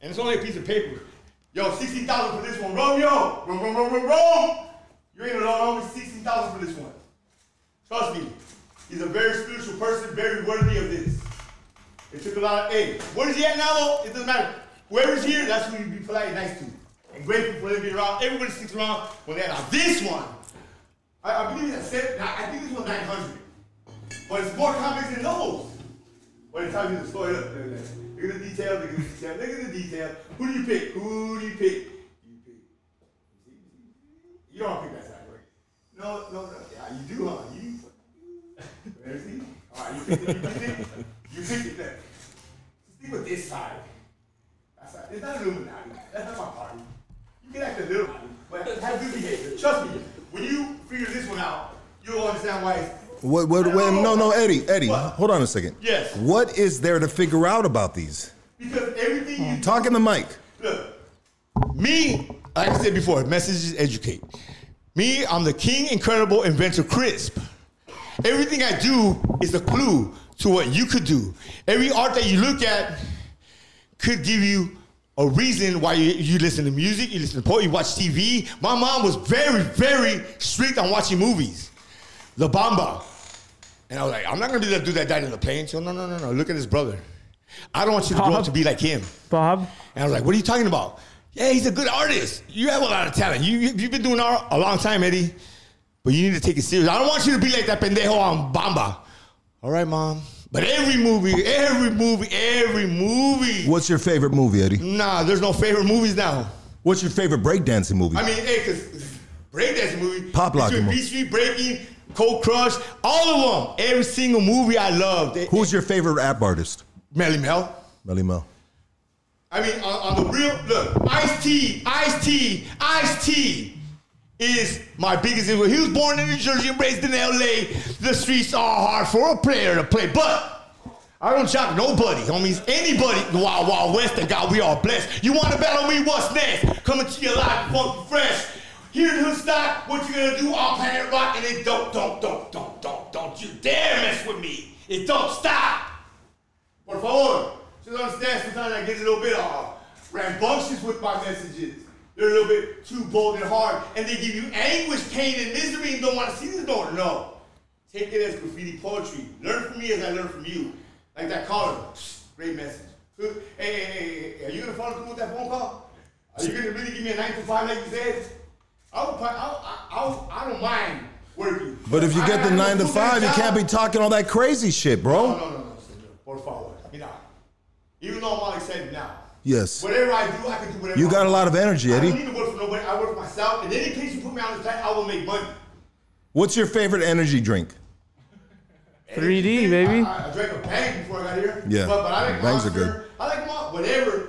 And it's only a piece of paper. Yo, $60,000 for this one. Romeo! Rome! You ain't alone, homie. $60,000 for this one. Trust me. He's a very spiritual person, very worthy of this. It took a lot of aid. Where is he at now, though? It doesn't matter. Whoever's here, that's who you be polite and nice to. And grateful for them being around. Everybody sticks around. Well, then, now this one. I believe it's I think this one's $900. But it's more complex than those. When they tell you the story, look at the detail, look at the detail, look at the detail. Who do you pick? Who do you pick? You don't pick that side, right? No. Yeah, you do, huh? Where's he? All right, you picked it then. Stick with this side. That side. It's not Illuminati. That's not my party. You can act a little, but have good behavior. Trust me, when you figure this one out, you'll understand why it's... No, Eddie, what? Hold on a second. Yes. What is there to figure out about these? Because everything you do, talk in the mic. Look, me, like I said before, messages educate. Me, I'm the king, incredible inventor, crisp. Everything I do is a clue to what you could do. Every art that you look at could give you a reason why you listen to music, you listen to poetry, you watch TV. My mom was very, very strict on watching movies. La Bamba. And I was like, I'm not going to be that dude that died in the plane. She goes, no. Look at his brother. I don't want you to grow up to be like him. Bob. And I was like, what are you talking about? Yeah, he's a good artist. You have a lot of talent. You've been doing art a long time, Eddie. But you need to take it serious. I don't want you to be like that pendejo on Bamba. All right, Mom. But every movie. What's your favorite movie, Eddie? Nah, there's no favorite movies now. What's your favorite breakdancing movie? I mean, hey, because breakdancing movie. Pop locking movie. Beat Street Breaking, Cold Crush, all of them. Every single movie I loved. Who's your favorite rap artist? Melly Mel. Melly Mel. I mean, on the real, look, Ice-T is my biggest influence. He was born in New Jersey and raised in L.A. The streets are hard for a player to play, but I don't shock nobody, homies. Anybody in the Wild Wild West, and God, we are blessed. You want to battle me? What's next? Coming to your life, funky fresh. Here in Hoodstock, what you gonna do? I'm playing rock, and it don't you dare mess with me. It don't stop. Por favor. Just understand sometimes I get a little bit rambunctious with my messages. They're a little bit too bold and hard, and they give you anguish, pain, and misery, and don't want to see this door. No. Take it as graffiti poetry. Learn from me as I learn from you. Like that caller. Great message. Hey, hey, are you going to follow through with that phone call? Are you going to really give me a 9 to 5 like you said? I don't mind working. But if you get the 9 to 5, you can't be talking all that crazy shit, bro. No. Por favor. Mira. Even though I'm all excited now. Yes. Whatever I do, I can do whatever. You got a lot of energy, Eddie. I don't need to work for nobody. I work for myself. And any place you put me on the side, I will make money. What's your favorite energy drink? 3D, baby. I drank a bang before I got here. Yeah. But I like Monster. Bangs are good. I like whatever.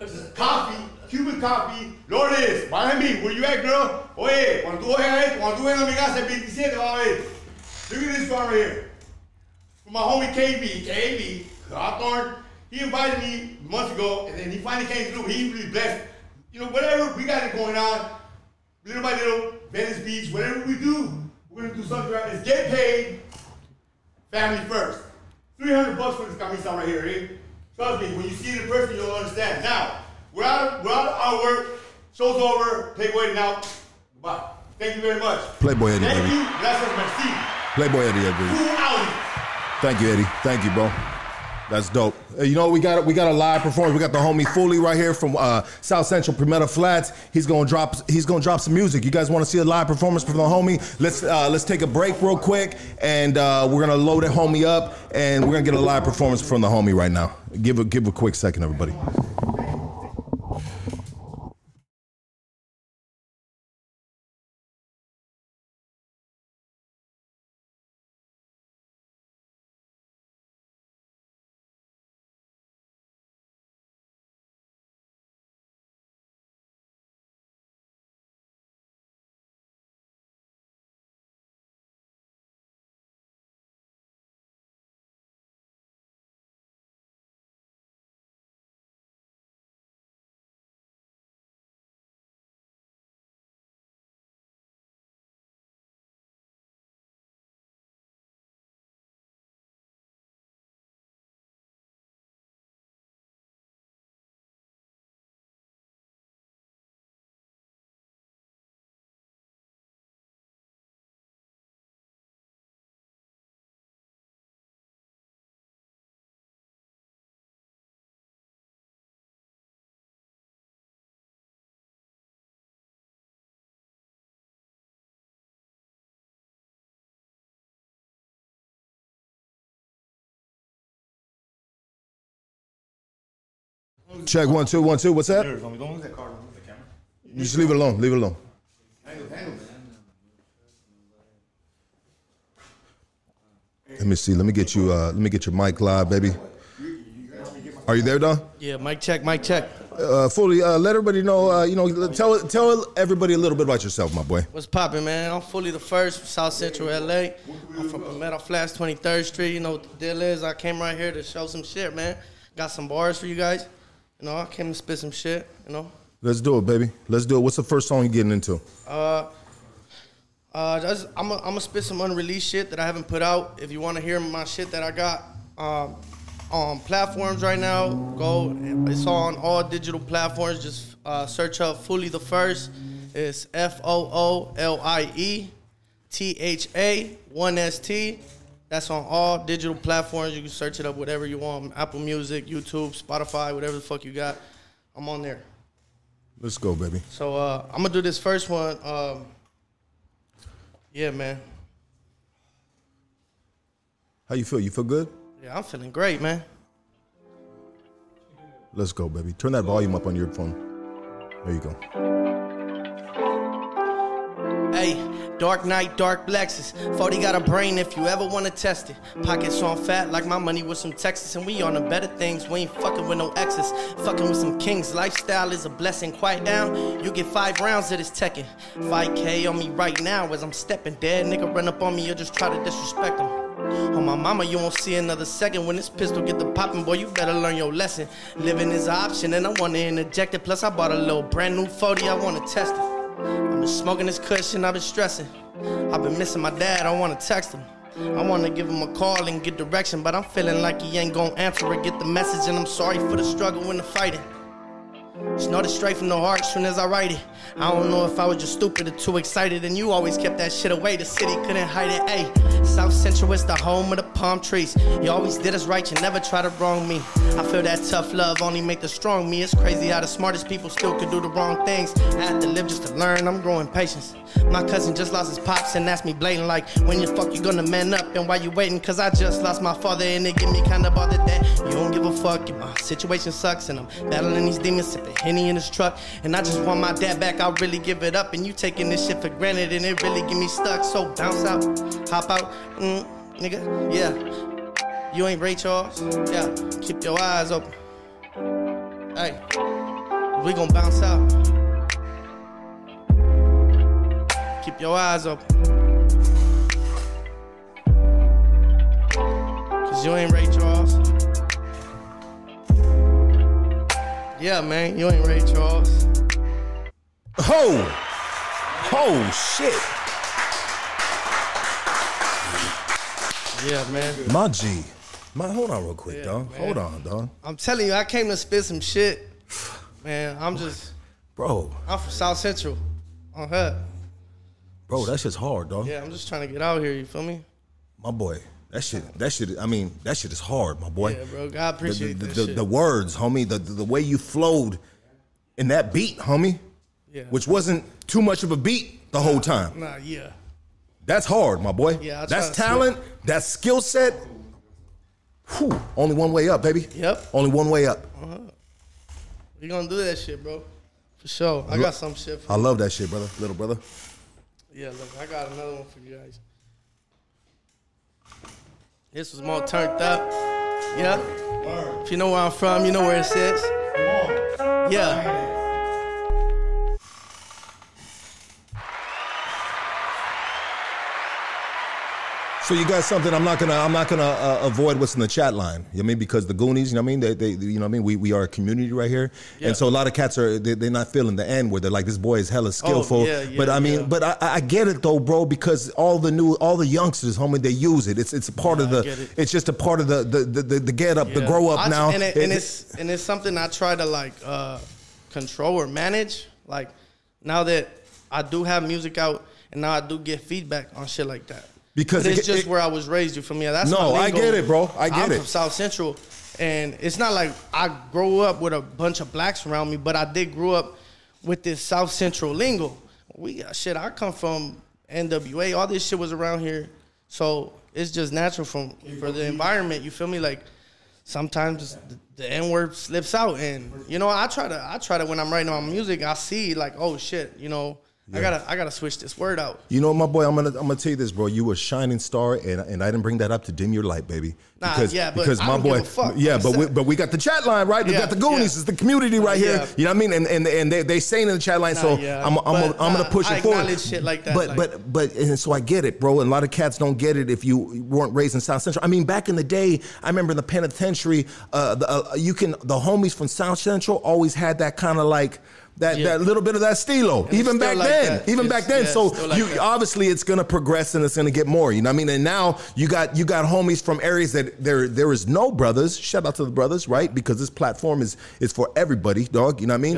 Just coffee, Cuban coffee. Lourdes, Miami, where you at, girl? Oye, cuando tú veas a mi casa, 27, va a ver. Look at this bar right here. From my homie KB, Hawthorne. He invited me months ago, and then he finally came through. He really blessed. You know, whatever we got it going on, little by little, Venice Beach, whatever we do, we're gonna do something right. Let's get paid, family first. $300 for this camisa right here, eh? Trust me, when you see it in person, you'll understand. Now, we're out of our work. Show's over. Playboy now. Goodbye. Thank you very much. Playboy Eddie. Thank you. Gracias, merci. Playboy Eddie, I agree. Thank you, Eddie. Thank you, bro. That's dope. You know, we got a live performance. We got the homie Foley right here from South Central Primera Flats. He's gonna drop some music. You guys want to see a live performance from the homie? Let's take a break real quick, and we're gonna load that homie up, and we're gonna get a live performance from the homie right now. Give a quick second, everybody. Check 1 2 1 2. What's that? Don't lose that card. Don't lose the camera. You just leave it alone. Leave it alone. Hang on. Let me see. Let me get you. Let me get your mic live, baby. Are you there, Don? Yeah. Mic check. Mic check. Foley, let everybody know. You know, tell everybody a little bit about yourself, my boy. What's poppin', man? I'm Foley the First from South Central LA. I'm from Palmetto Flats, 23rd Street. You know what the deal is. I came right here to show some shit, man. Got some bars for you guys. You know, I came to spit some shit, you know. Let's do it, baby. Let's do it. What's the first song you're getting into? I'm going to spit some unreleased shit that I haven't put out. If you want to hear my shit that I got on platforms right now, go. It's on all digital platforms. Just search up Foley the First. It's FOOLIETHA1ST. That's on all digital platforms. You can search it up, whatever you want. Apple Music, YouTube, Spotify, whatever the fuck you got. I'm on there. Let's go, baby. So I'm going to do this first one. Yeah, man. How you feel? You feel good? Yeah, I'm feeling great, man. Let's go, baby. Turn that volume up on your phone. There you go. Hey. Dark night, dark Lexus. 40 got a brain if you ever wanna test it. Pockets on fat like my money with some Texas. And we on the better things, we ain't fucking with no exes. Fucking with some kings, lifestyle is a blessing. Quiet down, you get 5 rounds of this techin'. 5K on me right now as I'm stepping. Dead nigga run up on me, you'll just try to disrespect him. On my mama, you won't see another second. When this pistol get the poppin', boy, you better learn your lesson. Living is an option and I wanna interject it. Plus I bought a little brand new 40, I wanna test it. I've been smoking this cushion, I've been stressing. I've been missing my dad, I wanna text him. I wanna give him a call and get direction, but I'm feeling like he ain't gon' answer or get the message. And I'm sorry for the struggle and the fighting. It's not straight from the heart soon as I write it. I don't know if I was just stupid or too excited, and you always kept that shit away, the city couldn't hide it. Ayy, South Central is the home of the palm trees. You always did us right, you never tried to wrong me. I feel that tough love only make the strong me. It's crazy how the smartest people still could do the wrong things. I had to live just to learn, I'm growing patience. My cousin just lost his pops and asked me blatant like, when the fuck you gonna man up and why you waiting? Cause I just lost my father and it get me kinda bothered that you don't give a fuck. And my situation sucks and I'm battling these demons, sipping Henny in his truck. And I just want my dad back, I'll really give it up. And you taking this shit for granted and it really get me stuck. So bounce out, hop out, nigga, yeah. You ain't Ray Charles, yeah, keep your eyes open. Hey, we gon' bounce out. Keep your eyes open. Cause you ain't Ray Charles. Yeah, man, you ain't Ray Charles. Oh! Oh, shit. Yeah, man. My G. My, hold on real quick, yeah, dog. Man. Hold on, dog. I'm telling you, I came to spit some shit. Man, I'm just... Bro. I'm from South Central. On her. Bro, that shit's hard, dog. Yeah, I'm just trying to get out here, you feel me? My boy, that shit, I mean, that shit is hard, my boy. Yeah, bro, I appreciate the words, homie, the way you flowed in that beat, homie, yeah, which wasn't too much of a beat the whole time. Nah, yeah. That's hard, my boy. Yeah, that's talent, that's skill set. Whew, only one way up, baby. Yep. Only one way up. Uh-huh. We're gonna do that shit, bro. For sure. I got some shit for you. I love that shit, brother, little brother. Yeah, look, I got another one for you guys. This was more turned up. Yeah. Word. If you know where I'm from, you know where it sits. Yeah. So you got something. I'm not gonna avoid what's in the chat line. You know what I mean? Because the Goonies, you know what I mean? They you know what I mean? We are a community right here, yeah. And so a lot of cats are they're not feeling the end where they're like, this boy is hella skillful. Oh, yeah, yeah, but I mean, yeah. But I get it though, bro, because all the youngsters, homie, they use it. It's a part of the. It's just a part of the get up, yeah. The grow up now. And it's something I try to like control or manage. Like now that I do have music out, and now I do get feedback on shit like that. Because but it's just where I was raised, you feel me? That's no, I get it, bro. I get it. I'm from South Central, and it's not like I grew up with a bunch of blacks around me, but I did grow up with this South Central lingo. We shit, I come from NWA. All this shit was around here, so it's just natural for the environment. You feel me? Like sometimes the N-word slips out, and you know I try to when I'm writing my music, I see like oh shit, you know. Yeah. I gotta switch this word out. You know, my boy, I'm gonna tell you this, bro. You a shining star, and I didn't bring that up to dim your light, baby. Because, nah, yeah, but because I don't give a fuck. Yeah, but we got the chat line, right? Yeah, we got the Goonies. Yeah. It's the community right here. Yeah. You know what I mean? And they saying in the chat line, nah, so yeah. I'm gonna push it forward. I acknowledge shit like that. But and so I get it, bro. And a lot of cats don't get it if you weren't raised in South Central. I mean, back in the day, I remember in the penitentiary, the homies from South Central always had that kind of like. That little bit of that stilo, even back then, So you obviously it's gonna progress and it's gonna get more. You know what I mean? And now you got homies from areas that there is no brothers. Shout out to the brothers, right? Because this platform is for everybody, dog. You know what I mean?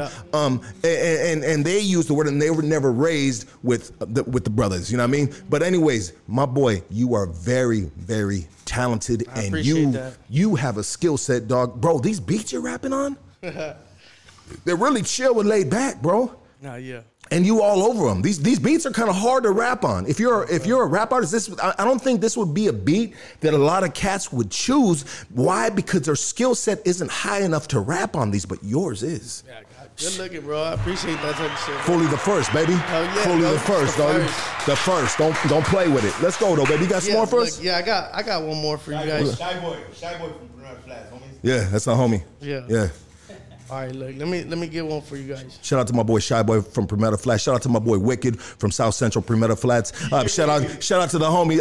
Yeah. And they use the word, and they were never raised with the brothers. You know what I mean? But anyways, my boy, you are very, very talented, and you have a skill set, dog, bro. These beats you're rapping on. They're really chill and laid back, bro. Nah, yeah. and you all over them. These beats are kind of hard to rap on. If you're a rap artist, I don't think this would be a beat that a lot of cats would choose. Why? Because their skill set isn't high enough to rap on these, but yours is. Yeah, good looking, bro. I appreciate that type of shit. Bro. Fully the first, baby. Oh, yeah, fully the first, though. The first. Don't play with it. Let's go though, baby. You got some more for us? Yeah, I got one more for you guys. Shy boy from Bernard Flats, homie. Yeah, that's not homie. Yeah. Yeah. All right, look, let me get one for you guys. Shout out to my boy Shy Boy from Prometta Flats. Shout out to my boy Wicked from South Central Prometta Flats. Shout out to the homie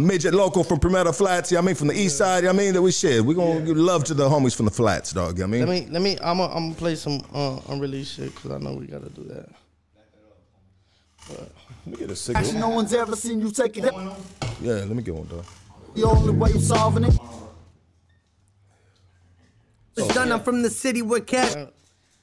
Midget Local from Prometta Flats. You know what I mean, from the east side. You know what I mean, that we share. We gonna give love to the homies from the flats, dog. You know what I mean, I'm gonna play some unreleased shit because I know we gotta do that. But let me get a cigarette. Actually, no one's ever seen you take it. Yeah, let me get one, dog. The only way you're solving it. I'm from the city with cats.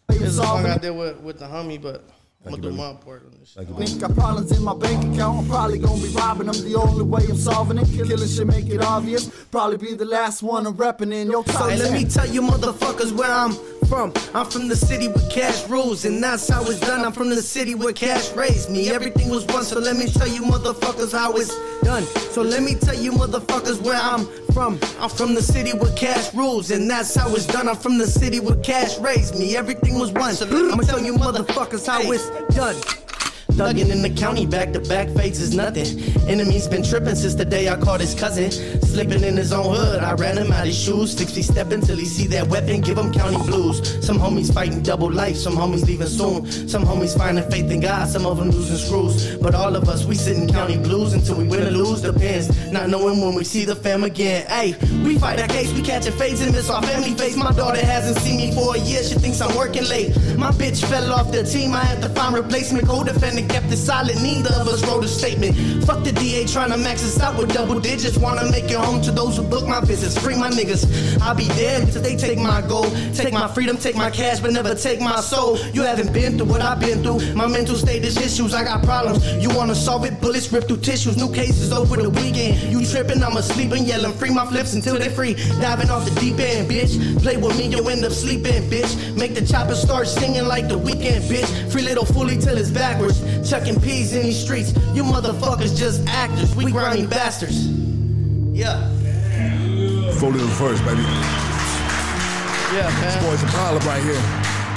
There's a song out there with the homie, but I'm going to do my part on this. I got problems in my bank account. I'm probably going to be robbing them. The only way I'm solving it. Killing shit, make it obvious. Probably be the last one I'm repping in your time. Let me tell you motherfuckers where I'm from. I'm from the city with cash rules, and that's how it's done. I'm from the city where cash raised me. Everything was one, so let me tell you motherfuckers how it's done. So let me tell you motherfuckers where I'm from. I'm from the city with cash rules, and that's how it's done. I'm from the city where cash raised me. Everything was one, so I'ma tell you motherfuckers how it's done. Thuggin' in the county, back-to-back fades is nothing. Enemies been trippin' since the day I caught his cousin. Slippin' in his own hood, I ran him out his shoes. 60 steppin' till he see that weapon, give him county blues. Some homies fightin' double life, some homies leavin' soon. Some homies findin' faith in God, some of them losing screws. But all of us, we sittin' county blues until we win or lose, depends. Not knowing when we see the fam again. Ayy, we fight our case, we catchin' fades and miss our family face. My daughter hasn't seen me for a year, she thinks I'm workin' late. My bitch fell off the team, I had to find replacement. Co-defendant kept it solid, neither of us wrote a statement. Fuck the DA trying to max us out with double digits. Wanna make it home to those who book my visits. Free my niggas, I'll be dead until they take my gold. Take my freedom, take my cash, but never take my soul. You haven't been through what I've been through. My mental state is issues, I got problems. You wanna solve it, bullets rip through tissues. New cases over the weekend. You tripping, I'm asleep and yelling free my flips until they free. Diving off the deep end, bitch. Play with me, you'll end up sleeping, bitch. Make the chopper start singing like the weekend, bitch. Free little fully till it's backwards. Chucking peas in these streets, you motherfuckers just actors, we grimy bastards. Yeah. Fully the first, baby. Yeah, man. This boy's a pilot right here.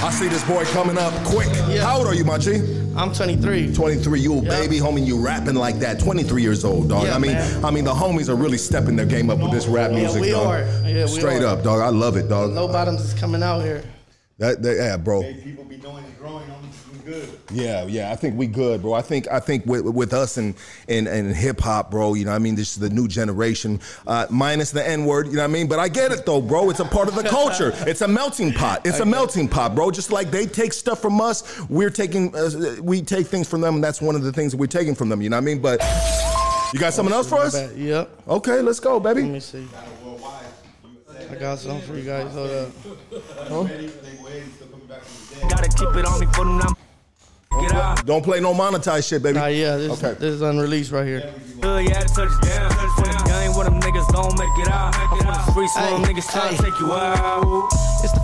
I see this boy coming up quick. Yeah. How old are you, my G? I'm 23. 23, you a baby, homie, you rapping like that. 23 years old, dog. Yeah, I mean, the homies are really stepping their game up with this rap music, dog. Yeah, we are. Straight up, dog. I love it, dog. No bottoms is coming out here. Yeah, bro. People be doing it growing on good. Yeah, I think we good, bro. I think with us and hip hop, bro, you know what I mean? This is the new generation, minus the N-word, you know what I mean? But I get it, though, bro. It's a part of the culture. It's a melting pot. It's a melting pot, bro. Just like they take stuff from us, we take things from them, and that's one of the things that we're taking from them, you know what I mean? But you got something else for us? Yep. Okay, let's go, baby. Let me see. I got something for you guys. Hold up. Huh? Gotta keep it on me for them. Don't play no monetized shit, baby. This is unreleased right here. It's the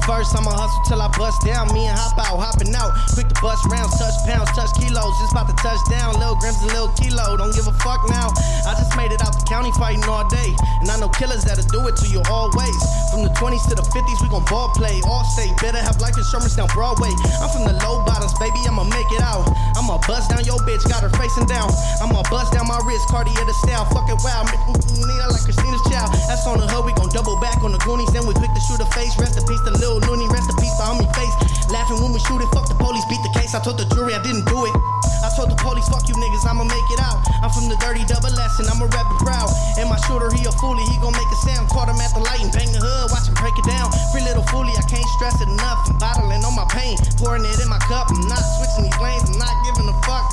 first time I hustle till I bust down. Me and hop out, hopping out. Quick to bust rounds, touch pounds, touch kilos. Just about to touch down, little grams and little kilo. Don't give a fuck now. I just made it out the county fighting all day. And I know killers that'll do it to you always. From the 20s to the 50s, we gon' ball play. All state, better have life insurance down Broadway. I'm from the low bottoms, baby, I'ma make it out. I'ma bust down your bitch, got her facing down. I'ma bust down my wrist, Cartier the style. Fuck it, wow, Nina like Christina's child. That's on the hood, we gon' double back on the Goonies. Then we quick to shoot a face, rest in peace to Lil Noonie, rest in peace to homie face. Laughing when we shoot it, fuck the police, beat the case. I told the jury I didn't do it. I told the police, fuck you niggas, I'ma make it out. I'm from the dirty double S and I'ma rap it proud. And my shooter, he a foolie, he gon' make a sound. Caught him at the light and bang the hood, watch him break it down. Free little foolie, I can't stress it enough. I'm bottling on my pain, pouring it in my cup. I'm not switching these lanes, I'm not giving a fuck.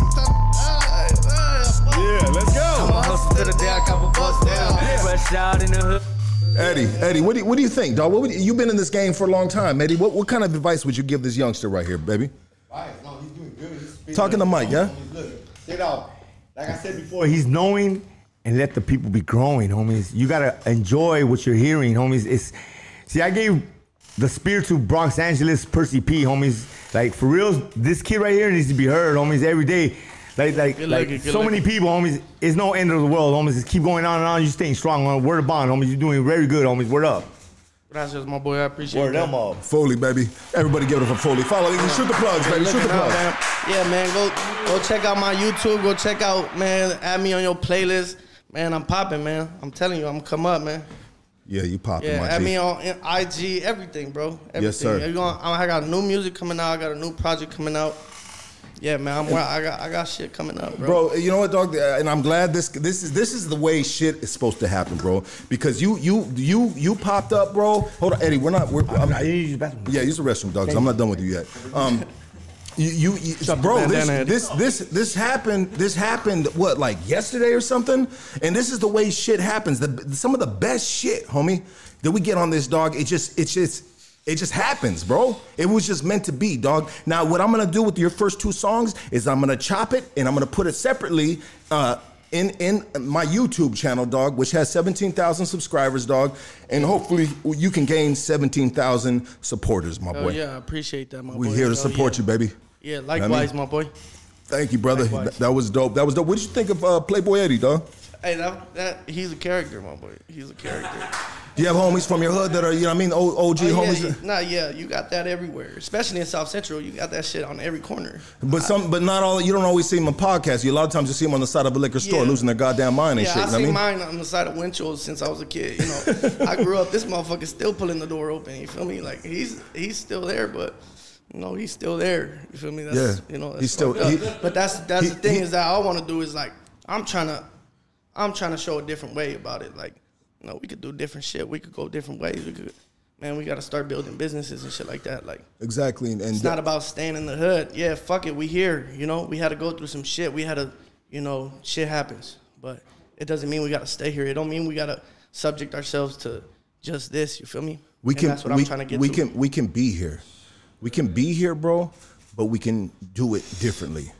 Yeah, let's go. I'ma hustle to the day I got a bust down. Fresh out in the hood. Eddie, what do you think, dog? You've been in this game for a long time, Eddie. What kind of advice would you give this youngster right here, baby? All right, no, he's doing good. He's talking to Mike, yeah? Look, sit out. Like I said before, he's knowing and let the people be growing, homies. You gotta enjoy what you're hearing, homies. I gave the spiritual Bronx Angeles Percy P, homies. Like, for real, this kid right here needs to be heard, homies, every day. Like so many people, homies. It's no end of the world, homies. Just keep going on and on. You're staying strong, homies. Word of bond, homies. You're doing very good, homies. Word up. Gracias, my boy. I appreciate it. Word up, all. Foley, baby. Everybody give it up for Foley. Follow me. Shoot the plugs, baby. Shoot the plugs. Man. Yeah, man. Go check out my YouTube. Go check out, man. Add me on your playlist. Man, I'm popping, man. I'm telling you, I'm come up, man. Yeah, you popping, yeah, my G. Yeah, add me on IG, everything, bro. Everything. Yes, sir. I got new music coming out. I got a new project coming out. Yeah, man, I got shit coming up, bro. Bro, you know what, dog? And I'm glad this is the way shit is supposed to happen, bro. Because you popped up, bro. Hold on, Eddie. I need to use the bathroom. Yeah, use the restroom, dog. I'm not done with you yet. Bro, this happened what, like yesterday or something? And this is the way shit happens. Some of the best shit, homie, that we get on this, dog. It just happens, bro. It was just meant to be, dog. Now, what I'm gonna do with your first two songs is I'm gonna chop it and I'm gonna put it separately in my YouTube channel, dog, which has 17,000 subscribers, dog, and hopefully you can gain 17,000 supporters, my boy. Yeah, I appreciate that, my boy. We're here to support you, baby. Yeah, likewise, my boy. Thank you, brother. That was dope. That was dope. What did you think of Playboy Eddie, dog? Hey, he's a character, my boy. He's a character. Do you have homies from your hood that are, you know what I mean, OG homies? Yeah, you got that everywhere, especially in South Central. You got that shit on every corner. But not all. You don't always see them on podcasts. A lot of times you see them on the side of a liquor store losing their goddamn mind and shit. Yeah, I've seen mine on the side of Winchell's since I was a kid. You know, I grew up. This motherfucker's still pulling the door open. You feel me? Like he's still there, but. No, he's still there. You feel me? That's, yeah. You know, that's he's still. But that's the thing is that all I want to do is like I'm trying to show a different way about it. Like, you know, we could do different shit. We could go different ways. Man, we got to start building businesses and shit like that. Like, exactly. And it's not about staying in the hood. Yeah, fuck it. We here. You know, we had to go through some shit. We had to. You know, shit happens, but it doesn't mean we got to stay here. It don't mean we got to subject ourselves to just this. You feel me? That's what I'm trying to get. We can be here. We can be here, bro, but we can do it differently.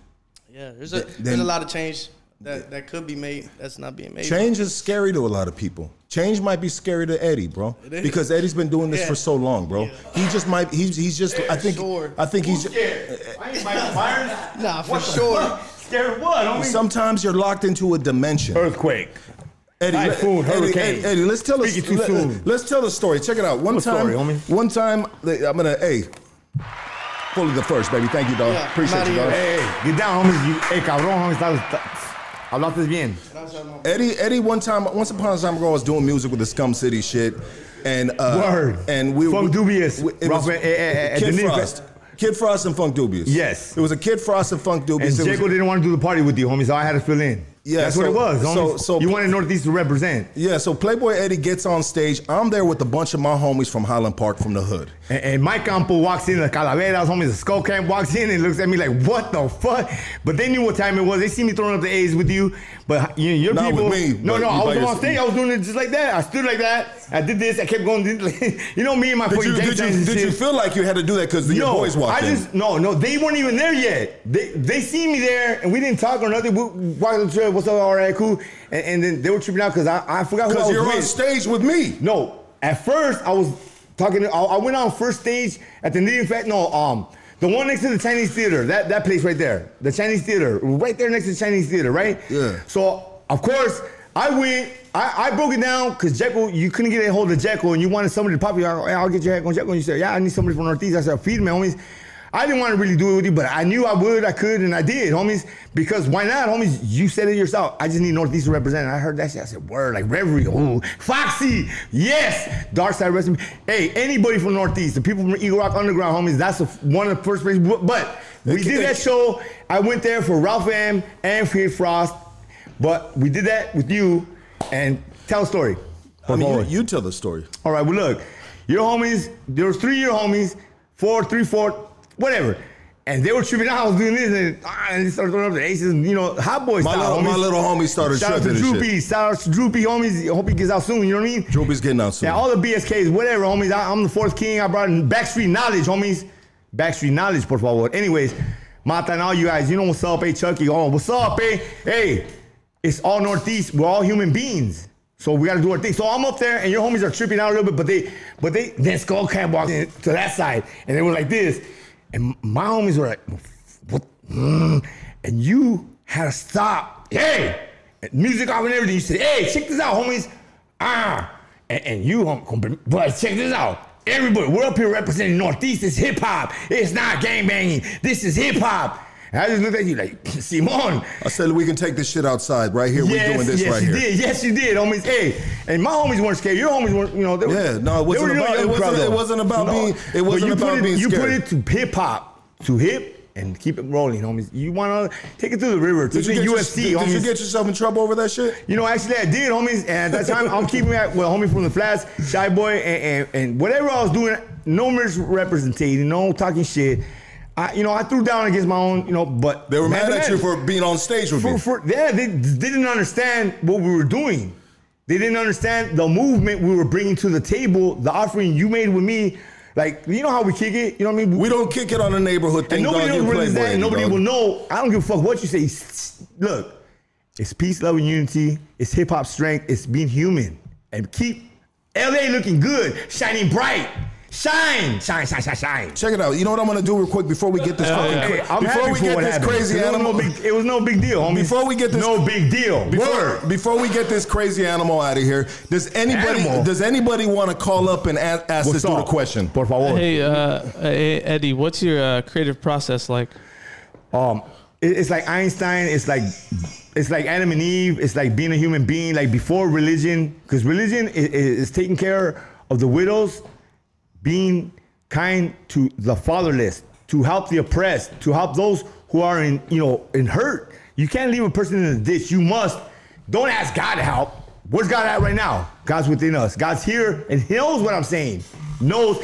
Yeah, there's a lot of change that could be made that's not being made. Change is scary to a lot of people. Change might be scary to Eddie, bro, because Eddie's been doing this for so long, bro. Yeah. He just might. He's just. Yeah, I think he's scared. I ain't Mike Myers. Nah, for sure. Scared what? Sometimes you're locked into a dimension. Earthquake. Eddie, let's tell the story. Check it out. One time, I'm gonna. Hey. Fully the first, baby. Thank you, dog. Yeah, appreciate you, dog. Hey, get down, homies. Hey, cabrón, homies. Hablaste bien. Eddie, once upon a time ago, I was doing music with the Scum City shit. And, and we were. Funk Dubious. Kid Frost and Funk Dubious. Yes. It was a Kid Frost and Funk Dubious. And Jago didn't want to do the party with you, homies, so I had to fill in. Yeah, that's what it was. So you wanted Northeast to represent. Yeah, so Playboy Eddie gets on stage. I'm there with a bunch of my homies from Highland Park, from the hood. And Mike Campo walks in, the Calaveras homies, the Skull Camp walks in and looks at me like, what the fuck? But they knew what time it was. They see me throwing up the A's with you, but you know, your not people. Not with me. No, I was on stage. I was doing it just like that. I stood like that. I did this. I kept going. You know me and my fucking did you feel like you had to do that because your boys walked in? No, they weren't even there yet. They see me there and we didn't talk or nothing. We walked on the trail. What's up, all right, cool. And then they were tripping out because I forgot who I was with. Because you're on stage with me. No, at first I was talking, I went on first stage at the Knitting Factory. No, the one next to the Chinese Theater, that place right there. The Chinese Theater, right there next to the Chinese Theater, right? Yeah. So, of course, I went, I broke it down because Jekyll, you couldn't get a hold of Jekyll and you wanted somebody to pop you. I'll get your head on Jekyll. And you said, yeah, I need somebody from Northeast. I said, feed me, homies. I didn't want to really do it with you, but I knew I would, I could, and I did, homies. Because why not, homies? You said it yourself. I just need Northeast to represent. And I heard that shit. I said, word, like Reverie, ooh, Foxy, yes, Dark Side Wrestling. Hey, anybody from Northeast, the people from Eagle Rock Underground, homies, that's one of the first places. But we did that show. I went there for Ralph M and Kid Frost, but we did that with you. And tell a story. I mean, you tell the story. All right, well, look, your homies, there was three of your homies, three, four, whatever. And they were tripping out. I was doing this and they started throwing up the aces, you know, hot boy style. My little homie started tripping. Shout out to Droopy, homies. I hope he gets out soon, you know what I mean? Droopy's getting out soon. Yeah, all the BSKs, whatever, homies. I'm the fourth king. I brought in Backstreet Knowledge, homies. Backstreet Knowledge, por favor. Anyways, Mata and all you guys, you know what's up, hey, Chucky. Oh, what's up, hey? Hey, it's all Northeast. We're all human beings. So we got to do our thing. So I'm up there, and your homies are tripping out a little bit, but then Skullcap walked in to that side, and they were like this. And my homies were like, what? And you had to stop. Hey! And music off and everything. You said, hey, check this out, homies. And you, but check this out. Everybody, we're up here representing Northeast. It's hip-hop. It's not gangbanging. This is hip-hop. I just looked at you like, Simon. I said, we can take this shit outside right here. Yes, we're doing this right here. Yes, you did, homies. Hey, and my homies weren't scared. Your homies weren't, you know. They yeah, no, it wasn't about being scared. It wasn't about being scared. You put it to hip-hop, to hip, and keep it rolling, homies. You want to take it to the river, to the UFC, homies. Did you get yourself in trouble over that shit? You know, actually, I did, homies. And at that time, I'm keeping it with homie from the flats, Shy Boy, and whatever I was doing, no misrepresentation, no talking shit. You know, I threw down against my own, you know, but they were mad at you for being on stage with me. Yeah, they didn't understand what we were doing. They didn't understand the movement we were bringing to the table, the offering you made with me. Like, you know how we kick it? You know what I mean? We don't kick it on a neighborhood thing. And nobody knows where that, and nobody will know. I don't give a fuck what you say. Look, it's peace, love, and unity. It's hip hop strength. It's being human. And keep LA looking good, shining bright. Shine, shine, shine, shine, shine. Check it out. You know what I'm gonna do real quick before we get this crazy animal. It was no big deal, homie. Before we get this, no big deal. Before we get this crazy animal out of here, does anybody want to call up and ask this dude a question? Por favor. Hey, hey Eddie, what's your creative process like? It's like Einstein. It's like Adam and Eve. It's like being a human being. Like before religion, because religion is taking care of the widows. Being kind to the fatherless, to help the oppressed, to help those who are in, you know, in hurt. You can't leave a person in the ditch. You must. Don't ask God to help. Where's God at right now? God's within us. God's here and He knows what I'm saying. Knows.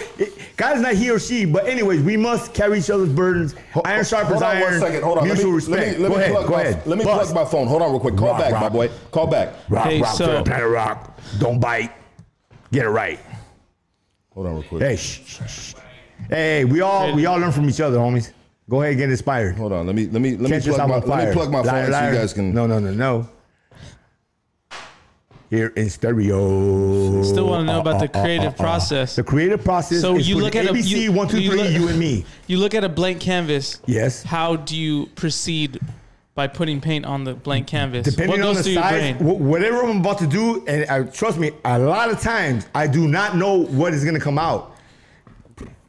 God is not he or she, but anyways, we must carry each other's burdens. Iron sharpens iron. Hold on 1 second. Hold on. Mutual respect. Go ahead. Let me plug my phone. Hold on real quick. Call back, my boy. Call back. Planet rock. Don't bite. Get it right. Hold on real quick. Hey, hey, we all learn from each other, homies. Go ahead and get inspired. Hold on, let me plug my phone so you guys can. No. Here in stereo. Still want to know about the creative process. The creative process. So is you look at ABC, you, 1, 2, 3, you and me. You look at a blank canvas. Yes. How do you proceed? By putting paint on the blank canvas. Depending on the size, whatever I'm about to do, and trust me, a lot of times I do not know what is gonna come out.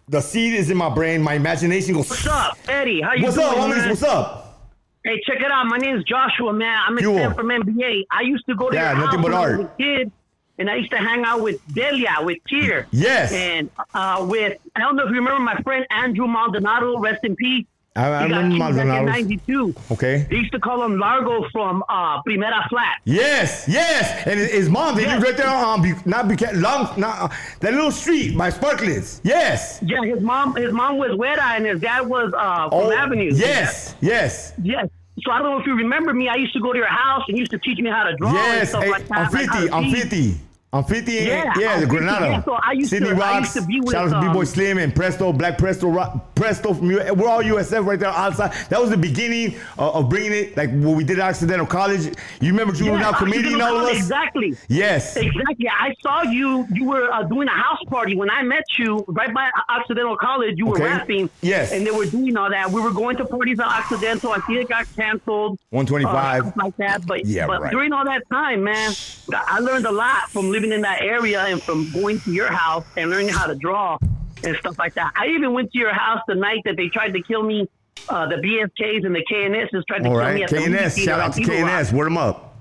The seed is in my brain, my imagination goes. What's up, Eddie? How you doing? What's up, homies? What's up? Hey, check it out. My name is Joshua, man. I'm in Stanford from NBA. I used to go to your house when I was a kid, and I used to hang out with Delia, with Kier. Yes. And with, I don't know if you remember my friend Andrew Maldonado, rest in peace. I remember Maldonado. Back in 92. Okay. They used to call him Largo from Primera Flat. Yes, yes. And his mom, they lived right there on that little street by Sparklets. Yes. Yeah, his mom was Huera and his dad was from Avenue. Yes, yes. Yes. So I don't know if you remember me. I used to go to your house and you used to teach me how to draw and stuff like that. I'm 50. Yeah, the Granada. Yeah, so I used to be with B-Boy Slim and Presto, Black Presto, Presto. From, we're all USF right there outside. That was the beginning of bringing it, like when we did Occidental College. You remember you were now comedian all of us? Exactly. Yes. Exactly. I saw you. You were doing a house party when I met you right by Occidental College. You were rapping. Yes. And they were doing all that. We were going to parties at Occidental. I think it got canceled. 125. Stuff like that. But, during all that time, man, I learned a lot from living in that area and from going to your house and learning how to draw and stuff like that. I even went to your house the night that they tried to kill me. The BSKs and the KNSs tried to kill me at KNS, the movie theater. Shout out to KNS. Word them up.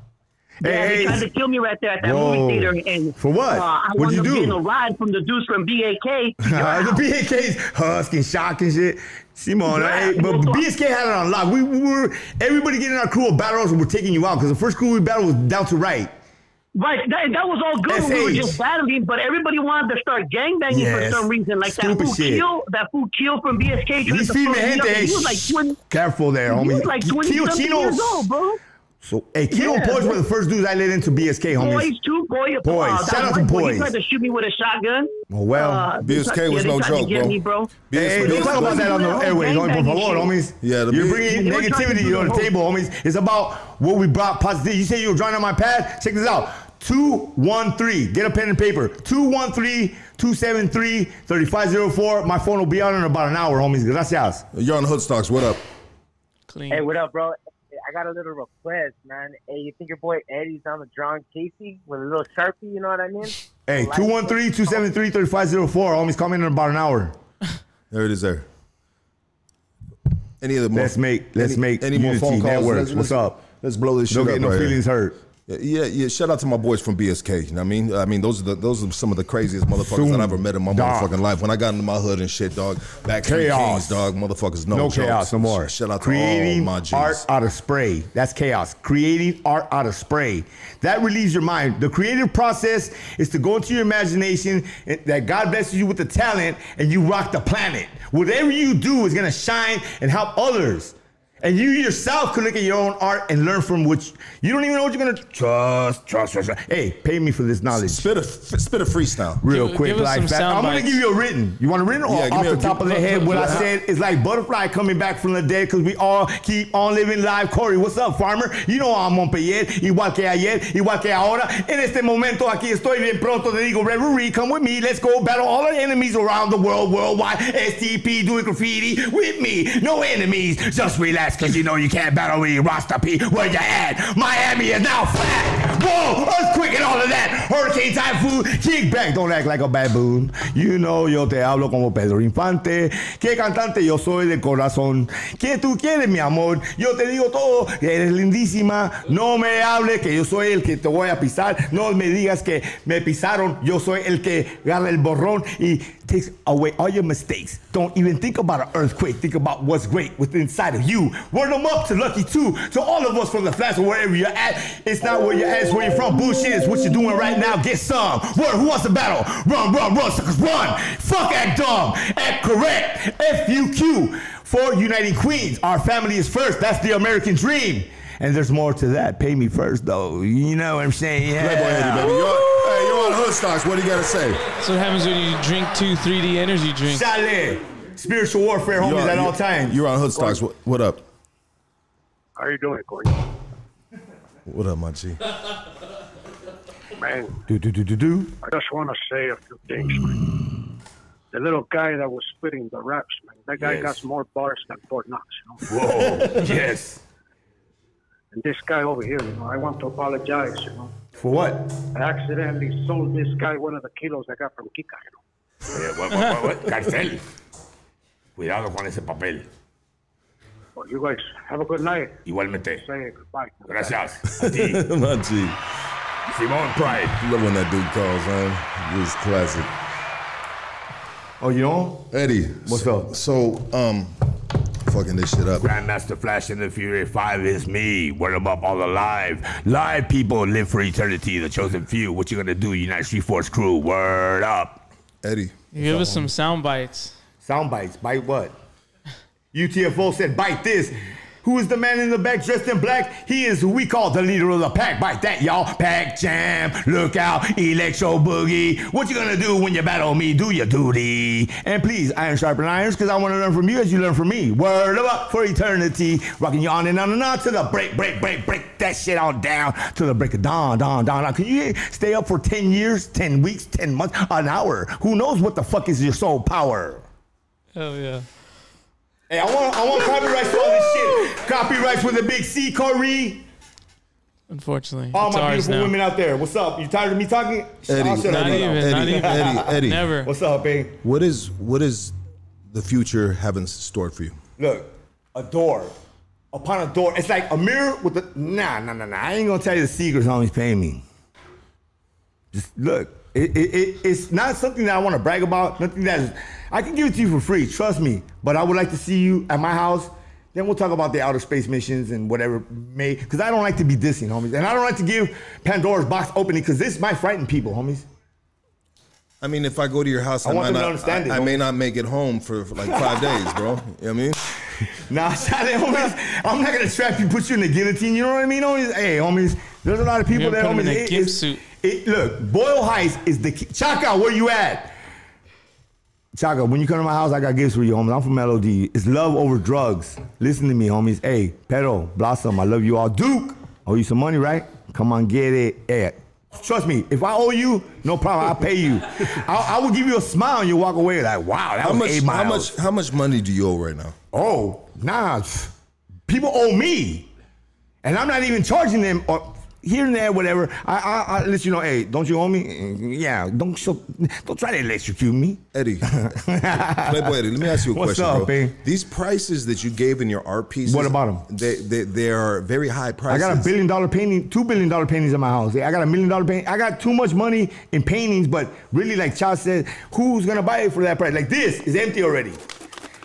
Yeah, they tried to kill me right there at that movie theater. And, for what? I wound up getting a ride from the dudes from BAK. The BAKs, Husk and Shock and shit. Simon, but BSK had it on lock. We were, everybody getting our crew of battles and we're taking you out because the first crew we battled was down to right. Right, that was all good when we were just battling, but everybody wanted to start gangbanging for some reason. Like that fool Keel from BSK. He was like 20. Careful there, homie. He was like 20 years old, bro. So, hey, Keel and Poise were the first dudes I let into BSK, homie. Poise. Shout out to Poise. He tried to shoot me with a shotgun. Oh, well. BSK was no joke, bro. Hey, don't talk about that on the airway, homie. Por favor, homies. You're bringing negativity on the table, homies. It's about what we brought positivity. You say you were drawing on my pad? Check this out. 213. Get a pen and paper. 213-273-3504. My phone will be on in about an hour, homies. Gracias. You're on Hood Stocks. What up? Clean. Hey, what up, bro? I got a little request, man. Hey, you think your boy Eddie's on the drawing Casey with a little Sharpie? You know what I mean? Hey, 213-273-3504. Homies, call me in about an hour. There it is there. Any other more? Let's make any more phone calls. What's up? Let's blow this shit up. Don't get no feelings hurt. Yeah. Shout out to my boys from BSK. You know what I mean? Those are some of the craziest motherfuckers that I've ever met in my motherfucking life. When I got into my hood and shit, dog, back in the Kings, dog, motherfuckers, no jokes. Chaos, no more. Shout out to all my G's. Art out of spray. That's chaos. Creating art out of spray. That relieves your mind. The creative process is to go into your imagination and that God blesses you with the talent and you rock the planet. Whatever you do is gonna shine and help others. And you yourself could look at your own art and learn from which you don't even know what you're gonna trust. Hey, pay me for this knowledge. Spit a freestyle real quick, like that. I'm gonna give you a written. You want a written or off the top of the head? What I said is like butterfly coming back from the dead because we all keep on living live. Corey, what's up, farmer? You know I'm on Montpellier, igual que ayer, igual que ahora. En este momento aquí estoy bien pronto. Te digo, reverie, come with me. Let's go battle all our enemies around the world, worldwide. STP doing graffiti with me. No enemies, just relax. Cause you know you can't battle with Rasta P. Where you at? Miami is now flat. Whoa, earthquake and all of that. Hurricane, typhoon, kickback. Don't act like a baboon. You know yo te hablo como Pedro Infante. Que cantante yo soy de corazón. Que tú quieres mi amor. Yo te digo todo. Eres lindísima. No me hables que yo soy el que te voy a pisar. No me digas que me pisaron. Yo soy el que gana el borrón y takes away all your mistakes. Don't even think about an earthquake. Think about what's great within inside of you. Word them up to Lucky 2, to all of us from the Flash or wherever you're at. It's not where you're at, it's where you're from. Bullshit is what you're doing right now. Get some. Word, who wants to battle? Run, suckers, run. Fuck, act dumb. Act correct. FUQ for Uniting Queens. Our family is first. That's the American dream. And there's more to that. Pay me first, though. You know what I'm saying? Yeah. Playboy Eddie, baby. You're on Hood Stocks. What do you got to say? That's what happens when you drink 2 3D energy drinks. Salud. Spiritual warfare, homies, at all times. You're on Hood Stocks. What up? How are you doing, Corey? What up, my G? Man, I just want to say a few things, man. The little guy that was spitting the raps, man, that guy got more bars than Fort Knox. You know? Whoa, yes. And this guy over here, you know, I want to apologize, you know. For what? I accidentally sold this guy one of the kilos I got from Kika, you know. Yeah, what? Carcel. Cuidado con ese papel. Well, you guys have a good night. Igualmente. Say goodbye. Gracias. A ti. My G. Simone Pride. You love when that dude calls, man. This is classic. Oh, you on? Eddie. What's up? So, fucking this shit up. Grandmaster Flash and the Fury 5 is me. Word them up all alive. Live people live for eternity. The chosen few. What you gonna do, United Street Force crew? Word up. Eddie. You give us some sound bites. Sound bites. Bite what? UTFO said, bite this. Who is the man in the back dressed in black? He is who we call the leader of the pack. Bite that, y'all. Pack jam. Look out. Electro boogie. What you gonna do when you battle me? Do your duty. And please, iron sharpen irons, because I want to learn from you as you learn from me. Word up for eternity. Rocking you on and on to the break. That shit on down to the break of dawn. Can you stay up for 10 years, 10 weeks, 10 months, an hour? Who knows what the fuck is your soul power? Hell yeah. Hey, I want copyrights for all this shit. Copyrights with a big C, Corey. Unfortunately. All my beautiful women out there. What's up? You tired of me talking? Eddie, not even. Eddie. Never. What's up, babe? What is the future having stored for you? Look, a door. Upon a door. It's like a mirror with a... Nah. I ain't gonna tell you the secrets, homies. Pay me. Just look. It's not something that I want to brag about. Nothing that I can give it to you for free. Trust me. But I would like to see you at my house. Then we'll talk about the outer space missions and whatever may. Because I don't like to be dissing, homies. And I don't like to give Pandora's box opening because this might frighten people, homies. I mean, if I go to your house, I may not make it home for like 5 days, bro. You know what I mean? Nah, homies. I'm not going to trap you, put you in the guillotine. You know what I mean, homies? Hey, homies, there's a lot of people that, homies. Look, Boyle Heights is the key. Chaka, where you at? Chaka, when you come to my house, I got gifts for you, homies. I'm from LOD. It's love over drugs. Listen to me, homies. Hey, Pedro, Blossom, I love you all. Duke, owe you some money, right? Come on, get it. Hey, Trust me, if I owe you, no problem, I'll pay you. I will give you a smile and you walk away like, wow, that was 8 miles. How much money do you owe right now? Oh, nah, people owe me. And I'm not even charging them or here and there, whatever. I let you know, hey, don't you owe me? Yeah, don't try to electrocute me. Eddie, Playboy Eddie, let me ask you a question, bro. What's up, babe? These prices that you gave in your art pieces, what about them? They are very high prices. I got $1 billion painting, $2 billion paintings in my house. I got $1 million painting. I got too much money in paintings, but really, like Chad said, who's gonna buy it for that price? Like this is empty already.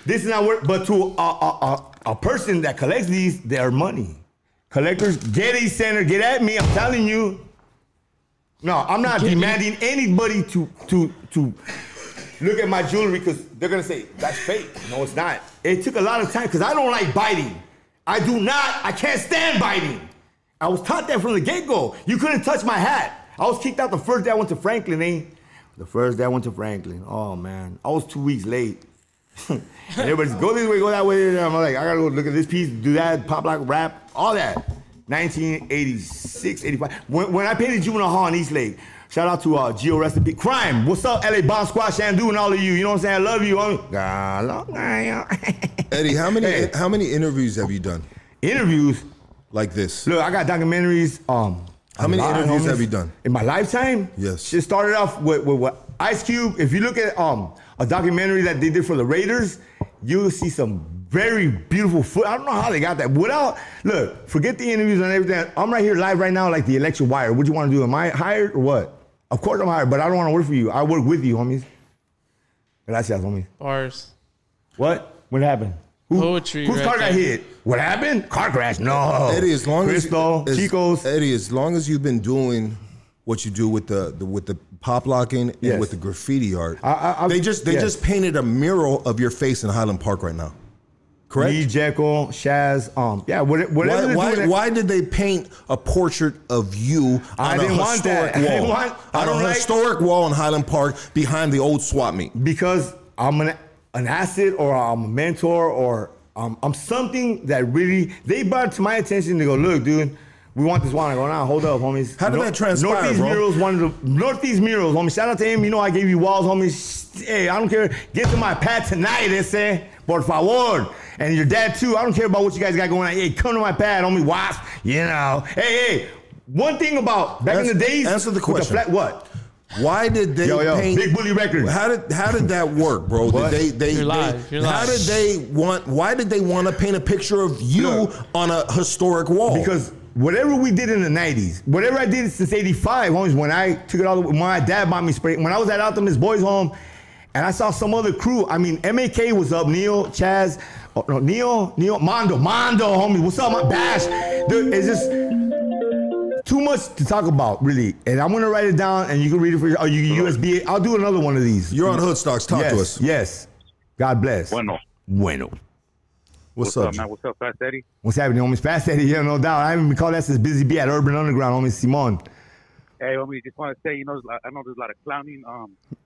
This is not worth, but to a person that collects these, their money. Collectors, Getty Center, get at me. I'm telling you. No, I'm not demanding anybody to look at my jewelry because they're going to say, that's fake. No, it's not. It took a lot of time because I don't like biting. I can't stand biting. I was taught that from the get-go. You couldn't touch my hat. I was kicked out the first day I went to Franklin, eh? The first day I went to Franklin. Oh, man. I was 2 weeks late. Everybody's go this way, go that way. And I'm like, I gotta go look at this piece, do that, pop lock, rap, all that. 1986, 85. When I painted Juvenile Hall in East Lake, shout out to Geo Recipe. Crime, what's up, LA Bomb Squad, Shandu, and all of you. You know what I'm saying? I love you. Eddie, how many interviews have you done? Interviews? Like this. Look, I got documentaries. How many interviews have you done? In my lifetime? Yes. It started off with Ice Cube. If you look at a documentary that they did for the Raiders, you'll see some very beautiful footage. I don't know how they got that. Look, forget the interviews and everything. I'm right here live right now like the election wire. What do you want to do? Am I hired or what? Of course I'm hired, but I don't want to work for you. I work with you, homies. Gracias, homies. Bars. What? What happened? Poetry. Whose car got hit? What happened? Car crash. No. Eddie, as long as Chico's. Eddie, as long as you've been doing what you do with the pop locking and with the graffiti art, they just painted a mural of your face in Highland Park right now. Correct. Lee Jekyll, Shaz, whatever. Why did they paint a portrait of you on a historic wall? Historic wall in Highland Park behind the old swap meet. Because I'm an asset, or I'm a mentor, or I'm something that really, they brought to my attention. They go, look, dude, we want this one. I go, nah, hold up, homies. How did that transpire, bro? Northeast Murals, homies. Shout out to him. You know I gave you walls, homies. Hey, I don't care. Get to my pad tonight, ese. Por favor. And your dad, too. I don't care about what you guys got going on. Hey, come to my pad, homie. Wasp, you know. Hey. One thing about back in the days. Answer the question. What? Why did they paint Big Bully Records? How did that work, bro? What? Why did they want to paint a picture of you on a historic wall? Because whatever we did in the 90s, whatever I did since 85, homies, when I took it all the way, my dad bought me spray. When I was at Optimus Boys Home and I saw some other crew, I mean, MAK was up, Mondo, homies, what's up, my Bash? Dude, it's just too much to talk about, really. And I'm going to write it down, and you can read it for your USB. I'll do another one of these. You're on Hoodstocks. Talk to us. Yes. God bless. Bueno. What's up, man? What's up, Fast Eddie? What's happening, homies? Fast Eddie, yeah, no doubt. I haven't been called that since Busy B at Urban Underground, homies. Simon. Hey, homie, just want to say, you know, I know there's a lot of clowning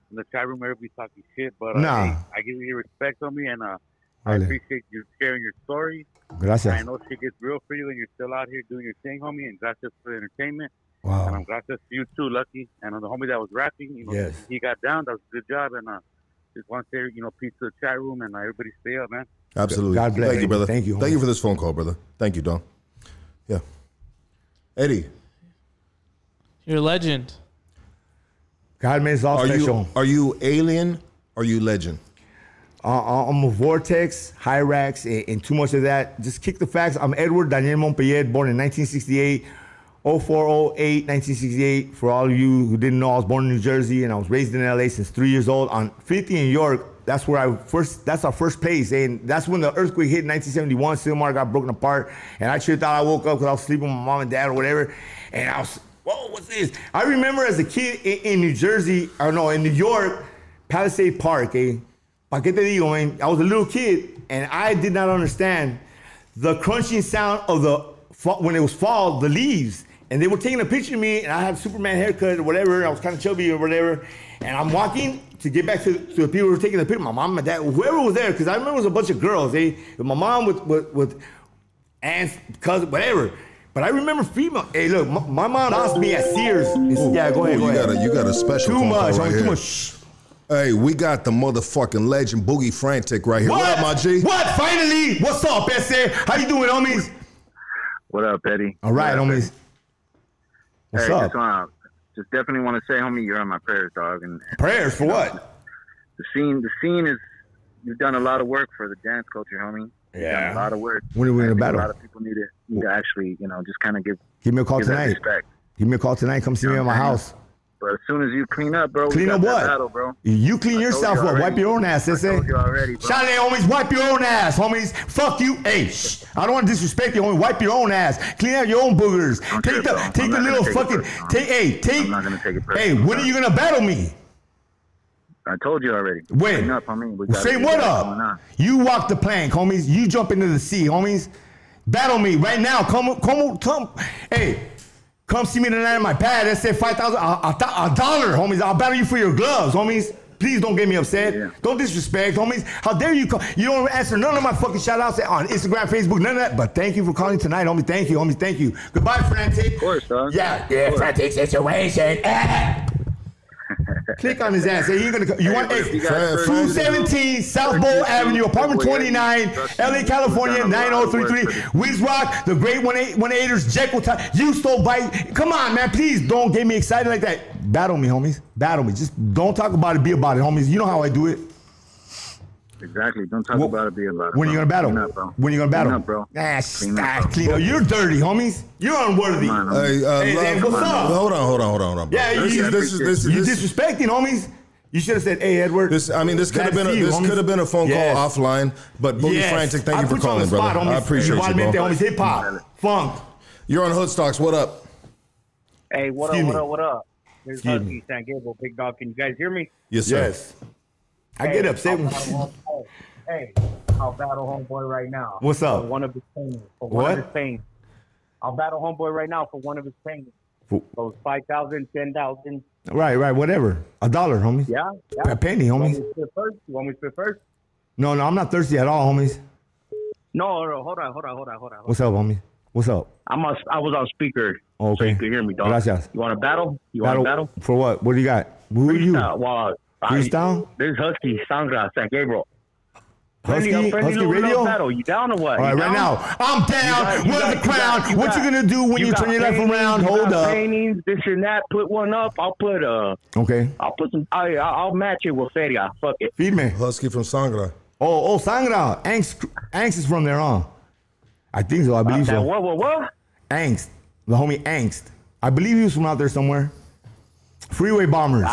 in the chat room. Everybody's talking shit, but hey, I give you your respect, homie, and I appreciate you sharing your story. Gracias. I know shit gets real for you, and you're still out here doing your thing, homie. And gracias for the entertainment. Wow. And I'm gracias to you too, Lucky. And the homie that was rapping, you know, he got down. That was a good job. And just want to say, you know, peace to the chat room, and everybody stay up, man. Absolutely. God bless. Thank you, brother. Thank you. Homie. Thank you for this phone call, brother. Thank you, Don. Yeah. Eddie, you're a legend. God made us all special. Are you alien? Or are you legend? I'm a vortex, hyrax, and too much of that. Just kick the facts. I'm Edward Daniel Montpellier, born in 1968, 0408, 1968. For all of you who didn't know, I was born in New Jersey, and I was raised in LA since 3 years old on 50 in York. That's where that's our first place. And that's when the earthquake hit in 1971. Silmar got broken apart. And I sure thought I woke up because I was sleeping with my mom and dad or whatever. And I was, whoa, what's this? I remember as a kid in New York, Palisade Park, eh? I was a little kid, and I did not understand the crunching sound of when it was fall, the leaves. And they were taking a picture of me, and I had a Superman haircut or whatever. I was kind of chubby or whatever. And I'm walking to get back to the people who were taking the picture. My mom, my dad, whoever was there, because I remember it was a bunch of girls. My mom with aunts, cousins, whatever. But I remember female. Hey, look, my mom asked me at Sears. Ooh, yeah, go ahead. Ooh, you got a special. Too much. Right too much. Hey, we got the motherfucking legend Boogie Frantic right here. What up, my G? What? Finally, what's up, Esse? How you doing, homies? What up, Eddie? All right, homies. What's up? Just definitely want to say, homie, you're on my prayers, dog. And prayers for what? The scene is. You've done a lot of work for the dance culture, homie. Yeah, a lot of work. When are we in a battle? A lot of people need to actually, just kind of give me a call tonight. Give me a call tonight. Come see me at my house. But as soon as you clean up, bro, clean up what? Battle, bro. You clean yourself up. Wipe your own ass, that's it. Shale, homies, wipe your own ass, homies. Fuck you, shh. I don't want to disrespect you, homie. Wipe your own ass. Clean out your own boogers. I'm not gonna take it personal. Hey, when are you gonna battle me? I told you already. Wait. Up, homie. Say what up? You walk the plank, homies. You jump into the sea, homies. Battle me right now. Come. Hey, come see me tonight in my pad. Let's say $5,000. $1, homies. I'll battle you for your gloves, homies. Please don't get me upset. Yeah. Don't disrespect, homies. How dare you call? You don't answer none of my fucking shout outs on Instagram, Facebook, none of that. But thank you for calling tonight, homie. Thank you, homies. Thank you. Goodbye, Frantic. Of course, dog. Yeah, Frantic situation. Click on his ass. Hey, you want 217 South Bowl Avenue, apartment 29, LA, California, 9033. Wiz Rock, the great 1818ers, Jekyll Todd. You stole bite. Come on, man. Please don't get me excited like that. Battle me, homies. Battle me. Just don't talk about it. Be about it, homies. You know how I do it. Exactly. Don't talk about it. Be about it. When are you going to battle? When are you going to battle? Clean up, bro. Clean up. You're dirty, homies. You're unworthy. Hey, what's up? Hold on. Yeah, this is disrespecting, homies. You should have said, "Hey, Edward." This could have been a phone call offline. But Boogie Frantic, thank you for calling, brother. I appreciate you, bro. Homies, hip hop, funk. You're on Hoodstocks. What up? Hey, what up? Here's Husky, San Gabriel, Big Dog. Can you guys hear me? Yes, sir. I get upset when I'll battle homeboy right now. What's up? I'll battle homeboy right now for one of his payments. Those 5,000, 10,000. Right, whatever. $1, homies. Yeah. A penny, homies. You want me to spit first? No, I'm not thirsty at all, homies. No, hold on. What's up, homie? What's up? I was on speaker. Oh, okay. So you can hear me, dog. Gracias. You want to battle? For what? What do you got? Who are you? Freestyle? This is Husky, Sangra, San Gabriel. Husky Radio? Battle. You down or what? All right, right now. I'm down. We're the crowd. What you going to do when you turn your life around? Hold up. Paintings, this and that. Put one up. I'll put okay. I'll put some. I'll match it with Feria. Fuck it. Feed me. Husky from Sangra. Oh, Sangra. Angst is from there on. I think so. I believe so. What? Angst. The homie Angst. I believe he was from out there somewhere. Freeway Bombers.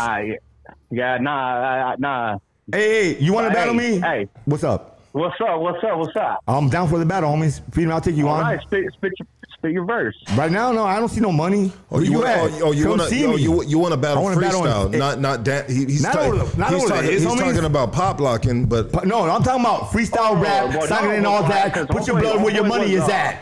Yeah, nah. Hey, you want to battle me? Hey. What's up? I'm down for the battle, homies. Feed I'll take you on. All right, spit your verse. Right now, no, I don't see no money. You want to battle freestyle, not that. He's talking about pop locking, but. No, I'm talking about freestyle rap, singing and all that. Put your blood where your money is at.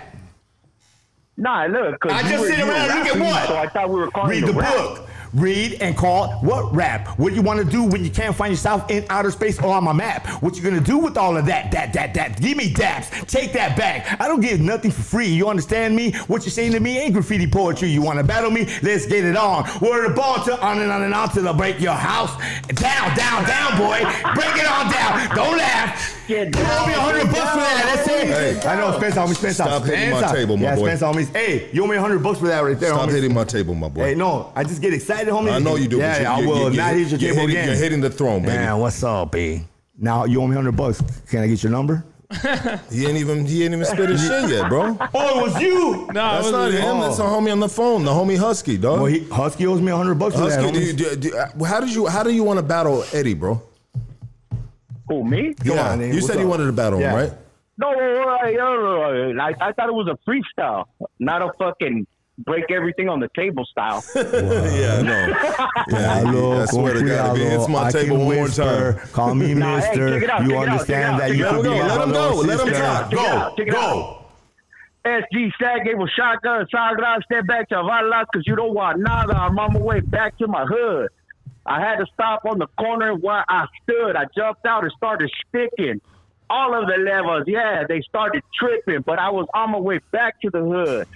Nah, look. I just sit around and look at what? So I thought we were calling read the book. Read and call what rap? What you want to do when you can't find yourself in outer space or on my map? What you gonna do with all of that? That. Give me daps. Take that back. I don't give nothing for free. You understand me? What you're saying to me ain't graffiti poetry. You want to battle me? Let's get it on. Word the ball to on and on till I break your house. Down, boy. Break it all down. Don't laugh. Give me $100 for that. Let's say. Hey, I know. Spence out. Stop hitting my table, my boy. Yeah, Spence on me. Hey, you owe me $100 for that right there. Stop hitting my table, my boy. Hey, no, I just get excited. Homie. I know you do. Yeah, I will not hit your table again. You're hitting the throne, baby. Man, what's up, B? Now you owe me $100. Can I get your number? He ain't even spit his shit yet, bro. Oh, it was you? No, that's not him. Oh. That's a homie on the phone. The homie Husky, dog. Well, Husky owes me $100 for that. Husky, how do you want to battle Eddie, bro? Who, me? Yeah, on, you said you wanted to battle him, right? No, I thought it was a freestyle, not a fucking. Break everything on the table style. Wow. Yeah, no. Yeah, I swear to God, if it's my table one more time. Call me mister. Hey, you understand that you could be let him go. Let him talk. Go. SG Sag gave a shotgun. Sagra, step back to Avalas because you don't want nada. I'm on my way back to my hood. I had to stop on the corner where I stood. I jumped out and started sticking. All of the levels, yeah, they started tripping, but I was on my way back to the hood.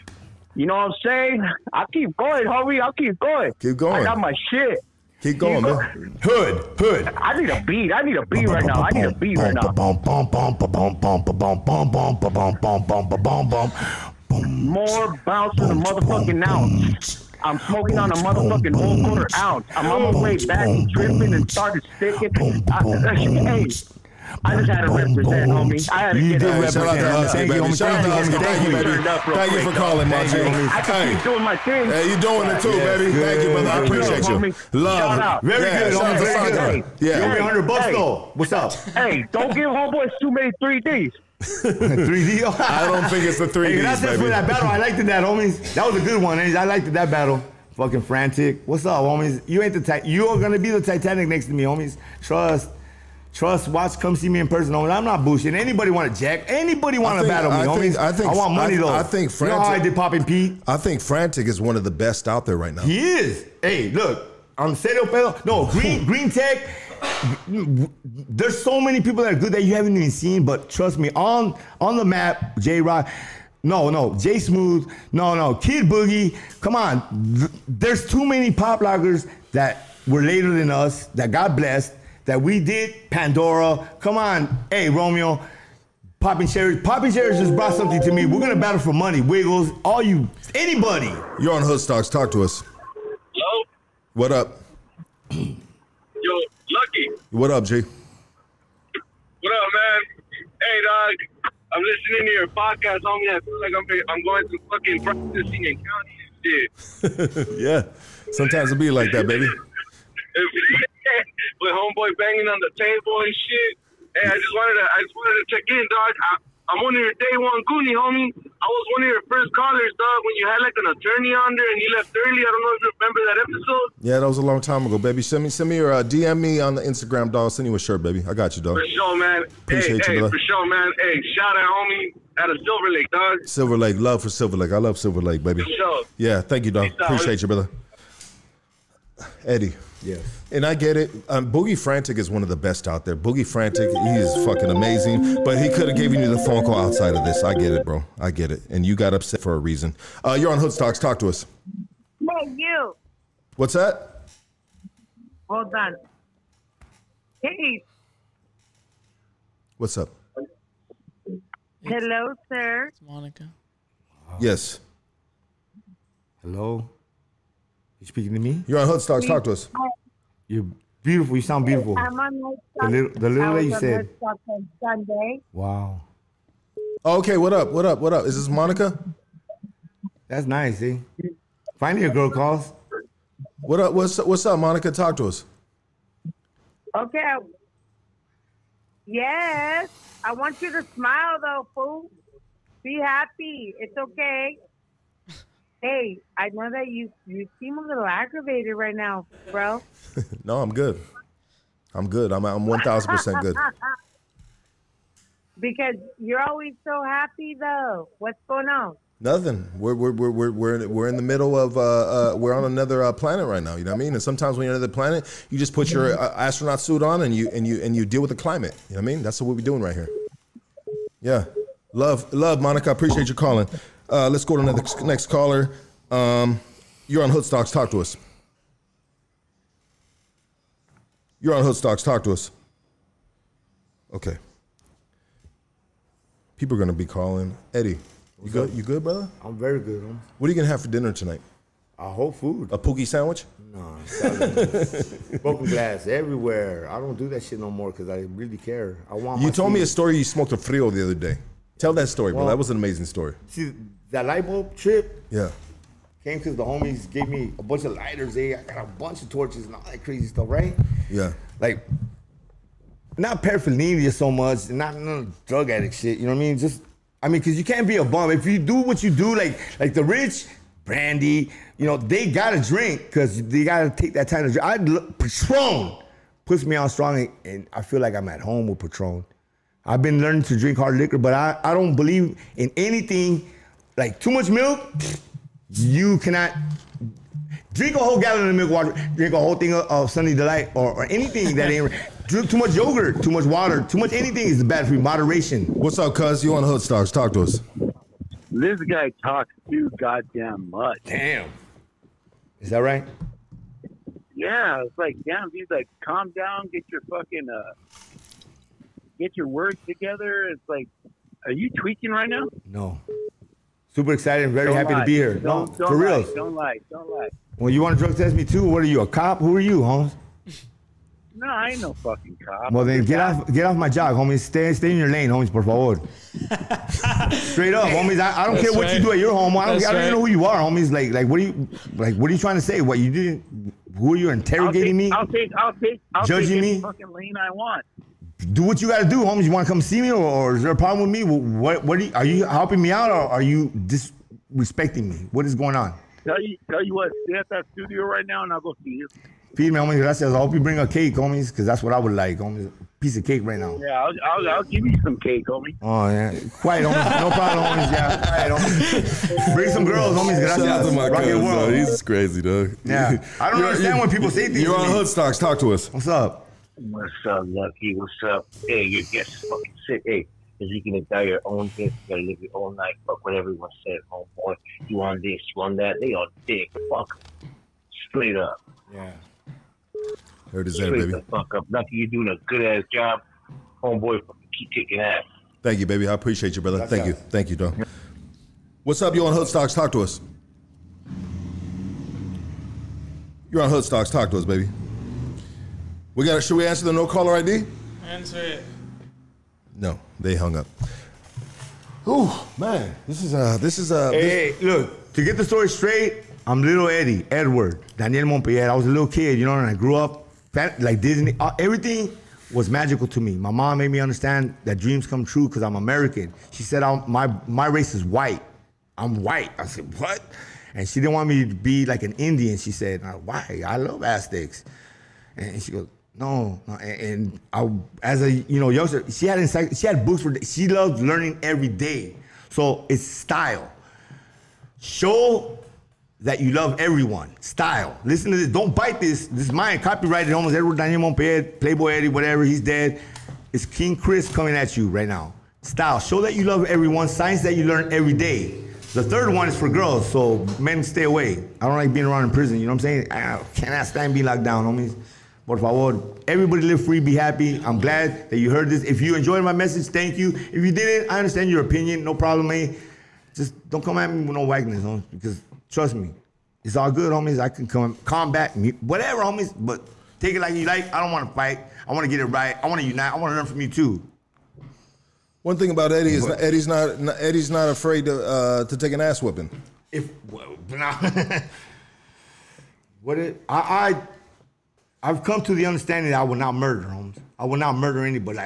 You know what I'm saying? I keep going, homie. I keep going. Keep going. I got my shit. Keep going, man. Hood. I need a beat. I need a beat right now. More bounce than a motherfucking ounce. I'm smoking on a motherfucking whole quarter ounce. I'm on my way back, tripping and started sticking. Hey. I just had to represent, homie. I had to get a representative. Thank you for calling, my G. I can keep doing my thing. Hey, you doing it too, baby. Thank you, brother. I appreciate you. Love. Very good, homie. Yeah. Give me $100 though. What's up? Hey, don't give homeboys too many 3Ds. 3D? I don't think it's the 3Ds, baby. That's it for that battle. I liked that, homies. That was a good one. I liked that battle. Fucking frantic. What's up, homies? You are going to be the Titanic next to me, homies. Trust, watch, come see me in person, homies. I'm not bullshitting. Anybody want to jack? Anybody want to battle me, homies? I want money, though. I think frantic. You know how I did Poppin' Pete? I think frantic is one of the best out there right now. He is. Hey, look, I'm serio, pedo. No, Green Tech. There's so many people that are good that you haven't even seen, but trust me, on the map, J-Rock. No, Jay Smooth. No, Kid Boogie. Come on. There's too many pop lockers that were later than us, that got blessed, that we did, Pandora. Come on. Hey, Romeo. Poppin' Cherries just brought something to me. We're going to battle for money. Wiggles, anybody. You're on Hoodstocks. Talk to us. Hello? What up? Yo, Lucky. What up, G? What up, man? Hey, dog. I'm listening to your podcast, homie. I feel like I'm going to fucking practicing in county and shit. Yeah. Sometimes it'll be like that, baby. With homeboy banging on the table and shit. Hey, I just wanted to check in, dog. I'm one of your day one Goonie, homie. I was one of your first callers, dog, when you had like an attorney on there and you left early. I don't know if you remember that episode. Yeah, that was a long time ago, baby. Send me your DM me on the Instagram, dog. Send you a shirt, baby. I got you, dog. For sure, man. Appreciate you, dog. For sure, man. Hey, shout out, homie, out of Silver Lake, dog. Silver Lake, love for Silver Lake. I love Silver Lake, baby. For sure. Yeah, thank you, dog. Appreciate you, brother. Eddie. Yeah, and I get it. Boogie Frantic is one of the best out there. Boogie Frantic, he is fucking amazing. But he could have given you the phone call outside of this. I get it, bro. I get it. And you got upset for a reason. You're on Hoodstocks. Talk to us. Hey, you. What's that? Hold on. Hey. What's up? Hello, sir. It's Monica. Wow. Yes. Hello. You speaking to me? You're on Hoodstocks. Talk to us. You're beautiful. You sound beautiful. I'm on Hoodstocks. The little lady said. On Sunday. Wow. Okay, what up? Is this Monica? That's nice, eh? Finally a girl calls. What up? What's up, Monica? Talk to us. Okay. Yes. I want you to smile, though, fool. Be happy. It's okay. Hey, I know that you seem a little aggravated right now, bro. No, I'm good. I'm 1,000% good. Because you're always so happy, though. What's going on? Nothing. We're in the middle of we're on another planet right now. You know what I mean? And sometimes when you're on another planet, you just put your astronaut suit on and you deal with the climate. You know what I mean? That's what we're doing right here. Yeah, love, Monica. I appreciate you calling. Let's go to another next caller. You're on Hoodstocks. Talk to us. You're on Hoodstocks. Talk to us. Okay. People are going to be calling. Eddie, you good, brother? I'm very good. Man. What are you going to have for dinner tonight? A whole food. A pookie sandwich? No. Broken glass everywhere. I don't do that shit no more because I really care. You told me a story you smoked a frio the other day. Tell that story, bro. That was an amazing story. See, that light bulb trip? Yeah. Came because the homies gave me a bunch of lighters, eh? I got a bunch of torches and all that crazy stuff, right? Yeah. Like, not paraphernalia so much, not none drug addict shit, you know what I mean? Because you can't be a bum. If you do what you do, like the rich, brandy, you know, they got to drink because they got to take that time to drink. Patron puts me on strong, and I feel like I'm at home with Patron. I've been learning to drink hard liquor, but I don't believe in anything like too much milk. You cannot drink a whole gallon of milk water, drink a whole thing of Sunny Delight or anything that ain't. Drink too much yogurt, too much water, too much anything is bad for you. Moderation. What's up, cuz? You on Hoodstocks. Talk to us. This guy talks too goddamn much. Damn. Is that right? Yeah, it's like, damn, he's like, calm down, get your fucking, get your words together. It's like, are you tweaking right now? No. Super excited and very happy to be here. Don't, no, for real. Don't lie, don't lie. Well, you want to drug test me too? What are you, a cop? Who are you, Holmes? No, I ain't no fucking cop. Well, then get off my job, homies. Stay in your lane, homies, por favor. Straight up, homies. I don't care what you do at your home. I don't even know who you are, homies. Like what are you trying to say? What you didn't? Who are you interrogating me? I'll judging me. Fucking lane I want. Do what you gotta do, homies. You wanna come see me, or is there a problem with me? Are you helping me out, or are you disrespecting me? What is going on? Tell you what. Stay at that studio right now, and I'll go see you. Feed me, homies, gracias. I hope you bring a cake, homies, because that's what I would like, homies. Piece of cake right now. Yeah, I'll give you some cake, homie. Oh, yeah. Quiet, homies. No problem, homies. Yeah, quiet, homies. Bring some girls, homies, gracias. Shout out to my cousin, though. He's crazy, dog. Yeah. I don't understand when people say things. You're on Hood Stocks. Talk to us. What's up? What's up, Lucky? What's up? Hey, your guest is fucking sick. Hey, because you can die your own dick. You gotta live your own life. Fuck what everyone says, homeboy. You on this, you on that. They all dick. Fuck them. Straight up. Yeah. Heard his head, baby. The fuck up. Lucky, you're doing a good ass job. Homeboy, keep kicking ass. Thank you, baby. I appreciate you, brother. That's Thank you. Thank you, dog. What's up? You on Hood Stocks? Talk to us. You're on Hood Stocks. Talk to us, baby. We got. Should we answer the no caller ID? Answer it. No, they hung up. Oh man, this is a. Hey, look, to get the story straight. I'm little Eddie, Edward, Daniel Montpellier. I was a little kid, you know, and I grew up like Disney. Everything was magical to me. My mom made me understand that dreams come true because I'm American. She said my race is white. I'm white. I said, what? And she didn't want me to be like an Indian. She said, why? I love Aztecs. And she goes, no. And as a youngster, she had books for. She loved learning every day. So it's style. Show that you love everyone. Style. Listen to this. Don't bite this. This is mine. Copyrighted. Almost Edward Daniel Montpellier, Playboy Eddie, whatever. He's dead. It's King Chris coming at you right now. Style. Show that you love everyone. Science that you learn every day. The third one is for girls, so men stay away. I don't like being around in prison. You know what I'm saying? I cannot stand being locked down, homies. Por favor. Everybody live free, be happy. I'm glad that you heard this. If you enjoyed my message, thank you. If you didn't, I understand your opinion. No problem, man. Just don't come at me with no whackness, homies, because trust me, it's all good, homies. I can come combat me, whatever, homies, but take it like you like. I don't want to fight. I want to get it right. I want to unite. I want to learn from you too. One thing about Eddie is Eddie's not afraid to take an ass whooping. I've come to the understanding that I will not murder, homies. I will not murder anybody.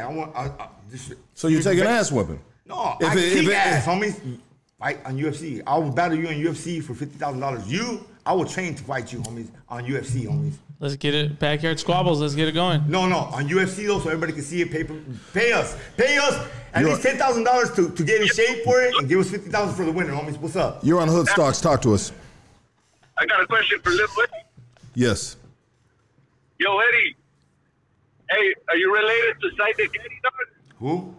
So you take an ass whooping? No, I kick ass, homies. Fight on UFC. I will battle you in UFC for $50,000. I will train to fight you, homies, on UFC, homies. Let's get it. Backyard squabbles. Let's get it going. No. On UFC, though, so everybody can see it. Pay us. At least $10,000 to get in shape for it and give us $50,000 for the winner, homies. What's up? You're on Hood Stocks. Talk to us. I got a question for Liquid. Yes. Yo, Eddie. Hey, are you related to Sidekick Eddie? Who?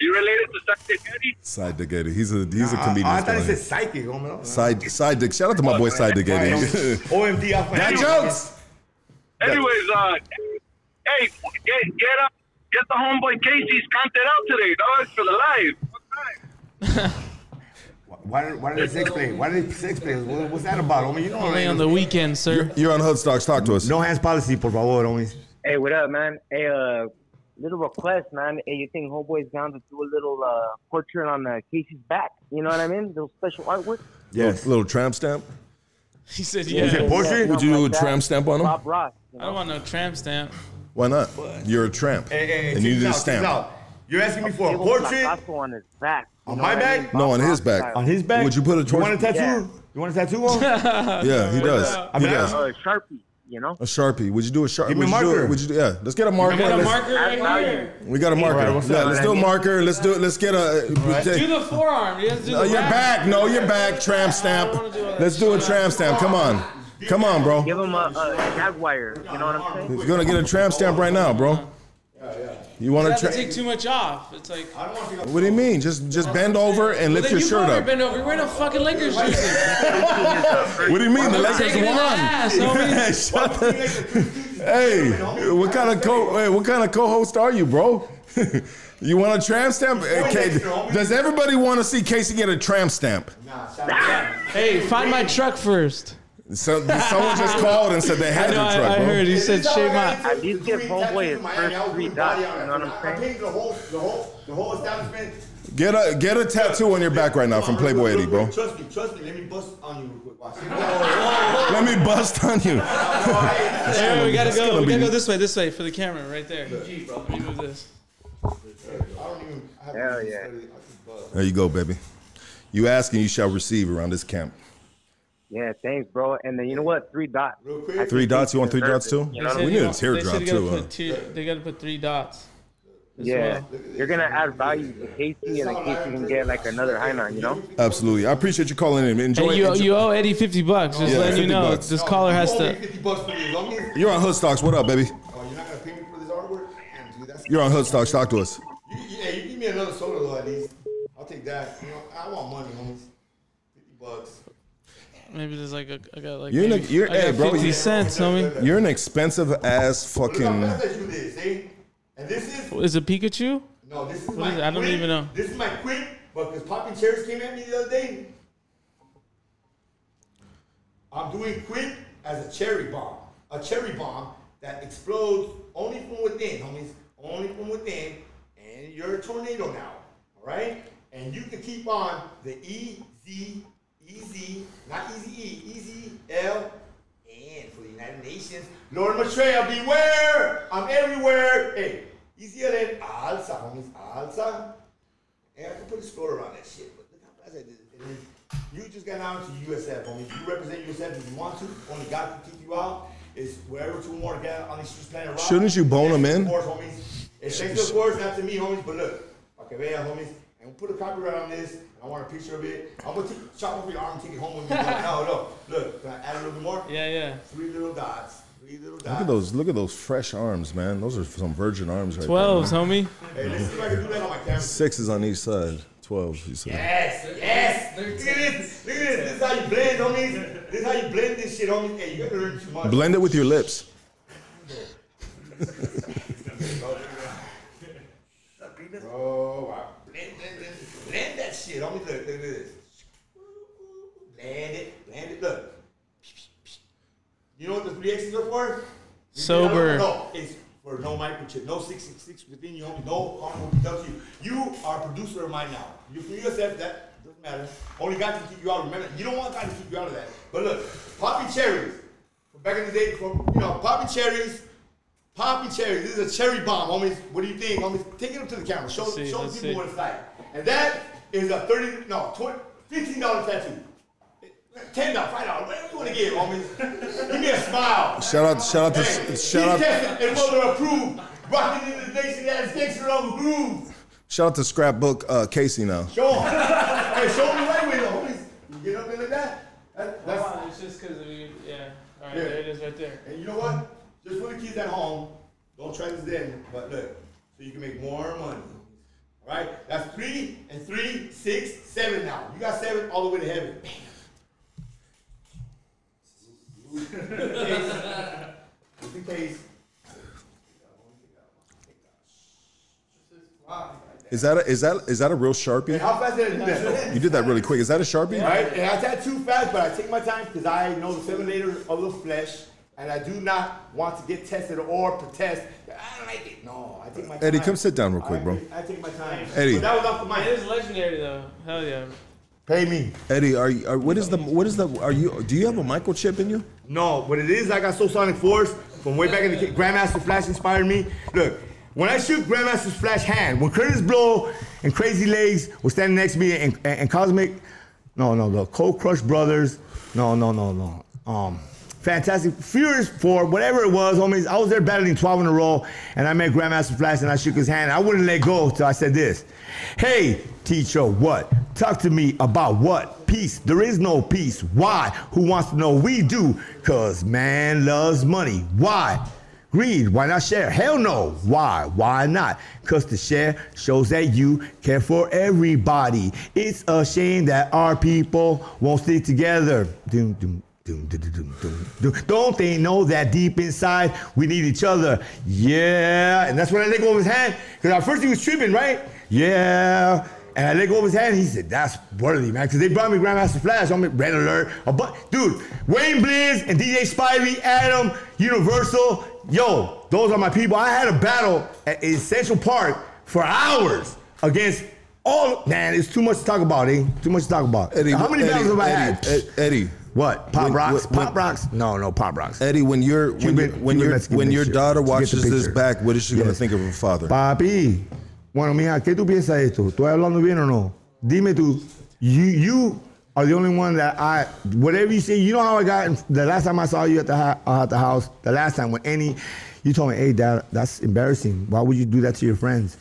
You related to Sidekick Eddie? Sidekick Eddie. He's a comedian. I thought he said psychic, homie. Sidekick. Shout out to my boy Sidekick Eddie. OMD. That jokes. Anyways, hey, get the homeboy Casey's content out today, dog, for the live. Why did they sex play? Why did they sex play? What's that about, homie? You know, only on the weekend, sir. You're on Hood Stocks. Talk to us. No hands policy, por favor, homies. Hey, what up, man? Hey, little request, man. Hey, you think homeboy's down to do a little portrait on Casey's back? You know what I mean? Little special artwork. Yes. Little tramp stamp. He said, "Yeah." Is it portrait? Would you do a tramp stamp on him? Bob Ross. You know? I don't want no tramp stamp. Why not? But you're a tramp, and you do stamp. You're asking me for a portrait on his back. On my back? No, on his back. On his back. Would you put a tattoo? You want a tattoo? Yeah. You want a tattoo on? Yeah, he does. He does. Sharpie. You know? A Sharpie. Would you do a Sharpie? Give me a marker. Yeah, let's get a marker. We got a marker. Right, let's do a marker. Let's get a... Right. Do the forearm. Let's do your back. No, your back. Tramp stamp. Let's do a tramp stamp. Come on. Come on, bro. Give him a jaguar. You know what I'm saying? You're going to get a tramp stamp right now, bro. Yeah, yeah. You want to take too much off. It's like, I don't want to. What do you mean? Just bend over and lift your shirt up. Bend over. We're in a fucking Lakers jersey. What do you mean? The Lakers won. Ass, hey, what kind of co-host are you, bro? You want a tramp stamp? Okay. Does everybody want to see Casey get a tramp stamp? Nah. Hey, find my truck first. So someone just called and said they had your truck. I heard he said shave my. At least give homeboy his first 3 dots. You know what I'm saying? The whole establishment. Get a tattoo on your back right now from Playboy Eddie, bro. Trust me. Let me bust on you real quick. Watch. Let me bust on you. Hey, we gotta go this way for the camera right there. Gee, bro, let me move this. Hell yeah. There you go, baby. You ask and you shall receive around this camp. Yeah, thanks, bro. And then you know what? 3 dots. Real quick. 3 dots? You want 3 dots too? You know, we need a tear drop too. They got to put 3 dots. Yeah. Well. You're going to add value to Casey and in case you can get like another high nine, you know? Absolutely. I appreciate you calling in. Enjoy it. You owe Eddie $50. Just letting you know. Bucks. This caller has to. You're on Hood Stocks. What up, baby? Oh, you're not going to pay me for this artwork? You're on Hood Stocks. Talk to us. Yeah, you give me another soda, though, at least. I'll take that. You know, I want money, homies. $50. Maybe there's like I got like $0.50, homie. You're an expensive ass fucking. And this is it Pikachu? No, this is what my. Is I don't even know. This is my quid, but because popping cherries came at me the other day, I'm doing quid as a cherry bomb that explodes only from within, homies, only from within, and you're a tornado now, all right? And you can keep on the EZ. Easy, not easy E, easy L, and for the United Nations, Lord Maitreya, beware! I'm everywhere! Hey, easy L, alza, homies, alza. And I can put a score around that shit, but look how fast I did it. You just got down to USF, homies. You represent USF if you want to, only God can keep you out. It's wherever 2 more get on these streets playing around. Shouldn't you bone them in? Course, homies. It's thanks to the course, not to me, homies, but look, okay, man, homies. And put a copyright on this. I want a picture of it. I'm gonna chop off your arm and take it home with me. No, look. Can I add a little bit more? Yeah. 3 little dots. 3 little dots. Look at those fresh arms, man. Those are some virgin arms right 12s, there. 12s, homie. Hey, let's see if I can do that on my camera. 6s on each side. 12s, you said. Yes. Look at this. This is how you blend, homies. This is how you blend this shit, homies. Hey, you gotta learn too much. Blend it with your lips. Oh wow. Blend that shit, homie. Look at this. Blend it. Look. You know what the 3X's are for? Sober. No, it's for no microchip. No 666 within you, homie. No harm will be done to you. You are a producer of mine now. You can accept that. Doesn't matter. Only God can keep you out. Remember, you don't want God to keep you out of that. But look, poppy cherries. From back in the day, poppy cherries. This is a cherry bomb, homies. What do you think, homies? Take it up to the camera. Show people what it's like. And that is a $15 tattoo. $10, $5. Whatever you want to give, homies. Give me a smile. Shout out. And mother approved. Rocking into the nation that's extra on the groove. Shout out to Scrapbook Casey now. Show him. Hey, show him the right way, though, homies. You get up there like that. That's it's just because of you. Yeah. All right, yeah. There it is right there. And you know what? Just for the kids at home, don't try this then, but look, so you can make more money. All right? That's 3 and 3, 6, 7 now. You got 7 all the way to heaven. Bam. Just in case. Is that a real Sharpie? Hey, how fast did I do that? You did that really quick. Is that a Sharpie? Yeah. All right, and I tattoo fast, but I take my time because I know the simulator of the flesh. And I do not want to get tested or protest. I don't like it. No, I take my time. Eddie, come sit down real quick, bro. I take my time. Eddie, but that was off the mic. It is legendary, though. Hell yeah. Pay me. Eddie, do you have a microchip in you? No, but it is. I got Soul Sonic Force from way back in the day. Grandmaster Flash inspired me. Look, when I shoot Grandmaster's Flash hand, when Curtis Blow and Crazy Legs were standing next to me and Cosmic, the Cold Crush Brothers, Fantastic Furious 4, whatever it was, homies. I was there battling 12 in a row, and I met Grandmaster Flash, and I shook his hand. I wouldn't let go till I said this. Hey, teacher, what? Talk to me about what? Peace. There is no peace. Why? Who wants to know? We do. Because man loves money. Why? Greed, why not share? Hell no. Why? Why not? Because to share shows that you care for everybody. It's a shame that our people won't stick together. Don't they know that deep inside we need each other? Yeah. And that's when I let go of his hand. Because at first he was tripping, right? Yeah. And I let go of his hand. He said, that's worthy, man. Because they brought me Grandmaster Flash. I'm at Red Alert. Dude, Wayne Blizz and DJ Spivey, Adam, Universal. Yo, those are my people. I had a battle at Central Park for hours against all. Man, it's too much to talk about, eh? Too much to talk about. Eddie, how many battles have I had? Eddie. What? Pop rocks? No, pop rocks. Eddie, when your daughter watches this back, what is she gonna think of her father? Papi. Bueno, mija, ¿qué tú piensas de esto? ¿Estoy hablando bien o no? Dime tú. You are the only one that whatever you say, you know how I got, the last time I saw you at the house, the last time when Annie, you told me, hey, Dad, that's embarrassing. Why would you do that to your friends?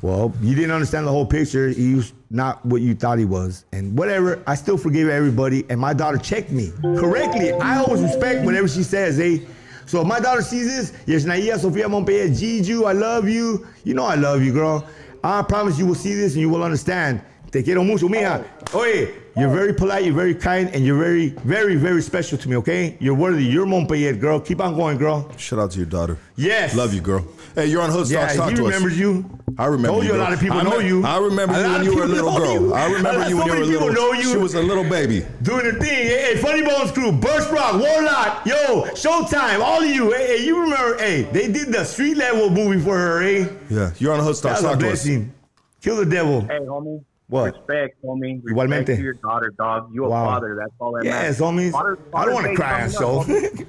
Well, you didn't understand the whole picture. He was not what you thought he was. And whatever, I still forgive everybody. And my daughter checked me correctly. I always respect whatever she says, eh? So if my daughter sees this, Yesnaya, Sofia Montpellier, Jiju, I love you. You know I love you, girl. I promise you will see this and you will understand. Te quiero mucho, mija. Oye, you're very polite, you're very kind, and you're very, very, very special to me, okay? You're worthy. You're Montpellier, girl. Keep on going, girl. Shout out to your daughter. Yes. Love you, girl. Hey, you're on Hood Stocks. Talk to us. Yeah, he remembers you. I remember you. A lot of people know you. I remember you when you were a little girl. I remember you when you were a little girl. She was a little baby. Doing her thing. Hey, Funny Bones Crew, Burst Rock, Warlock, yo, Showtime, all of you. Hey, you remember, hey, they did the street level movie for her, eh? Yeah, you're on Hood Stocks. Talk to us. Kill the devil. Hey, homie. What? Respect, homie. Respect to your daughter, dog. You a father. That's all that matters. Yes, homie. I don't want to cry, so.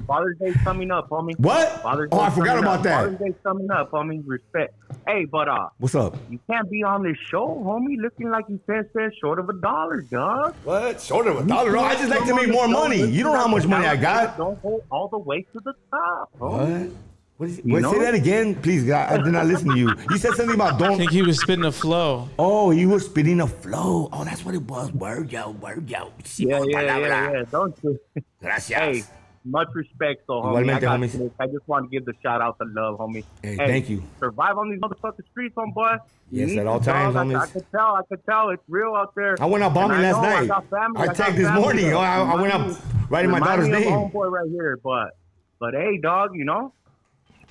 Father's Day's coming up, homie. What? Father's Day. Oh, I forgot about that. Father's Day's coming up, homie. Respect. Hey, but what's up? You can't be on this show, homie, looking like you said short of a dollar, dog. What? Short of a dollar? I just like to make more money. You don't know how much money I got. Don't hold all the way to the top, homie. What? What is, wait, say that again, please. God, I did not listen to you. You said something about don't. I think he was spitting a flow. Oh, he was spitting a flow. Oh, that's what it was. Word yo. Yeah. Don't you? Gracias. Hey, much respect, so homie. I just want to give the shout out to Love, homie. Hey, thank you. Survive on these motherfucking streets, homeboy. Yes, at all times, homie. I could tell, it's real out there. I went out bombing last night. I tagged this morning. I went out writing my daughter's name. Homeboy right here, but hey, dog, you know.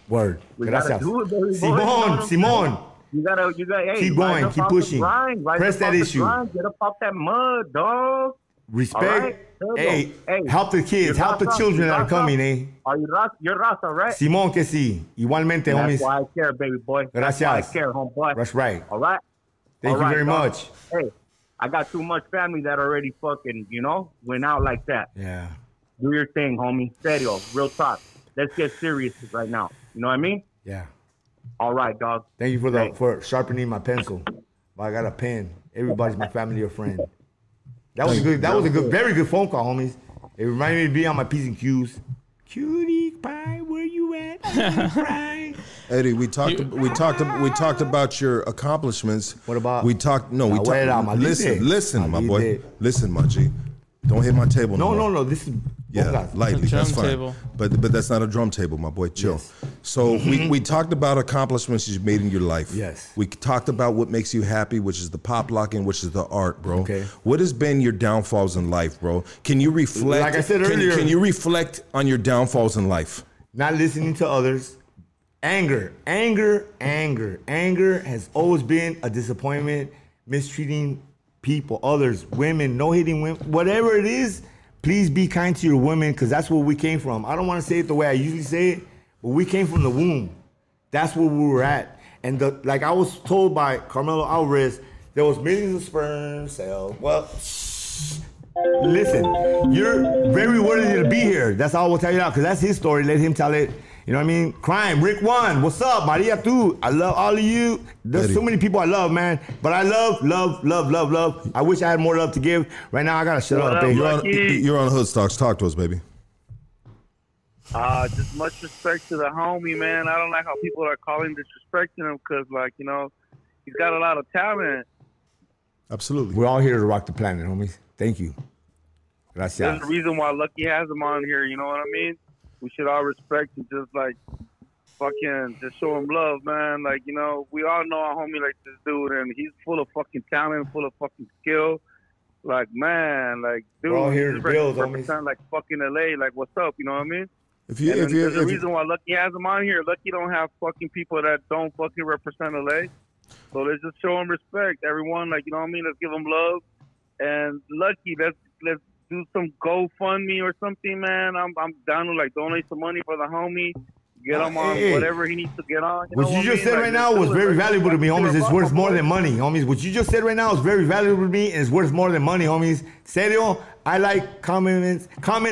Word. Gracias. Simon. You gotta, hey, keep going, keep pushing. Press that issue. Get up off that mud, dog. Respect. Right? Hey, help the kids, help the children that are coming, eh? Are you Rasta? You're Rasta, right? Simon, que si. Igualmente, homies. That's why I care, baby boy. Gracias. That's why I care, homeboy. That's right. All right. Thank you very much. Hey, I got too much family that already fucking, you know, went out like that. Yeah. Do your thing, homie. Serio, real talk. Let's get serious right now. You know what I mean? Yeah. All right, dog. Thank you for sharpening my pencil. I got a pen. Everybody's my family or friend. That was good. That was a good, very good phone call, homies. It reminded me to be on my P's and Q's. Cutie pie, where you at? Eddie, we talked about your accomplishments. What about? Listen, my boy. Listen, my G. Don't hit my table. No. This is. Yeah, lightly, that's fine. Table. But that's not a drum table, my boy, chill. Yes. So we talked about accomplishments you've made in your life. Yes. We talked about what makes you happy, which is the pop locking, which is the art, bro. Okay. What has been your downfalls in life, bro? Can you reflect? Like I said earlier. Can you reflect on your downfalls in life? Not listening to others. Anger. Anger has always been a disappointment, mistreating people, others, women, no hitting women, whatever it is. Please be kind to your women, because that's where we came from. I don't want to say it the way I usually say it, but we came from the womb. That's where we were at. And like I was told by Carmelo Alvarez, there was millions of sperm cells. Well, listen, you're very worthy to be here. That's all I will tell you now, because that's his story. Let him tell it. You know what I mean? Crime, Rick One, what's up? Maria Two, I love all of you. There's so many people I love, man. But I love. I wish I had more love to give. Right now, I gotta shut up, baby. You're on Hood Stocks. Talk to us, baby. Just much respect to the homie, man. I don't like how people are calling disrespecting him, because, like, you know, he's got a lot of talent. Absolutely. We're all here to rock the planet, homies. Thank you. Gracias. There's a reason why Lucky has him on here, you know what I mean? We should all respect and just, like, fucking just show him love, man. Like, you know, we all know our homie like this dude, and he's full of fucking talent, full of fucking skill. Like, man, like, dude, we're all here to build, represent like fucking LA. Like, what's up? You know what I mean? There's a reason why Lucky has him on here. Lucky don't have fucking people that don't fucking represent LA. So let's just show him respect, everyone. Like, you know what I mean? Let's give him love. And Lucky, let's do some GoFundMe or something, man. I'm down to like donate some money for the homie. Get him on whatever he needs to get on. You what you just said right now was very valuable to me, homies. It's worth more than money, homies. What you just said right now is very valuable to me, and it's worth more than money, homies. Serio, I like comments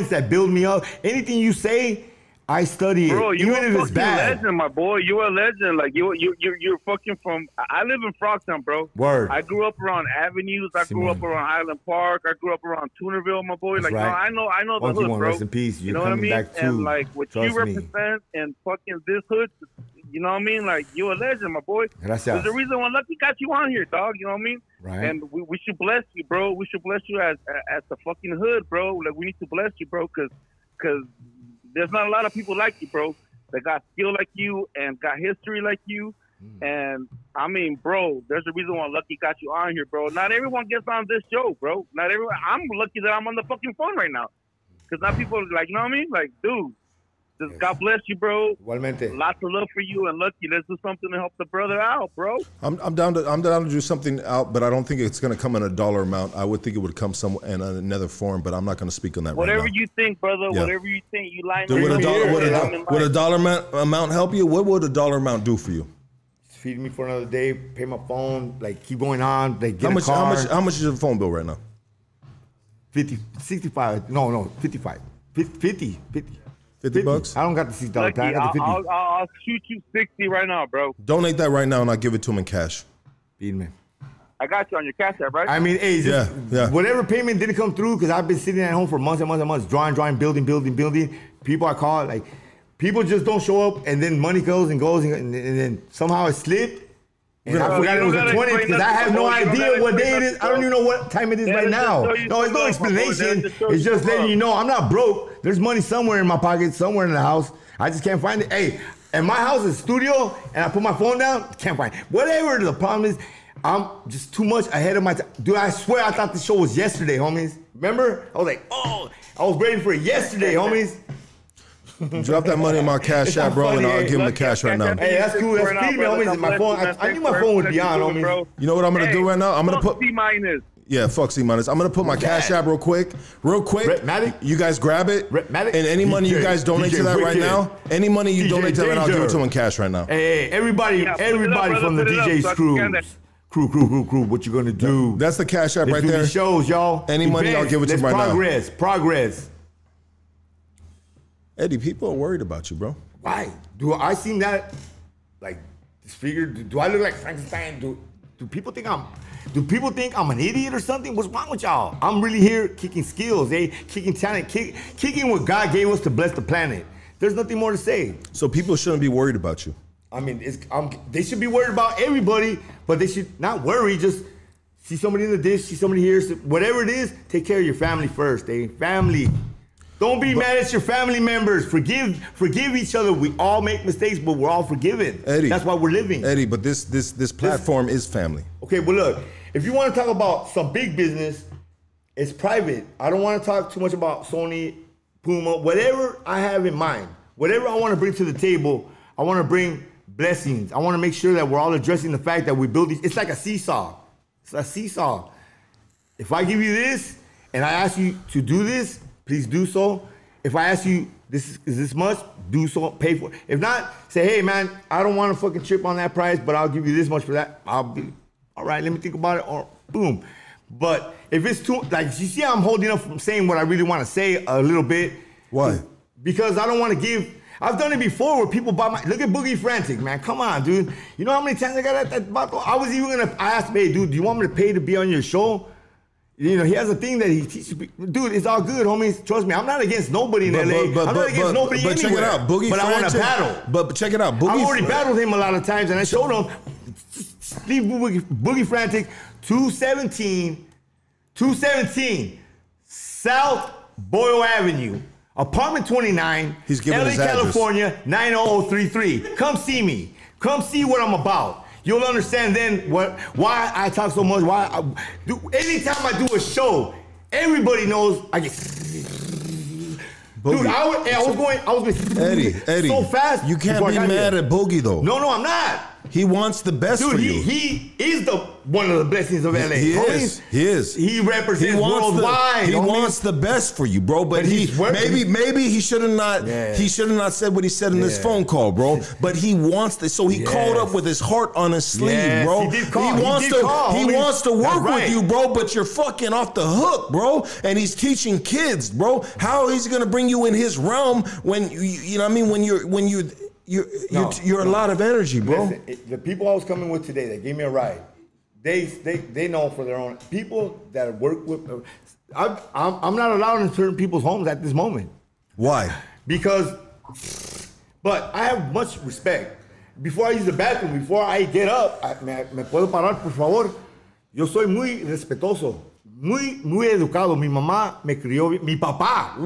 that build me up. Anything you say, I study it. Bro, even if it's bad. Legend, my boy. You're a legend. Like you're fucking from. I live in Frogtown, bro. Word. I grew up around avenues. I grew up around Highland Park. I grew up around Tunerville, my boy. That's like, right. You know, I know the hood, bro. Rest in peace. You know what I mean? Back too. And like what you represent and fucking this hood. You know what I mean? Like you're a legend, my boy. Gracias. There's a reason why Lucky got you on here, dog. You know what I mean? Right. And we should bless you, bro. We should bless you as the fucking hood, bro. Like we need to bless you, bro, cause. There's not a lot of people like you, bro, that got skill like you and got history like you. And, I mean, bro, there's a reason why Lucky got you on here, bro. Not everyone gets on this show, bro. Not everyone. I'm lucky that I'm on the fucking phone right now. Because now people are like, you know what I mean? Like, dude, just God bless you, bro. Igualmente. Lots of love for you. And, Lucky, let's do something to help the brother out, bro. I'm down to do something out, but I don't think it's going to come in a dollar amount. I would think it would come in another form, but I'm not going to speak on that right now. Whatever you think, brother. Yeah. Whatever you think. You lying. Dude, would a dollar amount help you? What would a dollar amount do for you? Feed me for another day, pay my phone, like keep going on, like get a car. How much is your phone bill right now? 50, 65. No, 55. 50. 50 bucks? I don't got the $6 plan. I'll shoot you 60 right now, bro. Donate that right now, and I'll give it to him in cash. Feed me. I got you on your Cash App, right? I mean, hey, yeah. Whatever payment didn't come through, because I've been sitting at home for months and months and months, drawing, building. People I call, like, people just don't show up, and then money goes and goes, and then somehow it slipped. And I forgot it was the 20th because I have no idea what day it is. I don't even know what time it is right now. No, it's no explanation. It's just letting you know I'm not broke. There's money somewhere in my pocket, somewhere in the house. I just can't find it. Hey, and my house is studio, and I put my phone down, can't find it. Whatever the problem is, I'm just too much ahead of my time. Dude, I swear I thought the show was yesterday, homies. Remember? I was like, oh, I was waiting for it yesterday, homies. Drop that money in my Cash App, bro, and I'll give him the cash right now. Hey, that's cool. That's feed me, homies. My phone. I knew my phone would be on, homies. You know what I'm gonna do right now? I'm gonna put C-. Yeah, fuck C-. I'm gonna put my Cash App real quick. You guys grab it. And any money you guys donate to that right now, any money you donate to that, I'll give it to him in cash right now. Hey, everybody from the DJ crew, what you gonna do? That's the Cash App right there. Shows, y'all. Any money, I'll give it to him right now. Progress. Eddie, people are worried about you, bro. Why? Do I seem that, like, this figure? Do I look like Frankenstein? Do people think I'm an idiot or something? What's wrong with y'all? I'm really here kicking skills, kicking talent, kicking what God gave us to bless the planet. There's nothing more to say. So people shouldn't be worried about you. I mean, they should be worried about everybody, but they should not worry. Just see somebody in the dish, see somebody here, whatever it is. Take care of your family first, family. Don't be mad at your family members. Forgive each other. We all make mistakes, but we're all forgiven. Eddie, that's why we're living. Eddie, but this platform is family. Okay, well look, if you want to talk about some big business, it's private. I don't want to talk too much about Sony, Puma, whatever I have in mind. Whatever I want to bring to the table, I want to bring blessings. I want to make sure that we're all addressing the fact that we build these. It's like a seesaw. It's a seesaw. If I give you this and I ask you to do this, please do so. If I ask you, is this much? Do so, pay for it. If not, say, hey man, I don't want to fucking trip on that price, but I'll give you this much for that. I'll be, all right, let me think about it, or boom. But if it's too, like, you see how I'm holding up from saying what I really want to say a little bit? Why? Because I don't want to give, I've done it before where people buy my, look at Boogie Frantic, man, come on, dude. You know how many times I got at that bottle? I asked him, hey dude, do you want me to pay to be on your show? You know, he has a thing that he teaches people. Dude, it's all good, homies. Trust me, I'm not against nobody in LA. I'm not against nobody anywhere. But check it out, Boogie. But I want to battle. But check it out, Boogie. I've already battled him a lot of times, and I showed him. Leave Boogie Frantic, 217 South Boyle Avenue. Apartment 29, he's giving LA, his California, 90033. Come see me. Come see what I'm about. You'll understand then why I talk so much. Why I do, anytime I do a show, everybody knows I get. Boogie. Dude, I was going Eddie, so fast. You can't be mad at Boogie though. No, I'm not. He wants the best for you. He is one of the blessings of LA. He is. He represents worldwide. He wants the best for you, bro. But maybe he should have not. Yeah. He should have not said what he said in this phone call, bro. But he wants this, so he called up with his heart on his sleeve, bro. He wants to work with you, bro. But you're fucking off the hook, bro. And he's teaching kids, bro. How is he gonna bring you in his realm when you know what I mean? You're a lot of energy, bro. Listen, the people I was coming with today that gave me a ride, they know for their own people that work with. I'm not allowed in certain people's homes at this moment. Why? But I have much respect. Before I use the bathroom, before I get up, me puedo parar, por favor. Yo soy muy respetuoso, muy educado. Mi mamá me crió, mi papá.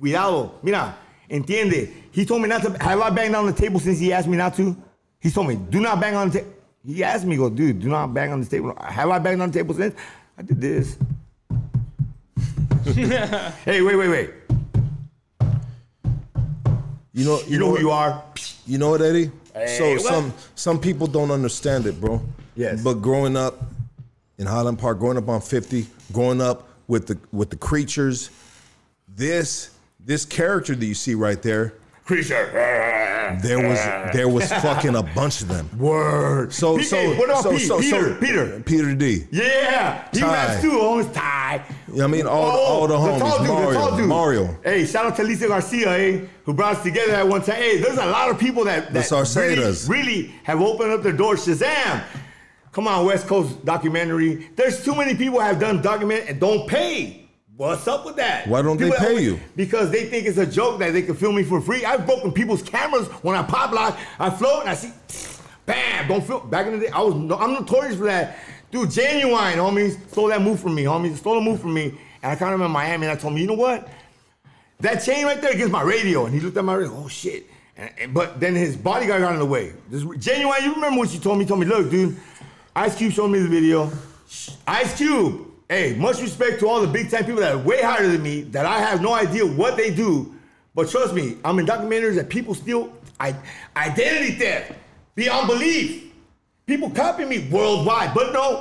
Cuidado, mira. Entiende? He told me not to. Have I banged on the table since he asked me not to? He told me, do not bang on the table. He asked me, go, dude, do not bang on the table. Have I banged on the table since? I did this. Hey, wait. You know who you are. You know what, Eddie? Hey, some people don't understand it, bro. Yes. But growing up in Highland Park, growing up on 50, growing up with the creatures, this character that you see right there, creature. There was fucking a bunch of them. Word. Peter D. Yeah, he raps too. Homies, Ty. You know what I mean? All the homies. Mario. Hey, shout out to Lisa Garcia, who brought us together at one time. Hey, there's a lot of people that really have opened up their doors. Shazam! Come on, West Coast documentary. There's too many people have done document and don't pay. What's up with that? Why don't they pay you? Because they think it's a joke that they can film me for free. I've broken people's cameras when I pop lock. I float and I see, bam, don't film. Back in the day, I'm notorious for that. Dude, Genuine, homies, stole that move from me, homies. Stole a move from me. And I caught him in Miami and I told him, you know what? That chain right there against my radio. And he looked at my radio, oh shit. But then his bodyguard got in the way. Genuine, you remember what you told me? He told me, look, dude, Ice Cube showed me the video. Ice Cube. Hey, much respect to all the big time people that are way higher than me, that I have no idea what they do. But trust me, I'm in documentaries that people steal identity theft beyond belief. People copy me worldwide, but no.